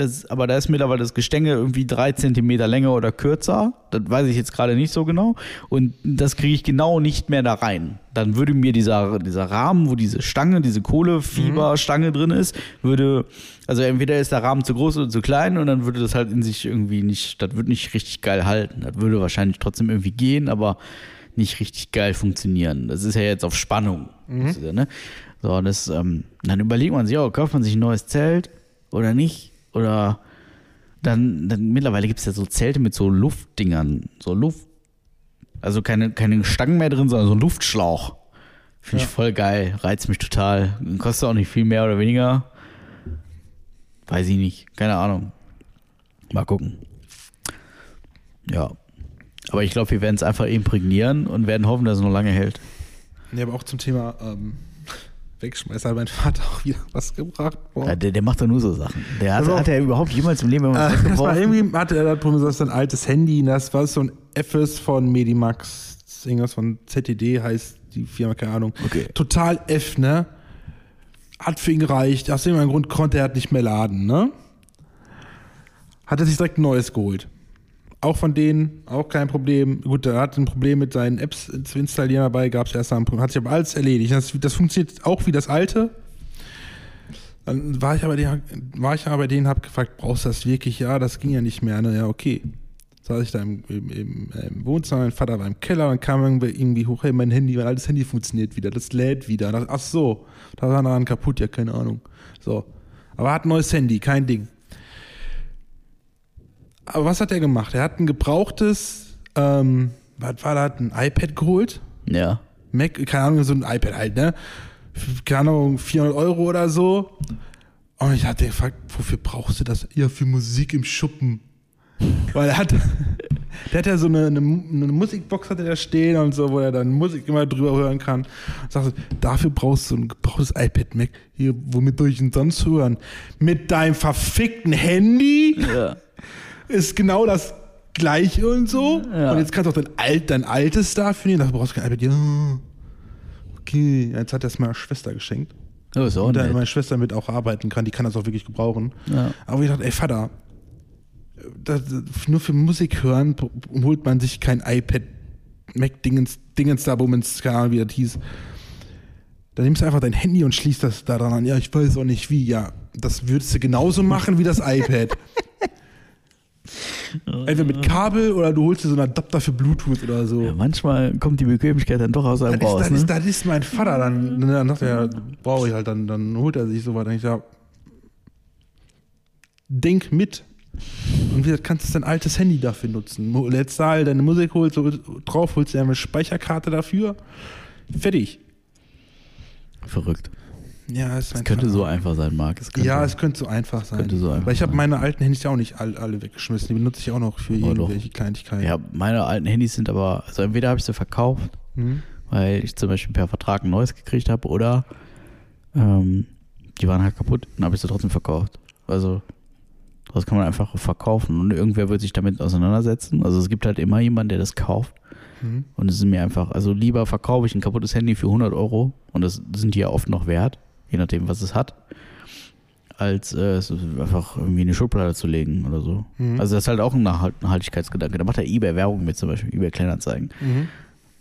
es, aber da ist mittlerweile das Gestänge irgendwie drei Zentimeter länger oder kürzer. Das weiß ich jetzt gerade nicht so genau. Und das kriege ich genau nicht mehr da rein. Dann würde mir dieser, dieser Rahmen, wo diese Stange, diese Kohlefiberstange mhm. drin ist, würde, also entweder ist der Rahmen zu groß oder zu klein und dann würde das halt in sich irgendwie nicht, das würde nicht richtig geil halten. Das würde wahrscheinlich trotzdem irgendwie gehen, aber nicht richtig geil funktionieren. Das ist ja jetzt auf Spannung. Mhm. Das ist ja, ne? So, das, ähm, dann überlegt man sich, oh, kauft man sich ein neues Zelt oder nicht? Oder dann, dann mittlerweile gibt es ja so Zelte mit so Luftdingern, so Luft, also keine, keine Stangen mehr drin, sondern so ein Luftschlauch. Finde ja. ich voll geil, reizt mich total. Kostet auch nicht viel mehr oder weniger. Weiß ich nicht, keine Ahnung. Mal gucken. Ja, aber ich glaube, wir werden es einfach imprägnieren und werden hoffen, dass es noch lange hält. Ja, aber auch zum Thema ähm Wegschmeißer hat mein Vater auch wieder was gebracht. Ja, der, der macht doch nur so Sachen. Der hat, also, hat er überhaupt jemals im Leben irgendwas äh, gebraucht? Irgendwie hatte er das Problem, dass ein altes Handy, das war so ein F S von Medimax, irgendwas von Z T D heißt die Firma, keine Ahnung. Okay. Total F, ne? Hat für ihn gereicht. Aus irgendeinem Grund konnte er halt nicht mehr laden, ne? Hat er sich direkt ein neues geholt. Auch von denen, auch kein Problem. Gut, er hat ein Problem mit seinen Apps zu installieren, dabei gab es erst einen Punkt. Hat sich aber alles erledigt. Das, das funktioniert auch wie das alte. Dann war ich aber den, war ich aber bei denen, hab gefragt, brauchst du das wirklich? Ja, das ging ja nicht mehr. Na ja, okay. Saß ich da im, im, im, im Wohnzimmer, mein Vater war im Keller und kam irgendwie hoch, hey, mein Handy, mein altes Handy funktioniert wieder, das lädt wieder. Das, ach so, da war daran kaputt, ja, keine Ahnung. So. Aber hat ein neues Handy, kein Ding. Aber was hat er gemacht? Er hat ein gebrauchtes, ähm, was war das? Ein iPad geholt? Ja. Mac, keine Ahnung, so ein iPad halt, ne? Keine Ahnung, vierhundert Euro oder so. Und ich hatte gefragt, wofür brauchst du das? Ja, für Musik im Schuppen. Weil er hat, der hat ja so eine, eine, eine Musikbox hatte da stehen und so, wo er dann Musik immer drüber hören kann. Und sagte, dafür brauchst du ein gebrauchtes iPad Mac. Hier, womit soll ich denn sonst hören? Mit deinem verfickten Handy? Ja. Ist genau das Gleiche und so. Ja. Und jetzt kannst du auch dein, Alt, dein altes dafür nehmen. Da brauchst du kein iPad. Ja. Okay, jetzt hat er es meiner Schwester geschenkt. Oh, ist auch und dann meine Schwester mit auch arbeiten kann. Die kann das auch wirklich gebrauchen. Ja. Aber ich dachte, ey Vater, das, nur für Musik hören holt man sich kein iPad Mac-Dingens, Dingens da, Bummens, keine Ahnung, wie das hieß. Dann nimmst du einfach dein Handy und schließt das da dran an. Ja, ich weiß auch nicht wie. Ja, das würdest du genauso machen wie das iPad. Entweder mit Kabel oder du holst dir so einen Adapter für Bluetooth oder so. Ja, manchmal kommt die Bequemlichkeit dann doch aus einem raus. Das, ne? das ist mein Vater. Dann, dann dachte er, brauche ich halt, dann, dann holt er sich so was. Dann ich sage, denk mit. Und wie gesagt, kannst du dein altes Handy dafür nutzen. Letzte Mal deine Musik holst du drauf, holst dir eine Speicherkarte dafür. Fertig. Verrückt. Ja, es könnte Vater. so einfach sein, Marc. Es könnte, ja, es könnte so einfach sein. Könnte so einfach Weil ich habe meine alten Handys ja auch nicht alle, alle weggeschmissen. Die benutze ich auch noch für oh, irgendwelche doch. Kleinigkeiten. Ja, meine alten Handys sind aber, also entweder habe ich sie verkauft, mhm. weil ich zum Beispiel per Vertrag ein neues gekriegt habe, oder ähm, die waren halt kaputt, dann habe ich sie trotzdem verkauft. Also das kann man einfach verkaufen und irgendwer wird sich damit auseinandersetzen. Also es gibt halt immer jemanden, der das kauft. Mhm. Und es ist mir einfach, also lieber verkaufe ich ein kaputtes Handy für hundert Euro und das sind die ja oft noch wert, je nachdem, was es hat, als äh, es einfach irgendwie in die Schublade zu legen oder so. Mhm. Also das ist halt auch ein Nachhaltigkeitsgedanke. Da macht er eBay Werbung mit, zum Beispiel eBay Kleinanzeigen. Mhm.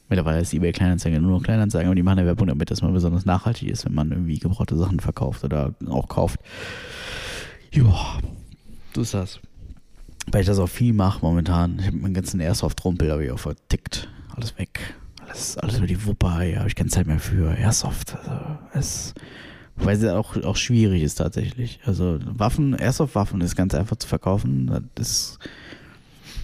Mittlerweile ist eBay Kleinanzeigen nur noch Kleinanzeigen, aber die machen ja Werbung damit, dass man besonders nachhaltig ist, wenn man irgendwie gebrauchte Sachen verkauft oder auch kauft. Joa, so ist das. Weil ich das auch viel mache momentan. Ich habe meinen ganzen Airsoft-Rumpel, habe ich auch vertickt. Alles weg. Alles, alles über die Wupper. Ja, habe ich keine Zeit mehr für Airsoft. Also es... Weil es auch, auch schwierig ist tatsächlich. Also Waffen, Airsoft-Waffen ist ganz einfach zu verkaufen. Das ist,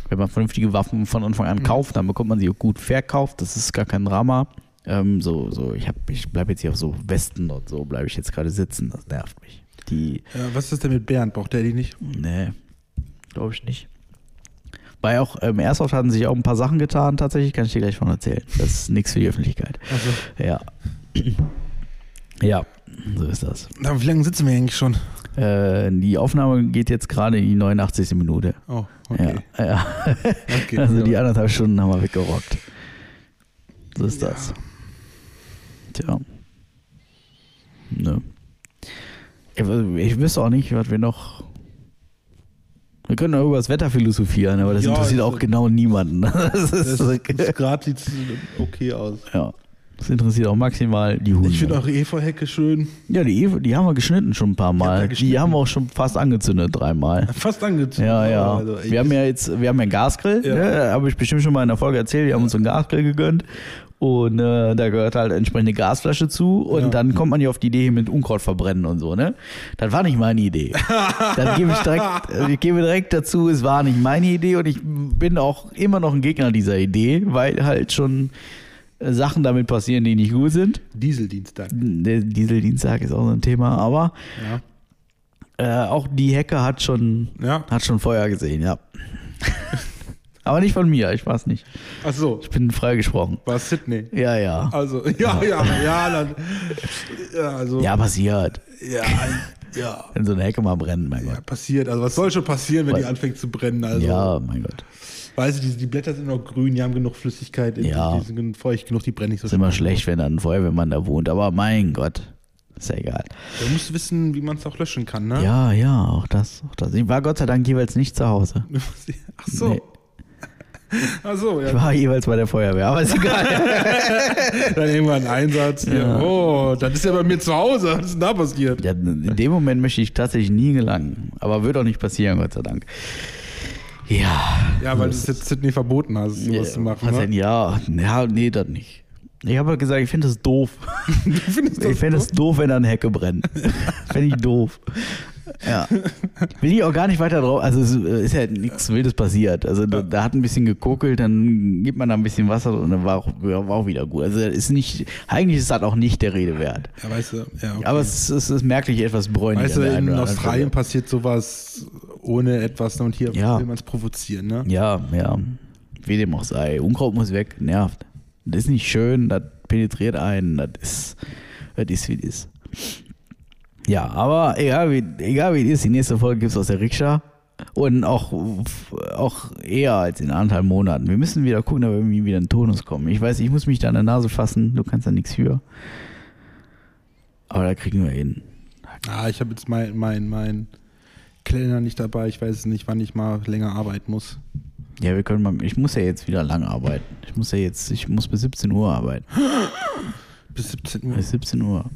wenn man vernünftige Waffen von Anfang an kauft, dann bekommt man sie auch gut verkauft. Das ist gar kein Drama. Ähm, so, so, ich hab, ich bleibe jetzt hier auf so Westen und so bleibe ich jetzt gerade sitzen. Das nervt mich. Die, ja, was ist denn mit Bernd? Braucht der die nicht? Nee, glaube ich nicht. Weil auch im Airsoft hatten sich auch ein paar Sachen getan, tatsächlich, kann ich dir gleich von erzählen. Das ist nichts für die Öffentlichkeit. Also. Ja. Ja, so ist das. Aber wie lange sitzen wir eigentlich schon? Äh, die Aufnahme geht jetzt gerade in die neunundachtzigste Minute. Oh, okay. Ja, ja. Okay, also die anderthalb Stunden haben wir weggerockt. So ist ja. das. Tja. Ne. Ich, ich wüsste auch nicht, was wir noch... Wir können auch über das Wetter philosophieren, aber das ja, interessiert auch genau niemanden. Das, das ist gerade sieht okay aus. Ja, das interessiert auch maximal die Hunde. Ich finde auch Efeuhecke schön. Ja, die Efeu, die haben wir geschnitten schon ein paar Mal. Die haben wir auch schon fast angezündet, dreimal. Fast angezündet? Ja, ja. Also, wir haben ja jetzt, wir haben ja einen Gasgrill, ja. Ne? Habe ich bestimmt schon mal in der Folge erzählt. Wir haben ja. uns einen Gasgrill gegönnt. Und äh, da gehört halt entsprechende Gasflasche zu und ja. dann kommt man ja auf die Idee mit Unkraut verbrennen und so, ne? Das war nicht meine Idee. Dann gebe ich direkt, ich gebe direkt dazu, es war nicht meine Idee und ich bin auch immer noch ein Gegner dieser Idee, weil halt schon Sachen damit passieren, die nicht gut sind. Dieseldienstag. Der Dieseldienstag ist auch so ein Thema, aber ja. äh, auch die Hecke hat schon, ja. hat schon Feuer gesehen, ja. Aber nicht von mir, ich weiß nicht. Ach so. Ich bin freigesprochen. War es Sydney? Ja, ja. Also, ja, ja, ja. Ja, dann, ja, also. Ja, passiert. Ja, ja. Wenn so eine Hecke mal brennt, mein Gott. Ja, passiert. Also, was soll schon passieren, wenn was? Die anfängt zu brennen? Also, ja, mein Gott. Weißt du, die, die Blätter sind noch grün, die haben genug Flüssigkeit, in ja. die sind feucht genug, die brennen nicht so schnell. Ist immer schlecht, wenn dann ein Feuerwehrmann da wohnt, aber mein Gott. Ist ja egal. Du musst wissen, wie man es auch löschen kann, ne? Ja, ja, auch das, auch das. Ich war Gott sei Dank jeweils nicht zu Hause. Ach so. Nee. Ach so, ja. Ich war jeweils bei der Feuerwehr, aber ist egal. Dann irgendwann ein Einsatz. Ja. Oh, das ist ja bei mir zu Hause. Was ist denn da passiert? Ja, in dem Moment möchte ich tatsächlich nie gelangen. Aber wird auch nicht passieren, Gott sei Dank. Ja. Ja, weil du es jetzt Sydney verboten hast, sowas ja, zu machen. Was ne? denn? Ja. ja, nee, das nicht. Ich habe halt gesagt, ich finde es doof. Du findest das ich finde es doof, wenn da eine Hecke brennt. Finde ich doof. Ja. Bin ich auch gar nicht weiter drauf. Also, es ist ja nichts Wildes passiert. Also, da, da hat ein bisschen gekokelt, dann gibt man da ein bisschen Wasser und dann war auch, war auch wieder gut. Also, ist nicht, eigentlich ist das auch nicht der Rede wert. Ja, weißt du, ja. Okay. Aber es, es ist merklich etwas bräunlich. Weißt du, in Australien passiert sowas ohne etwas und hier ja. will man es provozieren, ne? Ja, ja. Wie dem auch sei. Unkraut muss weg, nervt. Das ist nicht schön, das penetriert einen, das ist, das ist wie das ist. Ja, aber egal wie, egal wie das ist, die nächste Folge gibt es aus der Rikscha und auch, auch eher als in anderthalb Monaten. Wir müssen wieder gucken, ob wir irgendwie wieder in Tonus kommen. Ich weiß, ich muss mich da an der Nase fassen, du kannst da nichts für. Aber da kriegen wir hin. Ah, ich habe jetzt meinen mein, mein Kalender nicht dabei, ich weiß nicht, wann ich mal länger arbeiten muss. Ja, wir können mal, ich muss ja jetzt wieder lang arbeiten. Ich muss ja jetzt, ich muss bis siebzehn Uhr arbeiten. Bis siebzehn Uhr? Bis siebzehn Uhr.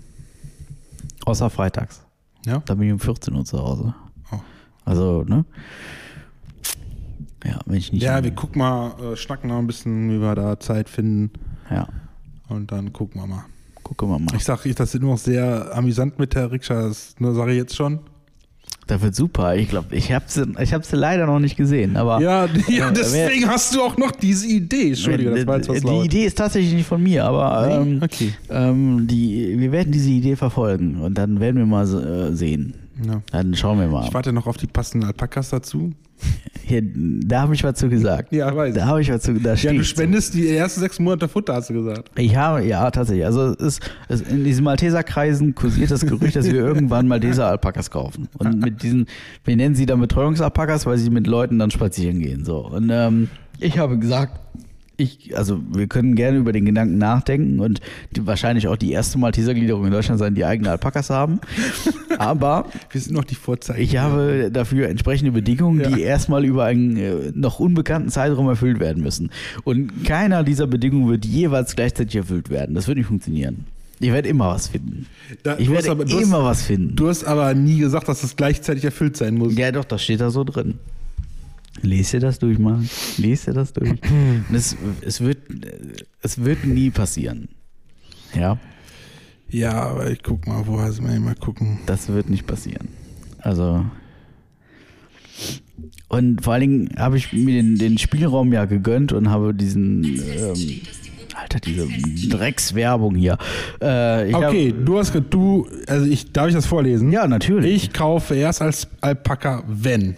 Außer freitags. Ja. Da bin ich um vierzehn Uhr zu Hause. Oh. Also, ne? Ja, wenn ich nicht. Ja, wir gucken mal, äh, schnacken noch ein bisschen, wie wir da Zeit finden. Ja. Und dann gucken wir mal. Gucken wir mal. Ich sag, das ist nur noch sehr amüsant mit der Rikscha, das sage ich jetzt schon. Das wird super. Ich glaube, ich habe sie ich hab's leider noch nicht gesehen. Aber ja, ja, deswegen wer, hast du auch noch diese Idee. Entschuldige, das war jetzt was laut. Die Idee ist tatsächlich nicht von mir, aber ähm, okay. ähm, die, wir werden diese Idee verfolgen und dann werden wir mal äh, sehen. Ja. Dann schauen wir mal. Ich warte noch auf die passenden Alpakas dazu. Hier, da habe ich was zu gesagt. Ja, weiß. Da habe ich was zu gesagt. Ja, du spendest so. Die ersten sechs Monate Futter, hast du gesagt. Ich habe, ja, tatsächlich. Also es, es, in diesen Malteser-Kreisen kursiert das Gerücht, dass wir irgendwann Malteser-Alpakas kaufen. Und mit diesen, wir nennen sie dann Betreuungsalpakas, weil sie mit Leuten dann spazieren gehen. So. Und ähm, ich habe gesagt, ich, also wir können gerne über den Gedanken nachdenken und die, wahrscheinlich auch die erste Malteser-Gliederung in Deutschland sein, die eigene Alpakas haben. Aber wir sind noch die Vorzeichen. Ich habe dafür entsprechende Bedingungen, ja. die erstmal über einen äh, noch unbekannten Zeitraum erfüllt werden müssen. Und keiner dieser Bedingungen wird jeweils gleichzeitig erfüllt werden. Das wird nicht funktionieren. Ich werde immer was finden. Da, ich werde aber, immer hast, was finden. Du hast aber nie gesagt, dass das gleichzeitig erfüllt sein muss. Ja doch, das steht da so drin. Lest dir das durch, Mann. Lest dir das durch. Und es, es, wird, es wird nie passieren. Ja? Ja, aber ich guck mal, woher soll man mal gucken. Das wird nicht passieren. Also. Und vor allen Dingen habe ich mir den, den Spielraum ja gegönnt und habe diesen. Ähm, Alter, diese Dreckswerbung hier. Äh, ich okay, hab, du hast. Du, also ich, darf ich das vorlesen? Ja, natürlich. Ich kaufe erst als Alpaka, wenn.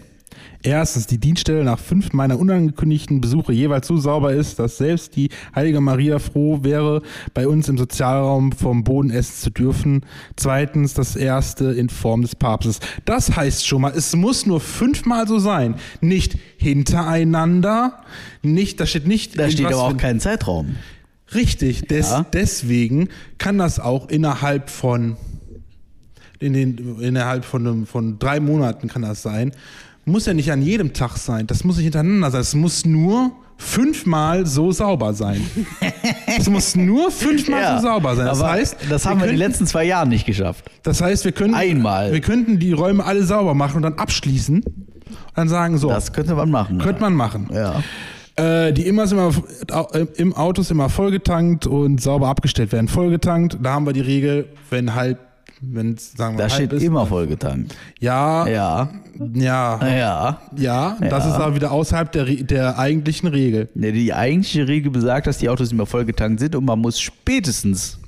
Erstens, die Dienststelle nach fünf meiner unangekündigten Besuche jeweils so sauber ist, dass selbst die heilige Maria froh wäre, bei uns im Sozialraum vom Boden essen zu dürfen. Zweitens, das erste in Form des Papstes. Das heißt schon mal, es muss nur fünfmal so sein. Nicht hintereinander, nicht, da steht nicht... Da steht aber auch kein Zeitraum. Richtig, des, ja. deswegen kann das auch innerhalb von... In den, innerhalb von, einem, von drei Monaten kann das sein. Muss ja nicht an jedem Tag sein. Das muss nicht hintereinander sein. Es muss nur fünfmal so sauber sein. Es muss nur fünfmal ja, so sauber sein. Das heißt, das haben wir, wir könnten, in den letzten zwei Jahren nicht geschafft. Das heißt, wir könnten, Einmal. wir könnten die Räume alle sauber machen und dann abschließen. Und dann sagen so. Das könnte man machen. Könnte man machen. Ja. Die immer im Autos immer vollgetankt und sauber abgestellt werden. Vollgetankt, da haben wir die Regel, wenn halb Wenn's, sagen wir, da steht ist, immer vollgetankt. Ja, ja, ja, ja, ja. Das ja. ist aber wieder außerhalb der, der eigentlichen Regel. Ja, die eigentliche Regel besagt, dass die Autos immer vollgetankt sind und man muss spätestens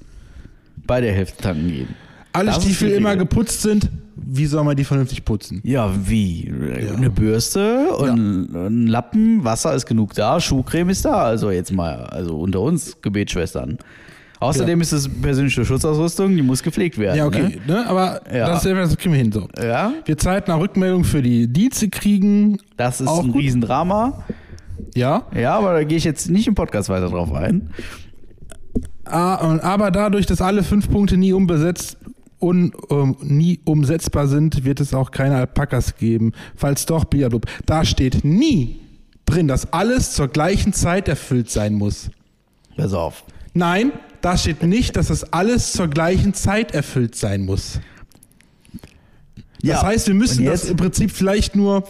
bei der Hälfte tanken gehen. Alle Stiefel immer geputzt sind. Wie soll man die vernünftig putzen? Ja, wie? Ja. Eine Bürste und ja. ein Lappen, Wasser ist genug da, Schuhcreme ist da. Also jetzt mal, also unter uns Gebetsschwestern. Außerdem ja. ist es persönliche Schutzausrüstung, die muss gepflegt werden. Ja, okay, ne? Ne? aber ja. das, das kriegen wir hin so. Ja? Wir zeitnah Rückmeldung für die Dienste kriegen. Das ist auch ein gut. Riesendrama. Ja. Ja, aber da gehe ich jetzt nicht im Podcast weiter drauf ein. Aber dadurch, dass alle fünf Punkte nie umbesetzt Un, um, nie umsetzbar sind, wird es auch keine Alpakas geben. Falls doch, blablabla. Da steht nie drin, dass alles zur gleichen Zeit erfüllt sein muss. Pass auf. Nein, da steht nicht, dass das alles zur gleichen Zeit erfüllt sein muss. Ja. Das heißt, wir müssen das im Prinzip vielleicht nur...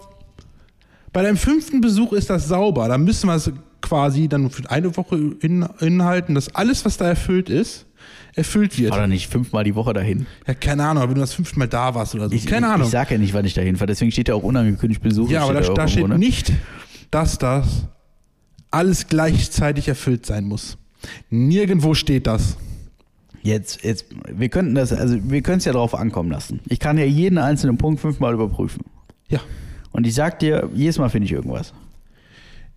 Bei deinem fünften Besuch ist das sauber. Da müssen wir es quasi dann für eine Woche in, inhalten, dass alles, was da erfüllt ist, erfüllt wird. War doch nicht fünfmal die Woche dahin. Ja, keine Ahnung, aber du hast fünfmal da warst oder so. Ich, keine ich, Ahnung. Ich sag ja nicht, wann ich dahin war, deswegen steht ja auch unangekündigt Besuch. Ja, aber da, da, da steht ne? nicht, dass das alles gleichzeitig erfüllt sein muss. Nirgendwo steht das. Jetzt, jetzt, wir könnten das, also wir können es ja drauf ankommen lassen. Ich kann ja jeden einzelnen Punkt fünfmal überprüfen. Ja. Und ich sag dir, jedes Mal finde ich irgendwas.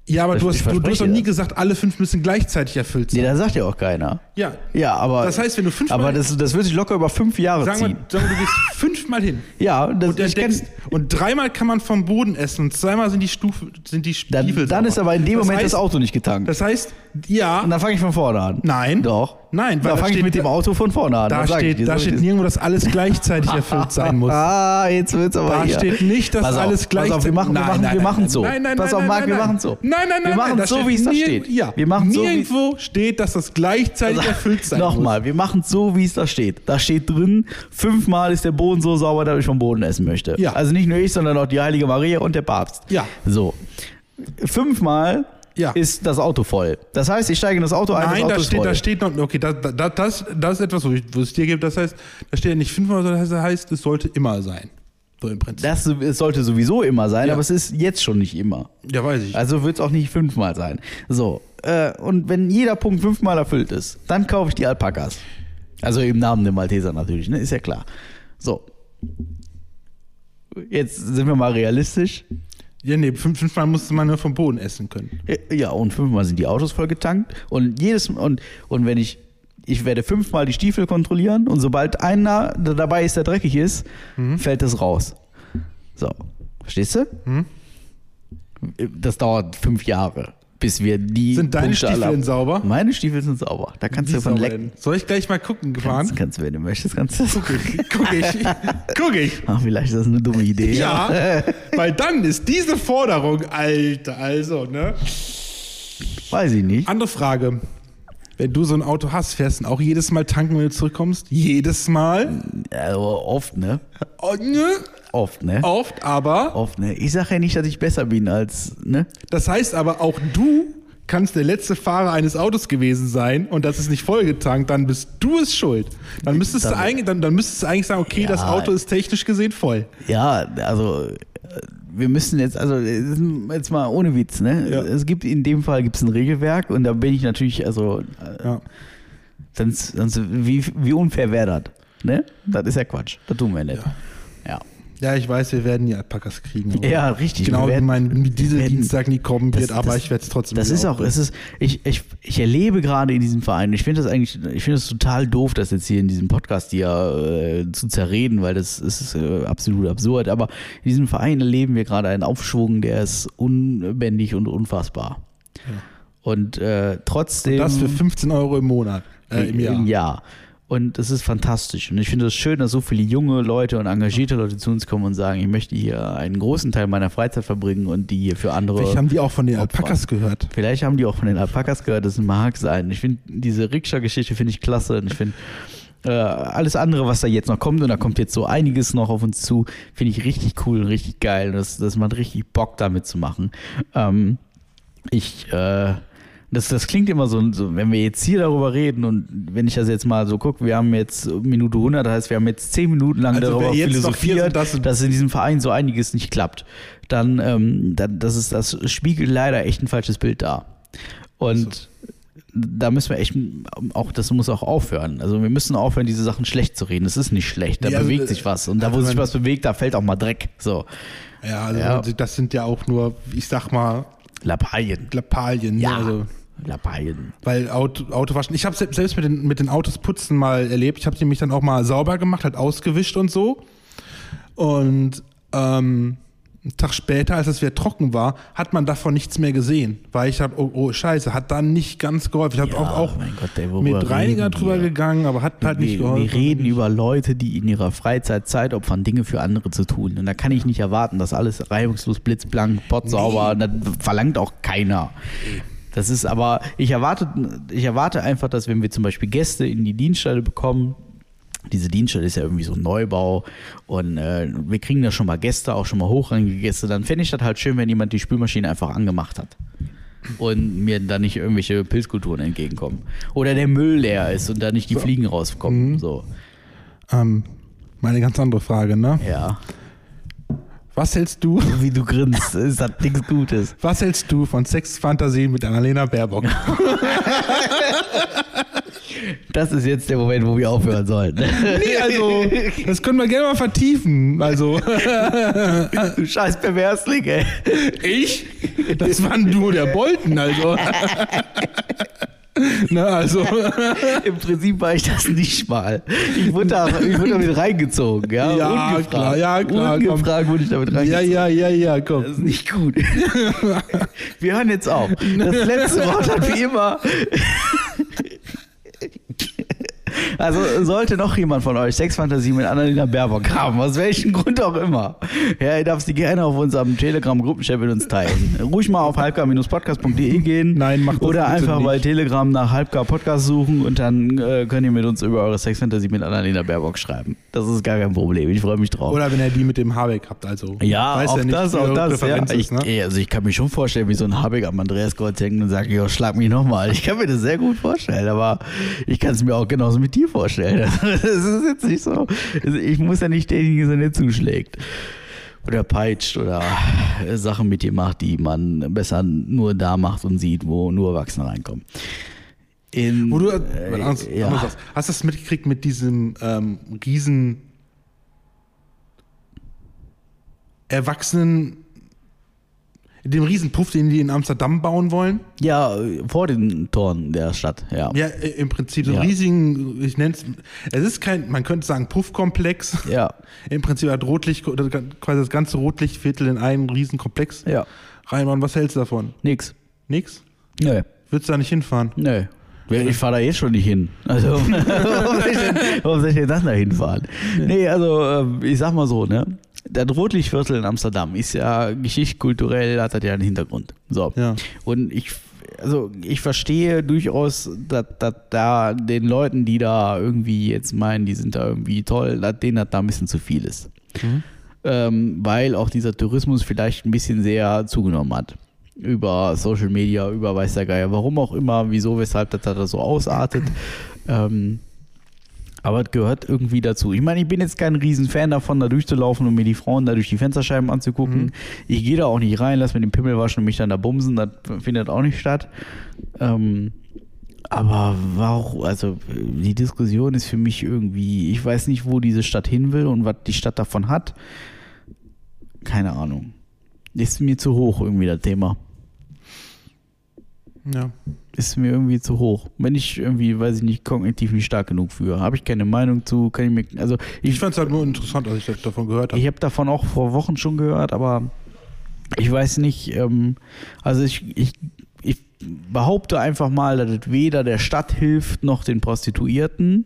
Ja, aber das, du, hast, du, du hast doch nie gesagt, alle fünf müssen gleichzeitig erfüllt sein. Nee, da sagt ja auch keiner. Ja. Ja, aber. Das heißt, wenn du fünfmal. Aber das, das wird sich locker über fünf Jahre sagen ziehen. Sagen wir, du gehst fünfmal hin. Ja, das und ich kenn, Und dreimal kann man vom Boden essen und zweimal sind die Stufen, sind die Stiefel. Dann, dann ist aber in dem das Moment heißt, das Auto nicht getankt. Das heißt, ja. Und dann fange ich von vorne an. Nein. Doch. Nein, weil da fange ich mit dem Auto von vorne an. Da steht, dir, da steht nirgendwo, dass alles gleichzeitig erfüllt sein muss. Ah, jetzt wird's aber. Da hier. steht nicht, dass pass alles auf, gleichzeitig. Pass auf, wir machen, wir nein, machen, nein, wir nein, machen so. Nein, nein, pass nein, auf, Marc, nein, wir machen so. Nein, nein, nein, wir machen nein, so, steht, wie es da steht. Ja, wir machen nirgendwo so, steht, dass das gleichzeitig also, erfüllt sein muss. Nochmal, wir machen so, wie es da steht. Da steht drin, fünfmal ist der Boden so sauber, dass ich vom Boden essen möchte. Ja. Also nicht nur ich, sondern auch die Heilige Maria und der Papst. Ja. So. Fünfmal. Ja. Ist das Auto voll. Das heißt, ich steige in das Auto ein, Nein, das Auto da ist steht, voll. Nein, da steht noch, okay, das, das, das, das ist etwas, wo ich, wo es dir gibt, das heißt, da steht ja nicht fünfmal, sondern das heißt, es sollte immer sein. So im Prinzip. Das es sollte sowieso immer sein, ja. aber es ist jetzt schon nicht immer. Ja, weiß ich. Also wird es auch nicht fünfmal sein. So, äh, und wenn jeder Punkt fünfmal erfüllt ist, dann kaufe ich die Alpakas. Also im Namen der Malteser natürlich, ne? Ist ja klar. So. Jetzt sind wir mal realistisch. Ja, nee, fünf, fünfmal musste man nur vom Boden essen können. Ja, und fünfmal sind die Autos voll getankt. Und jedes und, und wenn ich, ich werde fünfmal die Stiefel kontrollieren und sobald einer dabei ist, der dreckig ist, mhm. fällt das raus. So, verstehst du? Mhm. Das dauert fünf Jahre, bis wir die Sind deine Punkte Stiefel sauber? Meine Stiefel sind sauber. Da kannst die du von lecken. Soll ich gleich mal gucken, gefahren? Kannst, kannst, wenn du möchtest, kannst du das. Guck ich. Guck ich. Guck ich. Ach, vielleicht ist das eine dumme Idee. Ja, ja, weil dann ist diese Forderung, Alter, also, ne? Weiß ich nicht. Andere Frage. Wenn du so ein Auto hast, fährst du auch jedes Mal tanken, wenn du zurückkommst? Jedes Mal? Ja, oft, ne? Oh, ne? Oft, ne? Oft, aber... Oft, ne? Ich sage ja nicht, dass ich besser bin als... ne? Das heißt aber, auch du kannst der letzte Fahrer eines Autos gewesen sein und das ist nicht vollgetankt, dann bist du es schuld. Dann müsstest, das, du, eigentlich, dann, dann müsstest du eigentlich sagen, okay, ja, das Auto ist technisch gesehen voll. Ja, also... Wir müssen jetzt, also jetzt mal ohne Witz, ne? Ja. Es gibt in dem Fall gibt's ein Regelwerk und da bin ich natürlich, also ja. sonst, sonst wie, wie unfair wäre das, ne? Das ist ja Quatsch, das tun wir nicht. Ja. ja. Ja, ich weiß, wir werden die Alpakas kriegen. Ja, richtig. Genau, wir werden, mein Dieseldienstag nie kommen wird, das, aber das, ich werde es trotzdem. Das ist auch, es ist, ich, ich, ich erlebe gerade in diesem Verein, ich finde das eigentlich, ich finde das total doof, das jetzt hier in diesem Podcast hier äh, zu zerreden, weil das ist äh, absolut absurd, aber in diesem Verein erleben wir gerade einen Aufschwung, der ist unbändig und unfassbar. Ja. Und äh, trotzdem. Und das für fünfzehn Euro im Monat, äh, im Jahr. Im Jahr. Und das ist fantastisch. Und ich finde es schön, dass so viele junge Leute und engagierte Leute zu uns kommen und sagen, ich möchte hier einen großen Teil meiner Freizeit verbringen und die hier für andere. Vielleicht haben die auch von den Opfer. Alpakas gehört. Vielleicht haben die auch von den Alpakas gehört. Das mag sein. Ich finde diese Rikscha-Geschichte finde ich klasse. Und ich finde äh, alles andere, was da jetzt noch kommt, und da kommt jetzt so einiges noch auf uns zu, finde ich richtig cool und richtig geil. Das, das macht richtig Bock, damit zu machen. Ähm, ich... Äh, Das, das klingt immer so, so, wenn wir jetzt hier darüber reden und wenn ich das jetzt mal so gucke, wir haben jetzt Minute hundert, das heißt, wir haben jetzt zehn Minuten lang also darüber philosophiert, das dass in diesem Verein so einiges nicht klappt. Dann, ähm, dann das, ist, das spiegelt leider echt ein falsches Bild dar. Und so. Da müssen wir echt, auch das muss auch aufhören. Also wir müssen aufhören, diese Sachen schlecht zu reden. Es ist nicht schlecht, da ja, bewegt also, sich was. Und da, also wo sich was bewegt, da fällt auch mal Dreck. So. Ja, also ja. Das sind ja auch nur, ich sag mal, Lappalien. Lappalien, ja. Also, Lappalien. Weil Auto, Autowaschen. Ich habe selbst mit den, mit den Autos putzen mal erlebt. Ich habe die mich dann auch mal sauber gemacht, halt ausgewischt und so. Und ähm, einen Tag später, als es wieder trocken war, hat man davon nichts mehr gesehen. Weil ich habe, oh, oh Scheiße, hat dann nicht ganz geholfen. Ich habe ja, auch, auch Gott, ey, mit Reiniger drüber wir? gegangen, aber hat halt wir, nicht geholfen. Wir reden über Leute, die in ihrer Freizeit Zeit opfern, Dinge für andere zu tun. Und da kann ich nicht erwarten, dass alles reibungslos, blitzblank, potsauber, nee. Das verlangt auch keiner. Das ist aber, ich erwarte, ich erwarte einfach, dass wenn wir zum Beispiel Gäste in die Dienststelle bekommen, diese Dienststelle ist ja irgendwie so ein Neubau und äh, wir kriegen da schon mal Gäste, auch schon mal hochrangige Gäste, dann fände ich das halt schön, wenn jemand die Spülmaschine einfach angemacht hat und mir dann nicht irgendwelche Pilzkulturen entgegenkommen. Oder der Müll leer ist und da nicht die so. Fliegen rauskommen. Mhm. So. Ähm, meine ganz andere Frage, ne? Ja. Was hältst du? Wie du grinst, ist das nichts Gutes. Was hältst du von Sexfantasien mit Annalena Baerbock? Das ist jetzt der Moment, wo wir aufhören sollten. Nee, also, das können wir gerne mal vertiefen. Also. Du scheiß Perversling, ey. Ich? Das war nur der Bolten, also. Na, also. Im Prinzip war ich das nicht mal. Ich wurde da, ich wurde damit reingezogen, ja? Ja, ungefragt. Klar, ja, klar. Ungefragt komm. Wurde ich damit reingezogen. Ja, ja, ja, ja, komm. Das ist nicht gut. Wir hören jetzt auf. Das letzte Wort hat wie immer... Also sollte noch jemand von euch Sexfantasie mit Annalena Baerbock haben, aus welchem Grund auch immer. Ja, ihr dürft sie gerne auf unserem Telegram-Gruppenchat mit uns teilen. Ruhig mal auf halbgar Bindestrich podcast Punkt de gehen. Nein, macht das oder einfach nicht. Bei Telegram nach halbgar Podcast suchen und dann äh, könnt ihr mit uns über eure Sexfantasie mit Annalena Baerbock schreiben. Das ist gar kein Problem. Ich freue mich drauf. Oder wenn ihr die mit dem Habeck habt, also. Ja, weiß auch ja nicht, das, auch das. Ja. Ich, ne? Also ich kann mir schon vorstellen, wie so ein Habeck am Andreas Kreuz hängt und sagt, jo, schlag mich nochmal. Ich kann mir das sehr gut vorstellen, aber ich kann es mir auch genauso mit dir vorstellen. Das ist jetzt nicht so. Ich muss ja nicht derjenige sein, der zuschlägt oder peitscht oder Sachen mit dir macht, die man besser nur da macht und sieht, wo nur Erwachsene reinkommen. In, wo du, äh, anders, ja. anders, hast du das mitgekriegt mit diesem ähm, riesen Erwachsenen, dem Riesenpuff, den die in Amsterdam bauen wollen? Ja, vor den Toren der Stadt, ja. Ja, im Prinzip so einen ja. riesigen, ich nenne es, es ist kein, man könnte sagen Puffkomplex. Ja. Im Prinzip hat Rotlicht, oder quasi das ganze Rotlichtviertel in einen riesen Komplex ja. reinbauen. Was hältst du davon? Nix. Nix? Nö. Würdest du da nicht hinfahren? Nö. Ich fahre da jetzt schon nicht hin. Also, warum soll ich denn, warum soll ich denn dann da hinfahren? Nee, also, ich sag mal so, ne? Das Rotlichtviertel in Amsterdam ist ja geschichtskulturell, hat das ja einen Hintergrund. So. Ja. Und ich, also, ich verstehe durchaus, dass, dass da den Leuten, die da irgendwie jetzt meinen, die sind da irgendwie toll, dass denen das da ein bisschen zu viel ist. Mhm. Ähm, weil auch dieser Tourismus vielleicht ein bisschen sehr zugenommen hat. Über Social Media, über weiß der Geier, warum auch immer, wieso, weshalb das da so ausartet. Ähm, aber es gehört irgendwie dazu. Ich meine, ich bin jetzt kein Riesenfan davon, da durchzulaufen und mir die Frauen da durch die Fensterscheiben anzugucken. Mhm. Ich gehe da auch nicht rein, lass mir den Pimmel waschen und mich dann da bumsen, das findet auch nicht statt. Ähm, aber warum, also die Diskussion ist für mich irgendwie, ich weiß nicht, wo diese Stadt hin will und was die Stadt davon hat. Keine Ahnung. Ist mir zu hoch irgendwie das Thema. Ja. Ist mir irgendwie zu hoch. Wenn ich irgendwie, weiß ich nicht, kognitiv nicht stark genug für, habe ich keine Meinung zu, kann ich mir, also ich, ich fand es halt nur interessant, als ich davon gehört habe. Ich habe davon auch vor Wochen schon gehört, aber ich weiß nicht, ähm, also ich, ich, ich behaupte einfach mal, dass es weder der Stadt hilft, noch den Prostituierten.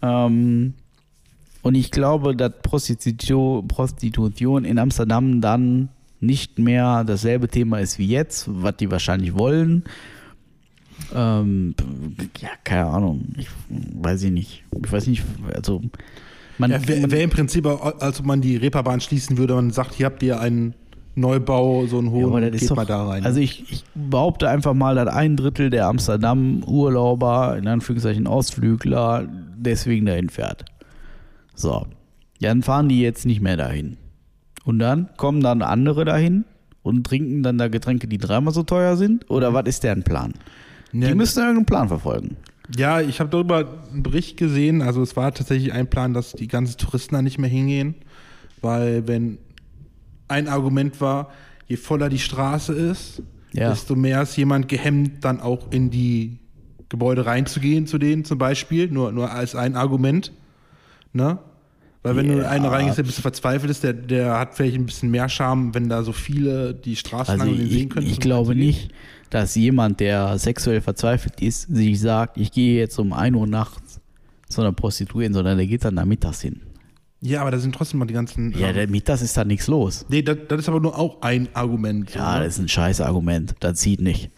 Ähm, und ich glaube, dass Prostitution, Prostitution in Amsterdam dann nicht mehr dasselbe Thema ist wie jetzt, was die wahrscheinlich wollen. Ähm, ja, keine Ahnung. Ich weiß ich nicht. Ich weiß nicht, also man... Ja, wäre wär im Prinzip, als ob man die Reeperbahn schließen würde und sagt, hier habt ihr einen Neubau, so einen hohen, ja, geht doch, mal da rein. Also ich, ich behaupte einfach mal, dass ein Drittel der Amsterdam-Urlauber, in Anführungszeichen Ausflügler, deswegen dahin fährt. So. Dann fahren die jetzt nicht mehr dahin. Und dann kommen dann andere dahin und trinken dann da Getränke, die dreimal so teuer sind? Oder mhm. was ist deren Plan? Ja, die müssen irgendeinen Plan verfolgen. Ja, ich habe darüber einen Bericht gesehen. Also es war tatsächlich ein Plan, dass die ganzen Touristen da nicht mehr hingehen. Weil wenn ein Argument war, je voller die Straße ist, ja. desto mehr ist jemand gehemmt, dann auch in die Gebäude reinzugehen, zu denen zum Beispiel. Nur, nur als ein Argument. Ne? Weil wenn yeah. du einen reingehst, der ein bisschen verzweifelt ist, der, der hat vielleicht ein bisschen mehr Charme, wenn da so viele die Straßen also lang ich, sehen können. Ich glaube nicht, dass jemand, der sexuell verzweifelt ist, sich sagt, ich gehe jetzt um ein Uhr nachts zu einer Prostituierten, sondern der geht dann da mittags hin. Ja, aber da sind trotzdem mal die ganzen... Ja, der mittags ist da nichts los. Nee, das, das ist aber nur auch ein Argument. Ja, oder? Das ist ein scheiß Argument. Das zieht nicht.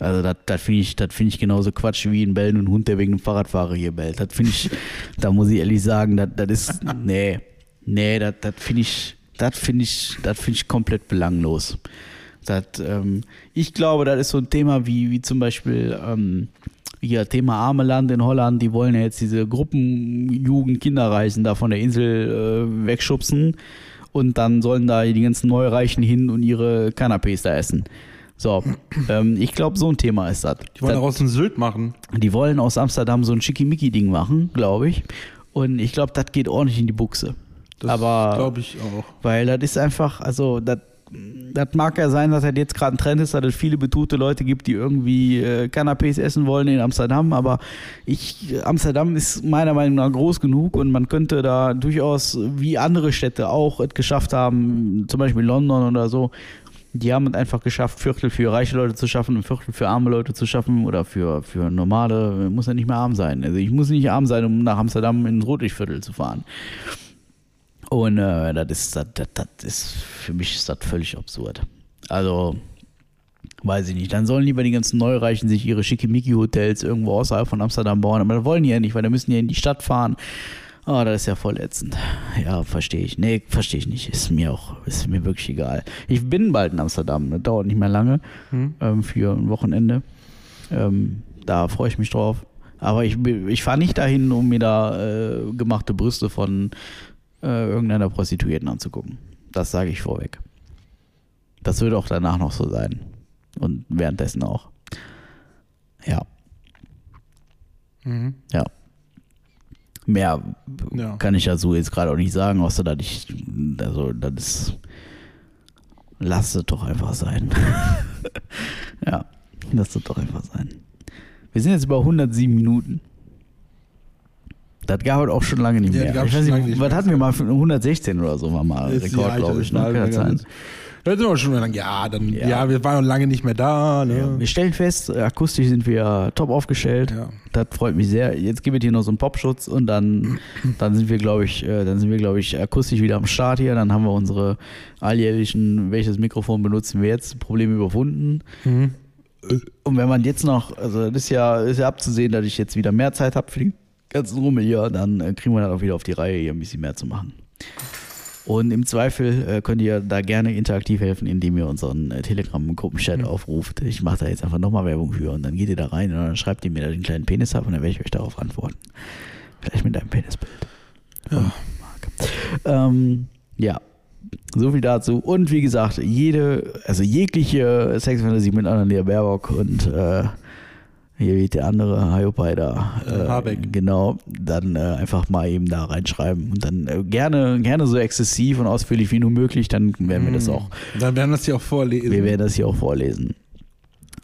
Also das, das finde ich, das finde ich genauso Quatsch wie ein bellenden Hund, der wegen einem Fahrradfahrer hier bellt. Das finde ich, da muss ich ehrlich sagen, das, das ist, nee, nee, das, das finde ich, das finde ich, das finde ich komplett belanglos. Das, ähm, ich glaube, das ist so ein Thema wie, wie zum Beispiel ähm, hier Thema arme Land in Holland. Die wollen ja jetzt diese Gruppenjugend Kinderreichen da von der Insel äh, wegschubsen und dann sollen da die ganzen Neureichen hin und ihre Canapés da essen. So, ähm, ich glaube, so ein Thema ist das. Die wollen das, daraus ein Sylt machen. Die wollen aus Amsterdam so ein Schickimicki-Ding machen, glaube ich. Und ich glaube, das geht ordentlich in die Buchse. Das glaube ich auch. Weil das ist einfach, also das mag ja sein, dass das jetzt gerade ein Trend ist, dass es viele betuchte Leute gibt, die irgendwie äh, Canapés essen wollen in Amsterdam. Aber ich, Amsterdam ist meiner Meinung nach groß genug und man könnte da durchaus, wie andere Städte auch es geschafft haben, zum Beispiel London oder so, die haben es einfach geschafft, Viertel für reiche Leute zu schaffen und Viertel für arme Leute zu schaffen oder für, für normale, muss ja nicht mehr arm sein. Also ich muss nicht arm sein, um nach Amsterdam ins Rotlichtviertel zu fahren. Und äh, das ist, das, das, das ist, für mich ist das völlig absurd. Also, weiß ich nicht. Dann sollen lieber die ganzen Neureichen sich ihre Schickimicki-Hotels irgendwo außerhalb von Amsterdam bauen. Aber das wollen die ja nicht, weil da müssen die ja in die Stadt fahren. Ah, oh, das ist ja voll ätzend. Ja, verstehe ich. Nee, verstehe ich nicht. Ist mir auch, ist mir wirklich egal. Ich bin bald in Amsterdam. Das dauert nicht mehr lange hm. ähm, für ein Wochenende. Ähm, da freue ich mich drauf. Aber ich, ich fahre nicht dahin, um mir da äh, gemachte Brüste von äh, irgendeiner Prostituierten anzugucken. Das sage ich vorweg. Das würde auch danach noch so sein. Und währenddessen auch. Ja. Mhm. Ja. Mehr ja. kann ich dazu jetzt gerade auch nicht sagen, außer dass ich, also das ist, lasst es doch einfach sein. Ja, lasst es doch einfach sein. Wir sind jetzt über hundertsieben Minuten. Das gab es auch schon lange nicht mehr. Ja, ich weiß nicht, nicht was hatten wir mal für hundertsechzehn oder so, war mal ist Rekord, glaube ich. Ne? Kann das sein? Da sind wir schon lange. Ja, dann, ja. ja, wir waren noch lange nicht mehr da. Ne? Ja. Wir stellen fest, akustisch sind wir top aufgestellt. Ja. Das freut mich sehr. Jetzt gibt es hier noch so einen Popschutz und dann, dann sind wir, glaube ich, dann sind wir, glaube ich, akustisch wieder am Start hier. Dann haben wir unsere alljährlichen, welches Mikrofon benutzen wir jetzt, Probleme überwunden. Mhm. Und wenn man jetzt noch, also das ist ja, ist ja abzusehen, dass ich jetzt wieder mehr Zeit habe für den ganzen Rummel hier, dann kriegen wir dann auch wieder auf die Reihe, hier ein bisschen mehr zu machen. Und im Zweifel äh, könnt ihr da gerne interaktiv helfen, indem ihr unseren äh, Telegram-Gruppenchat mhm. aufruft. Ich mache da jetzt einfach nochmal Werbung für und dann geht ihr da rein und dann schreibt ihr mir da den kleinen Penis ab und dann werde ich euch darauf antworten. Vielleicht mit einem Penisbild. Ja. Ähm, ja, so viel dazu. Und wie gesagt, jede, also jegliche Sexfantasie mit Annalena Baerbock und äh, hier geht der andere, Hayopai da. Äh, Habeck. Genau, dann äh, einfach mal eben da reinschreiben und dann äh, gerne gerne so exzessiv und ausführlich wie nur möglich, dann werden wir das auch. Dann werden das hier auch vorlesen. Wir werden das hier auch vorlesen.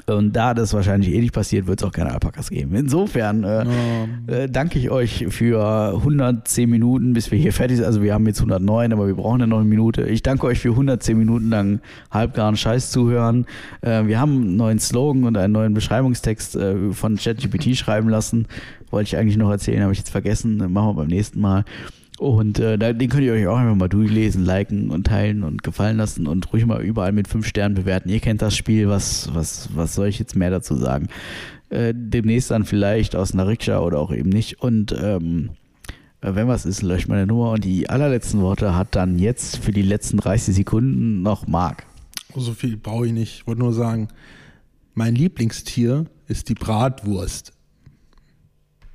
Und da das wahrscheinlich eh nicht passiert, wird es auch keine Alpakas geben. Insofern äh, oh. äh, danke ich euch für hundertzehn Minuten, bis wir hier fertig sind. Also wir haben jetzt hundertneun, aber wir brauchen ja noch eine Minute. Ich danke euch für hundertzehn Minuten lang halbgaren Scheiß zuhören. Äh, wir haben einen neuen Slogan und einen neuen Beschreibungstext äh, von ChatGPT schreiben lassen. Wollte ich eigentlich noch erzählen, habe ich jetzt vergessen. Dann machen wir beim nächsten Mal. Und äh, den könnt ihr euch auch einfach mal durchlesen, liken und teilen und gefallen lassen und ruhig mal überall mit fünf Sternen bewerten. Ihr kennt das Spiel, was, was, was soll ich jetzt mehr dazu sagen? Äh, demnächst dann vielleicht aus einer Rikscha oder auch eben nicht. Und ähm, wenn was ist, löscht meine Nummer. Und die allerletzten Worte hat dann jetzt für die letzten dreißig Sekunden noch Marc. So viel brauche ich nicht. Ich wollte nur sagen, mein Lieblingstier ist die Bratwurst.